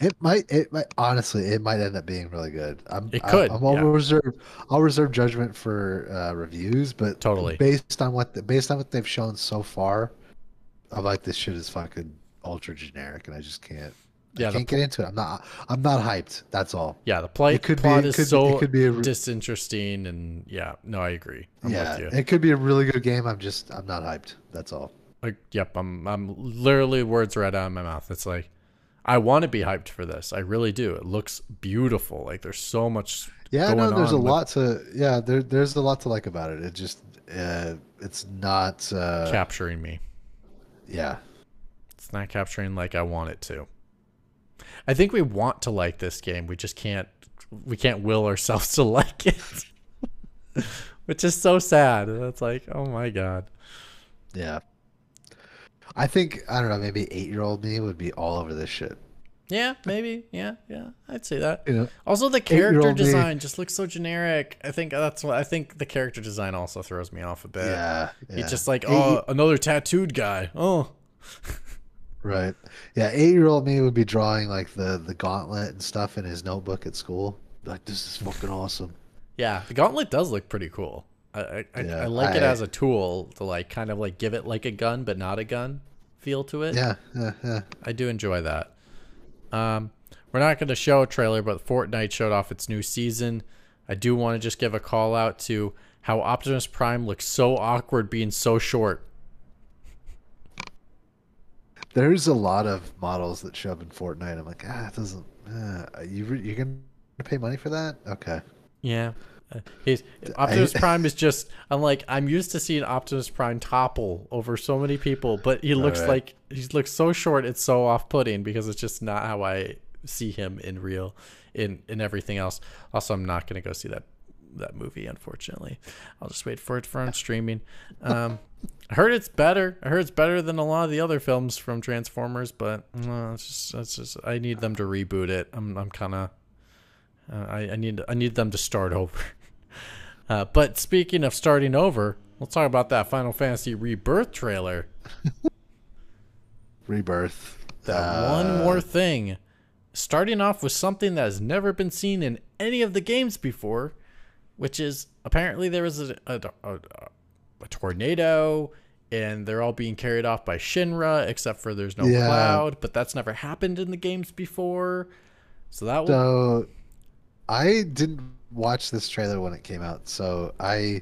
It might, it might, honestly, it might end up being really good. I'm, it could. I'm, I'm all yeah. reserve, I'll reserve judgment for uh, reviews, but totally based on what, the, based on what they've shown so far, I'm like, this shit is fucking ultra generic, and I just can't. Yeah, I can't pl- get into it. I'm not. I'm not hyped. That's all. Yeah, the play, it could plot be, it could, is so it could be a re- disinteresting, and yeah, no, I agree. I'm yeah, with you. It could be a really good game. I'm just, I'm not hyped. That's all. Like, yep, I'm. I'm literally words right out of my mouth. It's like, I want to be hyped for this. I really do. It looks beautiful. Like there's so much. Yeah, no, there's a with... lot to. Yeah, there, there's a lot to like about it. It just, uh, it's not uh, capturing me. Yeah, it's not capturing like I want it to. I think we want to like this game. We just can't. We can't will ourselves to like it, which is so sad. It's like, oh my god. Yeah. I think I don't know. Maybe eight-year-old me would be all over this shit. Yeah, maybe. Yeah, yeah. I'd say that. You know, also, the character design me. just looks so generic. I think that's what I think. The character design also throws me off a bit. Yeah, yeah. It's just like, oh, eight, another tattooed guy. Oh, right. Yeah, eight-year-old me would be drawing like the the gauntlet and stuff in his notebook at school. Like, this is fucking awesome. Yeah, the gauntlet does look pretty cool. I, I, yeah, I like I, it as a tool to like kind of like give it like a gun but not a gun feel to it. Yeah, yeah, yeah. I do enjoy that. Um, we're not going to show a trailer, but Fortnite showed off its new season. I do want to just give a call out to how Optimus Prime looks so awkward being so short. There's a lot of models that show up in Fortnite. I'm like, ah, it doesn't. Uh, you re- you're going to pay money for that? Okay. Yeah. He's, Optimus I, Prime is just I'm like I'm used to seeing Optimus Prime topple over so many people, but he looks right. like he looks so short. It's so off-putting because it's just not how I see him in real in in everything else. Also, I'm not gonna go see that that movie, unfortunately. I'll just wait for it for on streaming. um I heard it's better I heard it's better than a lot of the other films from Transformers, but no, it's just it's just I need them to reboot it. I'm I'm kind of uh, I, I need I need them to start over. Uh, but speaking of starting over, we'll talk about that Final Fantasy Rebirth trailer. Rebirth. That uh, one more thing. Starting off with something that has never been seen in any of the games before, which is apparently there was a, a, a, a tornado and they're all being carried off by Shinra, except for there's no yeah. cloud. But that's never happened in the games before. So that was... So, I didn't... watch this trailer when it came out. So I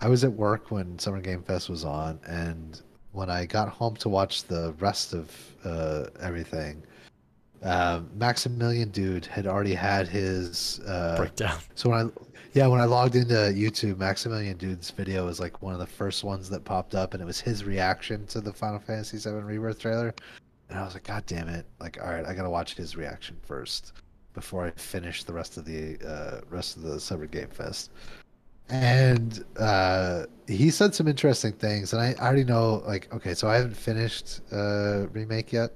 I was at work when Summer Game Fest was on, and when I got home to watch the rest of uh, everything, uh, Maximilian Dude had already had his uh, breakdown. So when I yeah when I logged into YouTube, Maximilian Dude's video was like one of the first ones that popped up, and it was his reaction to the Final Fantasy seven Rebirth trailer. And I was like, god damn it, like, alright, I gotta watch his reaction first before I finish the rest of the uh, rest of the Summer Game Fest. And uh, he said some interesting things, and I, I already know, like, okay, so I haven't finished uh, Remake yet,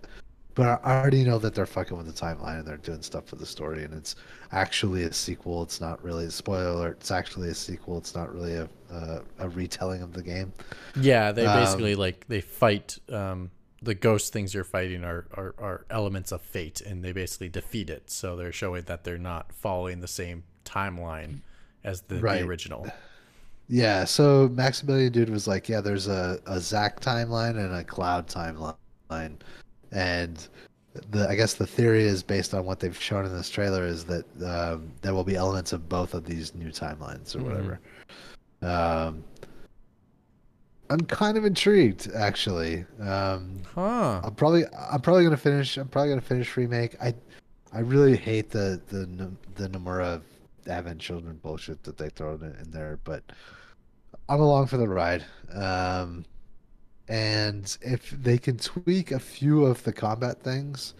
but I already know that they're fucking with the timeline and they're doing stuff for the story, and it's actually a sequel. It's not really a spoiler alert. It's actually a sequel. It's not really a uh, a retelling of the game. Yeah, they basically, um, like, they fight... Um... the ghost things you're fighting are, are, are elements of fate, and they basically defeat it. So they're showing that they're not following the same timeline as the, right. the original. Yeah. So Maximilian Dude was like, yeah, there's a, a Zack timeline and a Cloud timeline. And the, I guess the theory is based on what they've shown in this trailer is that, um, there will be elements of both of these new timelines or mm-hmm. whatever. Um, I'm kind of intrigued, actually. Um, huh. I'm probably, I'm probably gonna finish. I'm probably gonna finish Remake. I, I really hate the the the Nomura having children bullshit that they throw in there, but I'm along for the ride. Um, and if they can tweak a few of the combat things,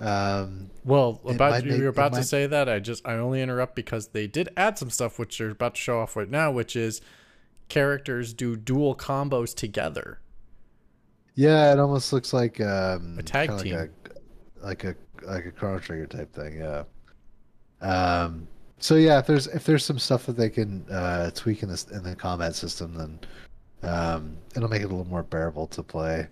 um, well, about you were about to say that. I just I only interrupt because they did add some stuff which they're about to show off right now, which is characters do dual combos together. Yeah, it almost looks like um, a tag team, like a, like a like a Chrono Trigger type thing. Yeah. Um. So yeah, if there's if there's some stuff that they can uh, tweak in this in the combat system, then um, it'll make it a little more bearable to play,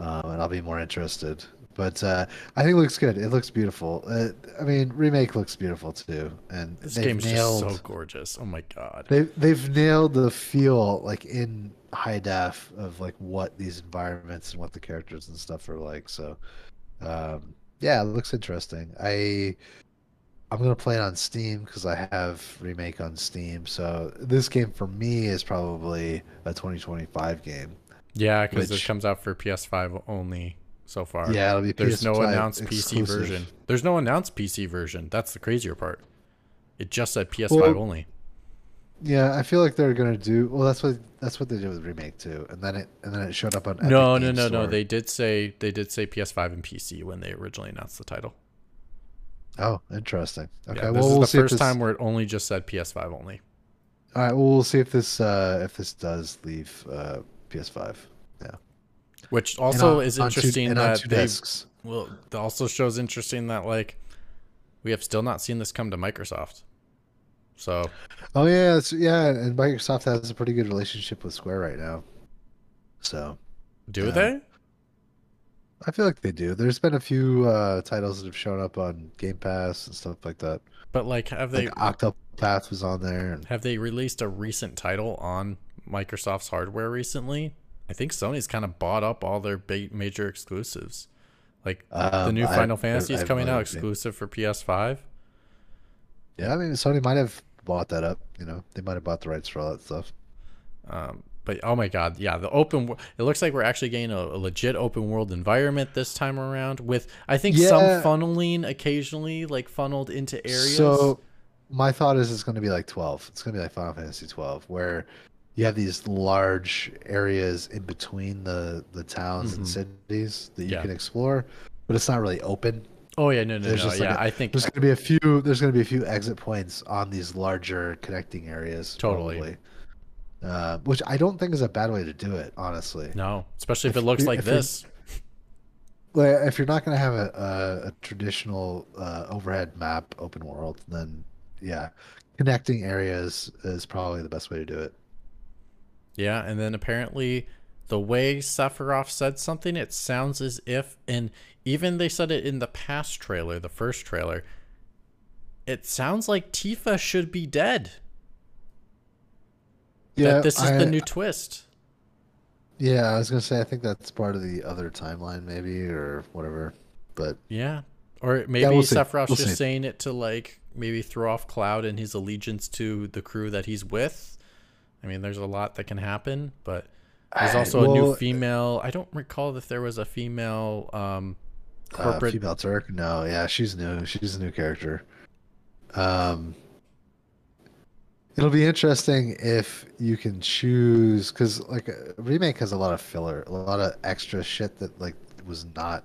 um, and I'll be more interested. But uh, I think it looks good. It looks beautiful. Uh, I mean, remake looks beautiful too. And this game's nailed, just so gorgeous. Oh my god. They they've nailed the feel, like in high def, of like what these environments and what the characters and stuff are like. So um, yeah, it looks interesting. I I'm gonna play it on Steam because I have remake on Steam. So this game for me is probably a twenty twenty-five game. Yeah, because it comes out for P S five only. So far, yeah, it'll be there's no announced exclusive. P C version. There's no announced P C version. That's the crazier part. It just said P S five well, only. Yeah, I feel like they're gonna do well. That's what that's what they did with remake too, and then it and then it showed up on. No, Epic no, Game no, Store. no. They did say they did say P S five and P C when they originally announced the title. Oh, interesting. Okay, yeah, this well, is we'll the see first this... time where it only just said P S five only. All right, well, we'll see if this uh, if this does leave uh, P S five. Yeah. Which also on, is interesting two, that they well also shows interesting that like we have still not seen this come to Microsoft. So oh yeah, it's, yeah, and Microsoft has a pretty good relationship with Square right now. So do uh, they? I feel like they do. There's been a few uh, titles that have shown up on Game Pass and stuff like that. But like, have they? Like Octopath was on there. And... Have they released a recent title on Microsoft's hardware recently? I think Sony's kind of bought up all their major exclusives. Like um, the new Final I, Fantasy is coming out exclusive for P S five. Yeah, I mean, Sony might have bought that up. You know, they might have bought the rights for all that stuff. Um, but oh my god, yeah, the open. It looks like we're actually getting a, a legit open world environment this time around. With I think yeah. some funneling occasionally, like funneled into areas. So my thought is, it's going to be like twelve. It's going to be like Final Fantasy twelve, where you have these large areas in between the, the towns mm-hmm. and cities that you yeah. can explore, but it's not really open. Oh yeah, no, no, there's no. Just no. Like yeah, a, I think there's gonna be a few. There's gonna be a few exit points on these larger connecting areas. Totally. Uh, which I don't think is a bad way to do it, honestly. No, especially if, if it looks like this. Well, if you're not gonna have a a, a traditional uh, overhead map open world, then yeah, connecting areas is probably the best way to do it. Yeah, and then apparently the way Sephiroth said something, it sounds as if, and even they said it in the past trailer, the first trailer, it sounds like Tifa should be dead. Yeah, that this is I, the new twist. Yeah, I was going to say, I think that's part of the other timeline maybe or whatever. But yeah, or maybe yeah, we'll Sephiroth's we'll just see. saying it to like maybe throw off Cloud and his allegiance to the crew that he's with. I mean, there's a lot that can happen, but there's also I, well, a new female. I don't recall if there was a female um, corporate. Uh, female Turk? No, yeah, she's new. She's a new character. Um, it'll be interesting if you can choose, because like remake has a lot of filler, a lot of extra shit that like was not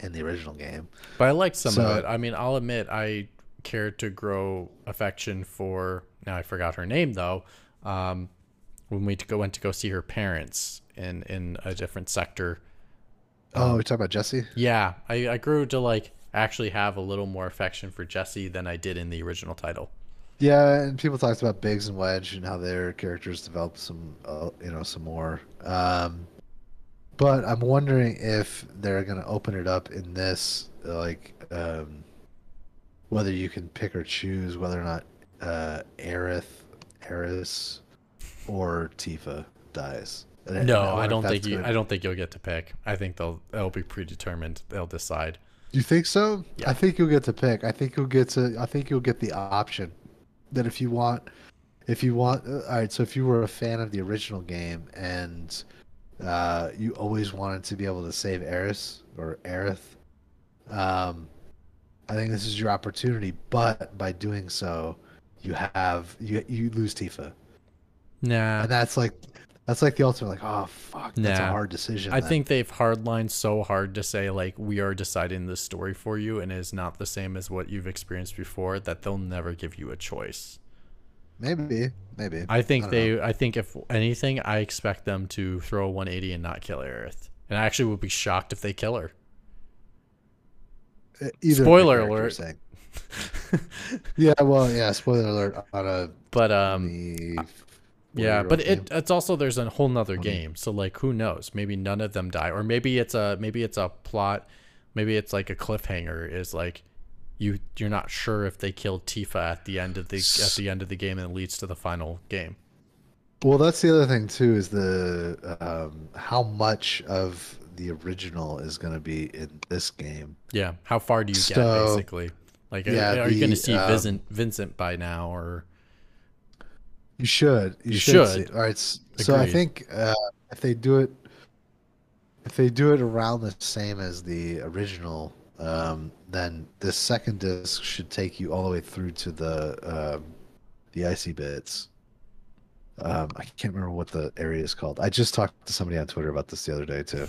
in the original game. But I liked some so, of it. I mean, I'll admit I cared to grow affection for. Now I forgot her name though. Um, when we go, went to go see her parents in, in a different sector. Um, oh, we're talking about Jessie? Yeah. I, I grew to like actually have a little more affection for Jessie than I did in the original title. Yeah. And people talked about Biggs and Wedge and how their characters developed some, uh, you know, some more. Um, but I'm wondering if they're going to open it up in this, like, um, whether you can pick or choose whether or not, uh, Aerith Harris or Tifa dies. I no, I, I don't think you. Good. I don't think you'll get to pick. I think they'll. They'll be predetermined. They'll decide. You think so? Yeah. I think you'll get to pick. I think you'll get to. I think you'll get the option that if you want, if you want. All right. So if you were a fan of the original game and uh, you always wanted to be able to save Aerith or Aerith, um, I think this is your opportunity. But by doing so, you have you you lose Tifa. Nah, and that's like that's like the ultimate. Like, oh fuck, nah. That's a hard decision. I then. think they've hardlined so hard to say like we are deciding this story for you, and it is not the same as what you've experienced before. That they'll never give you a choice. Maybe, maybe. I think I they. Know. I think if anything, I expect them to throw a one eighty and not kill Aerith. And I actually would be shocked if they kill her. Either spoiler alert. yeah, well, yeah. Spoiler alert on a. But um. Yeah, but it, it's also there's a whole nother game. So like, who knows? Maybe none of them die, or maybe it's a maybe it's a plot. Maybe it's like a cliffhanger. Is like. You you're not sure if they kill Tifa at the end of the at the end of the game, and it leads to the final game. Well, that's the other thing too, is the um, how much of the original is going to be in this game. Yeah, how far do you so, get basically? Like, yeah, are, are the, you going to see um, Vincent Vincent by now, or you should you, you should. should. See. All right, so, so I think uh, if they do it, if they do it around the same as the original. Um, then this second disc should take you all the way through to the um, the icy bits. Um, I can't remember what the area is called. I just talked to somebody on Twitter about this the other day too.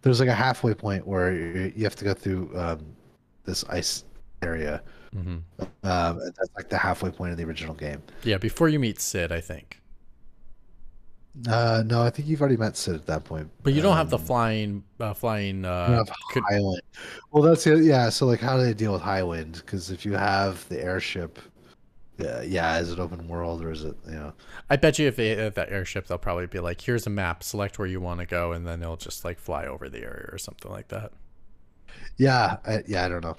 There's like a halfway point where you have to go through um, this ice area. Mm-hmm. um, that's like the halfway point of the original game. Yeah, before you meet Sid, I think. Uh, no, I think you've already met Sid at that point. But you don't um, have the flying, uh, flying. Uh, could... Highwind. Well, that's it. Yeah. So, like, how do they deal with Highwind? Because if you have the airship, yeah, yeah, is it open world or is it? You know, I bet you if, they, if that airship, they'll probably be like, "Here's a map. Select where you want to go," and then it'll just like fly over the area or something like that. Yeah, I, yeah, I don't know.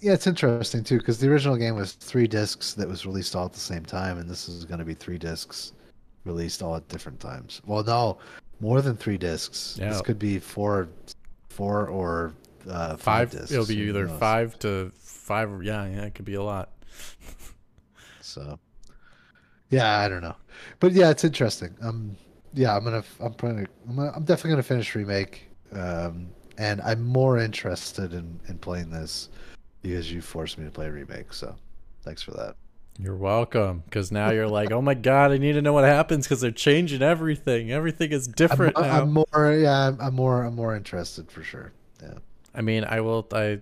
Yeah, it's interesting too because the original game was three discs that was released all at the same time, and this is going to be three discs. Released all at different times. Well, no, more than three discs. Yeah. This could be four, four or uh, five, five discs. It'll be either five to five. Yeah, yeah, it could be a lot. So, yeah, I don't know, but yeah, it's interesting. Um, yeah, I'm gonna, I'm probably, I'm, gonna, I'm definitely gonna finish remake. Um, and I'm more interested in in playing this because you forced me to play remake. So, thanks for that. You're welcome, because now you're like, oh my god, I need to know what happens because they're changing everything. Everything is different I'm, now. I'm more, yeah, I'm, I'm more, I'm more interested for sure. Yeah. I mean, I will, I,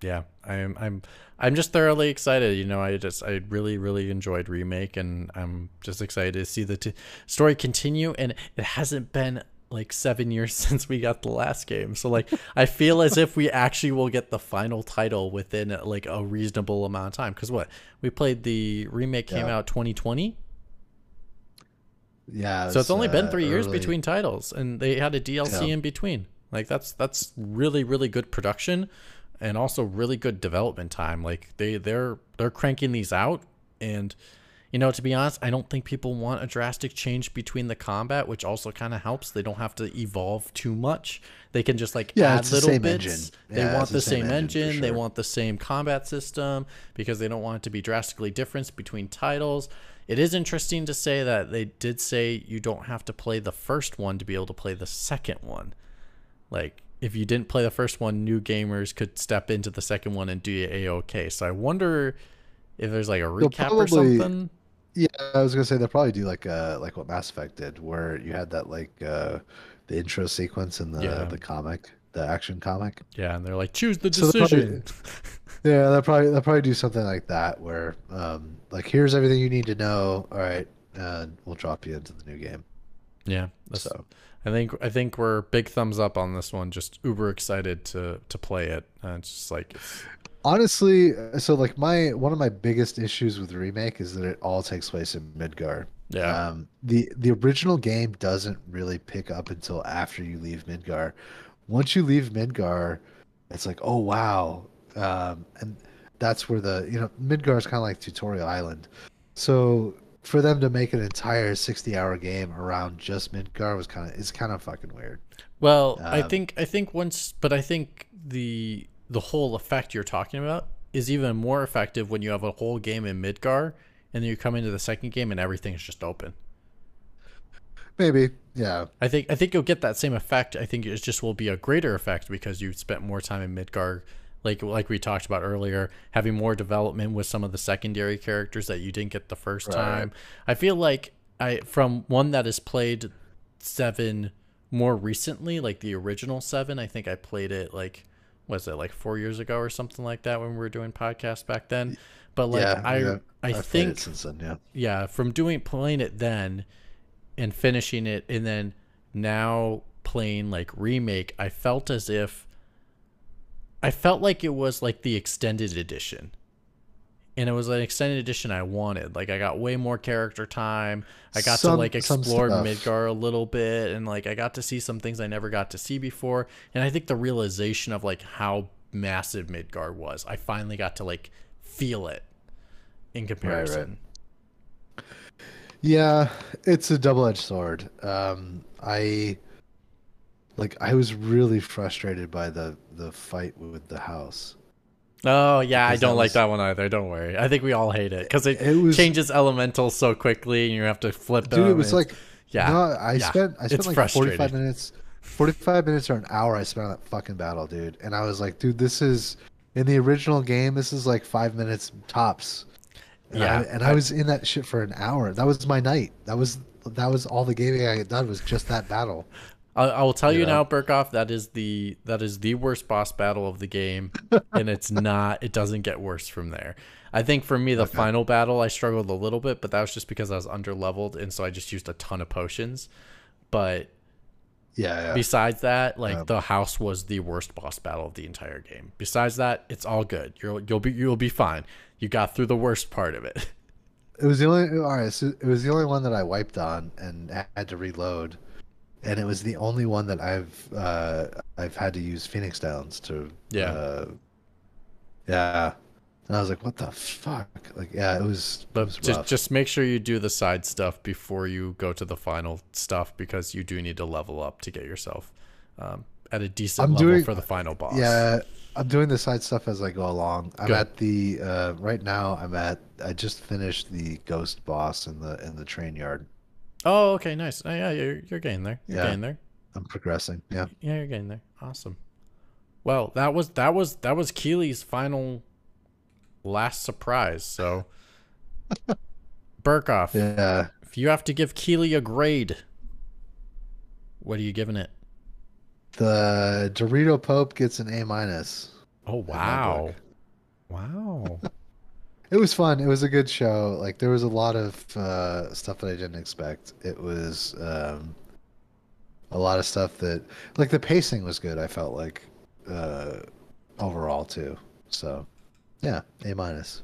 yeah, I'm, I'm, I'm just thoroughly excited. You know, I just, I really, really enjoyed remake, and I'm just excited to see the t- story continue. And it hasn't been like seven years since we got the last game, so like I feel as if we actually will get the final title within like a reasonable amount of time, because what we played, the remake came yeah. out twenty twenty, yeah, it was, so it's only uh, been three early. years between titles, and they had a D L C yeah. in between. Like that's that's really really good production and also really good development time. Like they they're they're cranking these out, and you know, to be honest, I don't think people want a drastic change between the combat, which also kind of helps. They don't have to evolve too much. They can just like yeah, add little the same bits. Engine. They yeah, want the, the same, same engine. engine sure. They want the same combat system because they don't want it to be drastically different between titles. It is interesting to say that they did say you don't have to play the first one to be able to play the second one. Like if you didn't play the first one, new gamers could step into the second one and do A-okay. So I wonder if there's like a recap probably- or something. Yeah, I was gonna say they'll probably do like uh like what Mass Effect did, where you had that like uh the intro sequence and the yeah. the comic, the action comic. Yeah, and they're like choose the decision. So they'll probably, yeah, they'll probably they'll probably do something like that where um like here's everything you need to know. All right, uh, we'll drop you into the new game. Yeah, so I think I think we're big thumbs up on this one. Just uber excited to to play it. Uh, it's just like. It's, honestly, so like my one of my biggest issues with remake is that it all takes place in Midgar. Yeah. Um, the the original game doesn't really pick up until after you leave Midgar. Once you leave Midgar, it's like, oh wow, um, and that's where the you know Midgar is kind of like Tutorial Island. So for them to make an entire sixty-hour game around just Midgar was kind of it's kind of fucking weird. Well, um, I think I think once, but I think the. the whole effect you're talking about is even more effective when you have a whole game in Midgar and then you come into the second game and everything's just open. Maybe. Yeah. I think, I think you'll get that same effect. I think it just will be a greater effect because you've spent more time in Midgar like like we talked about earlier, having more development with some of the secondary characters that you didn't get the first right. time. I feel like I from one that has played seven more recently, like the original seven, I think I played it like, was it like four years ago or something like that when we were doing podcasts back then? But like yeah, I yeah. I I've think since then, yeah. yeah, from doing playing it then and finishing it and then now playing like remake, I felt as if I felt like it was like the extended edition. And it was an extended edition I wanted. Like I got way more character time. I got some, to like explore Midgar a little bit, and like I got to see some things I never got to see before. And I think the realization of like how massive Midgar was, I finally got to like feel it in comparison. Right, right. Yeah, it's a double-edged sword. Um, I like I was really frustrated by the the fight with the house. Oh, yeah, because I don't was, like that one either. Don't worry. I think we all hate it because it, it was, changes elementals so quickly and you have to flip dude, them. Dude, it was like, yeah, no, I, yeah spent, I spent like forty-five minutes, forty-five minutes or an hour I spent on that fucking battle, dude. And I was like, dude, this is, in the original game, this is like five minutes tops. And yeah. I, and I was in that shit for an hour. That was my night. That was that was all the gaming I had done was just that battle. I, I will tell you, you know? now, Berkoff, that is the that is the worst boss battle of the game, and it's not. It doesn't get worse from there. I think for me, the okay. final battle, I struggled a little bit, but that was just because I was underleveled, and so I just used a ton of potions. But yeah, yeah. besides that, like yeah. the house was the worst boss battle of the entire game. Besides that, it's all good. You'll you'll be you'll be fine. You got through the worst part of it. It was the only all right. So it was the only one that I wiped on and had to reload. And it was the only one that I've uh, I've had to use Phoenix Downs to. Yeah. Uh, yeah. And I was like, what the fuck? Like, yeah, it was. But it was just, just make sure you do the side stuff before you go to the final stuff because you do need to level up to get yourself um, at a decent I'm level doing, for the final boss. Yeah, I'm doing the side stuff as I go along. I'm go. at the uh, right now. I'm at. I just finished the ghost boss in the in the train yard. Oh, okay, nice. Oh, yeah, you're, you're getting there. You're yeah, getting there. I'm progressing. Yeah. Yeah, you're getting there. Awesome. Well, that was that was that was Keighley's final, last surprise. So, Berkoff. Yeah. If you have to give Keighley a grade, what are you giving it? The Dorito Pope gets an A minus. Oh wow! Wow. It was fun. It was a good show. Like there was a lot of uh, stuff that I didn't expect. It was um, a lot of stuff that, like the pacing was good. I felt like uh, overall too. So, yeah, A minus.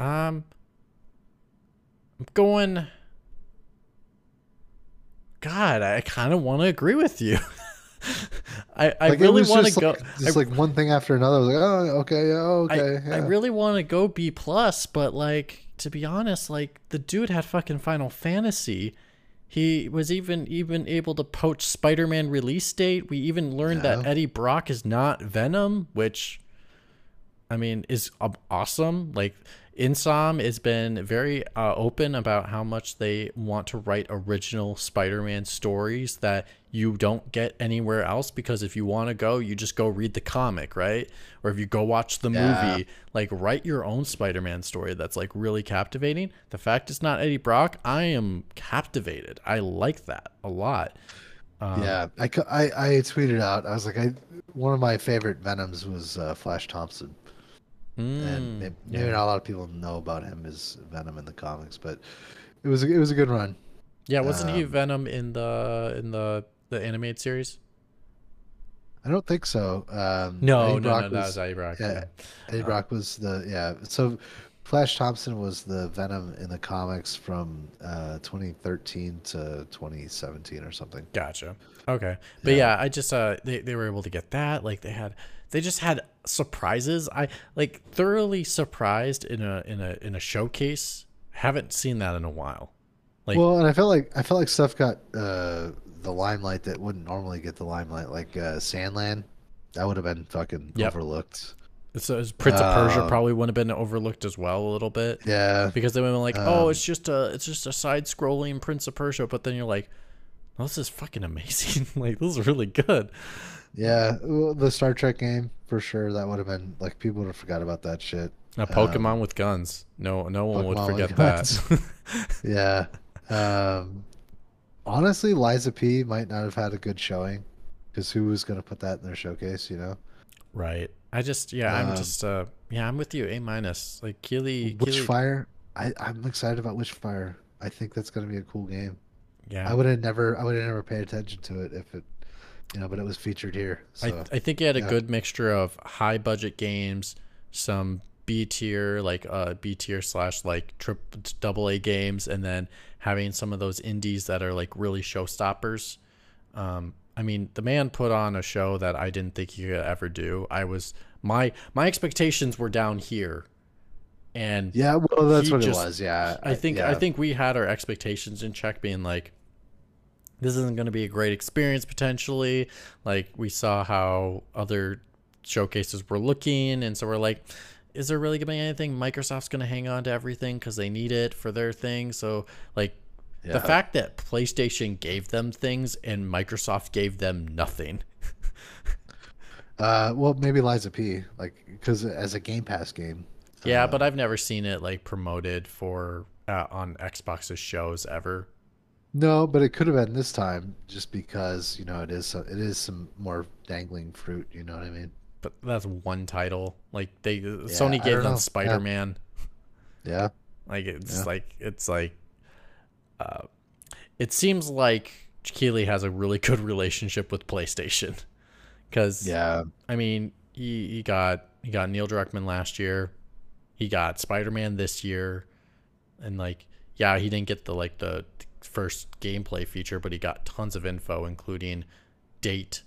Um, I'm going. God, I kind of want to agree with you. I, I like really want to go. Like, just I, like one thing after another. I was like, oh, okay, yeah, okay. I, yeah. I really want to go B plus, but like to be honest, like the dude had fucking Final Fantasy. He was even even able to poach Spider-Man release date. We even learned yeah. that Eddie Brock is not Venom, which, I mean, is awesome. Like Insom has been very uh, open about how much they want to write original Spider-Man stories that you don't get anywhere else, because if you want to go, you just go read the comic, right? Or if you go watch the yeah. movie, like write your own Spider-Man story that's like really captivating. The fact it's not Eddie Brock, I am captivated. I like that a lot. Um, yeah, I, I, I tweeted out, I was like, I, one of my favorite Venoms was uh, Flash Thompson. Mm, and maybe, maybe yeah. not a lot of people know about him as Venom in the comics, but it was a, it was a good run. Yeah, wasn't um, he Venom in the in the the animated series? I don't think so. Um, no, Eddie no, no, was, that was Eddie Brock. Yeah, Eddie uh, Brock was the yeah. So Flash Thompson was the Venom in the comics from uh, twenty thirteen to twenty seventeen or something. Gotcha. Okay, but yeah, yeah I just uh, they they were able to get that. Like they had. They just had surprises. I like thoroughly surprised in a in a in a showcase. Haven't seen that in a while. Like, well, and I felt like I felt like stuff got uh, the limelight that wouldn't normally get the limelight, like uh, Sandland. That would have been fucking yep. overlooked. So Prince of Persia uh, probably wouldn't have been overlooked as well a little bit. Yeah, because they would have been like, um, oh, it's just a it's just a side scrolling Prince of Persia. But then you're like, Oh, this is fucking amazing. Like, this is really good. Yeah, the Star Trek game, for sure. That would have been, like, people would have forgot about that shit. A Pokemon um, with guns. No, no one Pokemon would forget that. Yeah. Um, honestly, Lies of P might not have had a good showing, because who was going to put that in their showcase, you know? Right. I just, yeah, um, I'm just, uh, yeah, I'm with you. A minus. Like, Keighley. Witch Fire. I, I'm excited about Witch Fire. I think that's going to be a cool game. Yeah. I would have never, I would have never paid attention to it if it, you know, but it was featured here. So, I, I think it had a yeah. good mixture of high budget games, some B tier, like uh B tier slash like triple double A games, and then having some of those indies that are like really showstoppers. Um, I mean, the man put on a show that I didn't think he could ever do. I was, my, my expectations were down here. And yeah, well, that's what just, it was. Yeah. I think, yeah. I think we had our expectations in check, being like, this isn't going to be a great experience potentially. Like, we saw how other showcases were looking. And so we're like, is there really going to be anything? Microsoft's going to hang on to everything because they need it for their thing. So, like, yeah. the fact that PlayStation gave them things and Microsoft gave them nothing. uh, well, maybe Lies of P, like, because as a Game Pass game. Yeah, uh, but I've never seen it, like, promoted for uh, on Xbox's shows ever. No, but it could have been this time, just because, you know, it is it is some more dangling fruit. You know what I mean? But that's one title. Like, they yeah, Sony gave them Spider-Man. Yeah. yeah. Like it's yeah. like it's like, uh, it seems like Keighley has a really good relationship with PlayStation, because yeah, I mean, he he got he got Neil Druckmann last year, he got Spider-Man this year, and like yeah, he didn't get the like the first gameplay feature, but he got tons of info, including date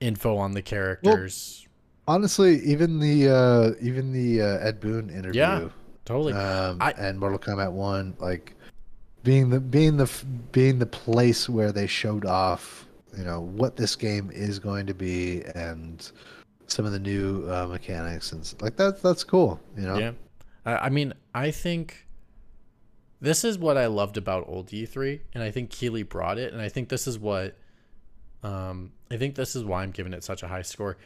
info on the characters. Well, honestly, even the uh even the uh, Ed Boon interview, yeah, totally, um, I, and Mortal Kombat one, like being the being the being the place where they showed off, you know, what this game is going to be and some of the new uh, mechanics and like that. That's cool, you know. Yeah, I, I mean, I think. This is what I loved about old E three, and I think Keighley brought it, and I think this is what, um, I think this is why I'm giving it such a high score.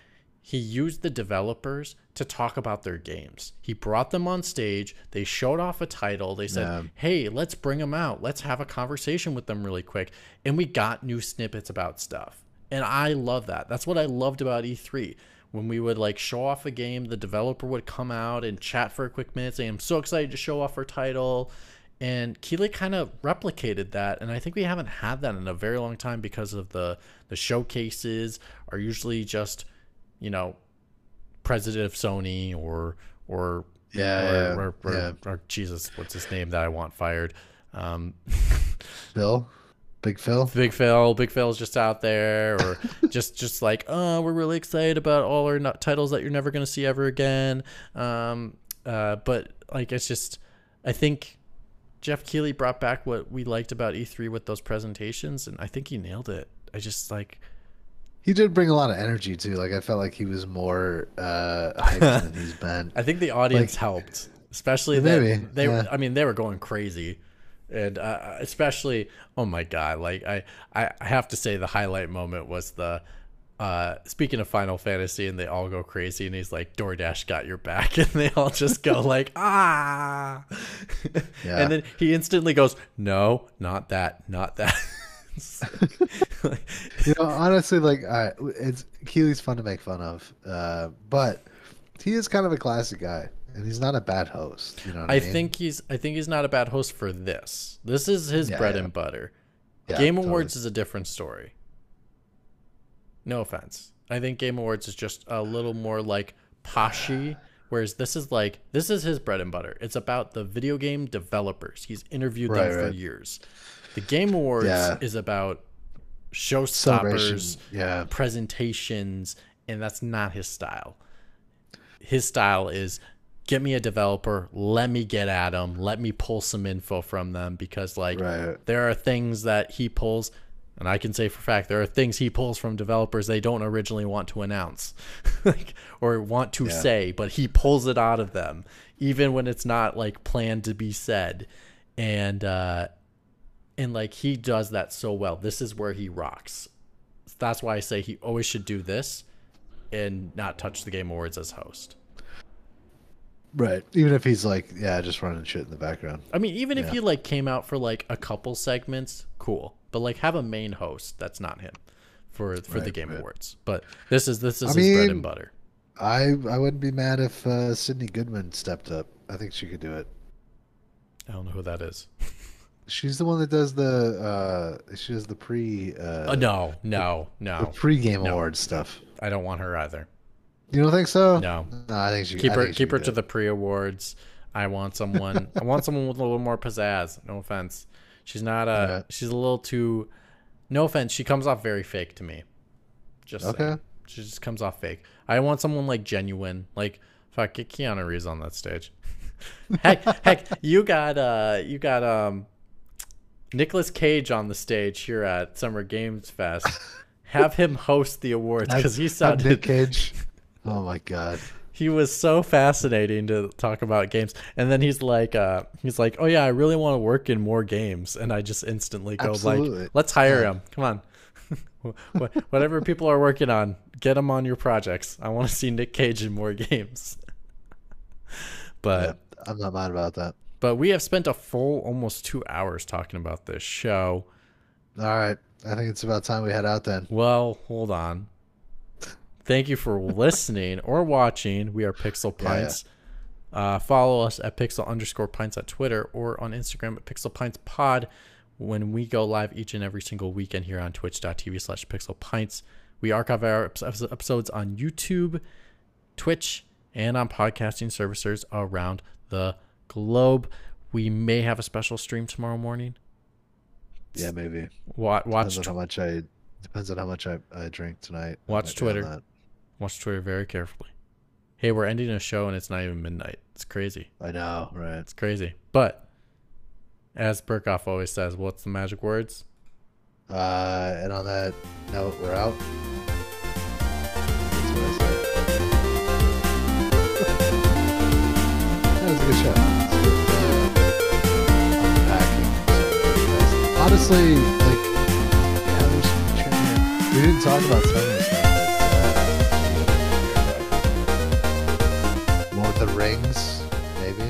He used the developers to talk about their games. He brought them on stage. They showed off a title. They said, yeah. hey, let's bring them out. Let's have a conversation with them really quick. And we got new snippets about stuff. And I love that. That's what I loved about E three. When we would like show off a game, the developer would come out and chat for a quick minute, saying, I'm so excited to show off our title. And Keighley kind of replicated that, and I think we haven't had that in a very long time, because of the the showcases are usually just, you know, president of Sony or or yeah, or, yeah, or, or, yeah. Or, or Jesus, what's his name that I want fired? Um, Phil, Big Phil, Big Phil, Big Phil's just out there, or just just like, oh, we're really excited about all our titles that you're never going to see ever again. Um, uh, but like, it's just, I think. Geoff Keighley brought back what we liked about E three with those presentations, and I think he nailed it. I just like he did bring a lot of energy too. Like, I felt like he was more uh, hyped than he's been. I think the audience like, helped, especially maybe, that they. Yeah. I mean, they were going crazy, and uh, especially oh my god! Like I, I have to say the highlight moment was the uh, speaking of Final Fantasy, and they all go crazy, and he's like, DoorDash got your back, and they all just go like ah. Yeah. And then he instantly goes, no, not that, not that. You know, honestly, like, I, it's Keighley's fun to make fun of, uh, but he is kind of a classic guy, and he's not a bad host. You know what I, I mean? think he's, I think he's not a bad host for this. This is his yeah, bread yeah. and butter. Yeah, Game totally. Awards is a different story. No offense. I think Game Awards is just a little more like poshy. Whereas this is like, this is his bread and butter. It's about the video game developers. He's interviewed right, them right. for years. The Game Awards yeah. is about showstoppers, yeah. presentations, and that's not his style. His style is get me a developer, let me get at them, let me pull some info from them, because like right. there are things that he pulls, and I can say for a fact, there are things he pulls from developers they don't originally want to announce like, or want to yeah. say, but he pulls it out of them, even when it's not like planned to be said. And uh, And like, he does that so well. This is where he rocks. That's why I say he always should do this and not touch the Game Awards as host. Right. Even if he's like, yeah, just running shit in the background. I mean, even yeah. if he like came out for like a couple segments, cool. But like, have a main host that's not him for for right, the Game right. Awards. But this is this is I his mean, bread and butter. I I wouldn't be mad if uh, Sydney Goodman stepped up. I think she could do it. I don't know who that is. She's the one that does the uh, she does the pre uh, uh, no no no the pre Game no. Awards stuff. I don't want her either. You don't think so? No, no I think she keep her keep her to the pre awards. I want someone. I want someone with a little more pizzazz. No offense, she's not a. Yeah. She's a little too. No offense, she comes off very fake to me. Just okay. Saying. She just comes off fake. I want someone like genuine. Like fuck, get Keanu Reeves on that stage. heck, heck, you got uh, you got um. Nicolas Cage on the stage here at Summer Games Fest. Have him host the awards because he sounded Nick Cage. Oh my god, he was so fascinating to talk about games. And then he's like, uh, he's like, oh yeah, I really want to work in more games. And I just instantly go Absolutely. like, let's hire him. Come on, whatever people are working on, get them on your projects. I want to see Nick Cage in more games. But yeah, I'm not mad about that. But we have spent a full almost two hours talking about this show. All right. I think it's about time we head out then. Well, hold on. Thank you for listening or watching. We are Pixel Pints. Yeah, yeah. Uh, follow us at Pixel underscore Pints at Twitter or on Instagram at Pixel Pints Pod when we go live each and every single weekend here on twitch.tv slash Pixel Pints. We archive our episodes on YouTube, Twitch, and on podcasting services around the globe. We may have a special stream tomorrow morning. Yeah, maybe. Watch. watch depends on how much I depends on how much I, I drink tonight. Watch Twitter. Watch Twitter very carefully. Hey, we're ending a show and it's not even midnight. It's crazy. I know, right? It's crazy. But as Berkoff always says, what's the magic words? Uh, and on that note, we're out. That's what I said. That was a good show. Honestly, like, yeah, there's we didn't talk about some of this stuff. But, uh, Lord of the Rings, maybe.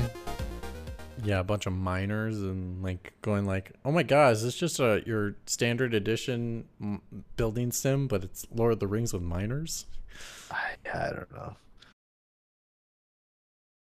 Yeah, a bunch of minors and like going like, oh my god, is this just a your standard edition building sim, but it's Lord of the Rings with minors? I I don't know.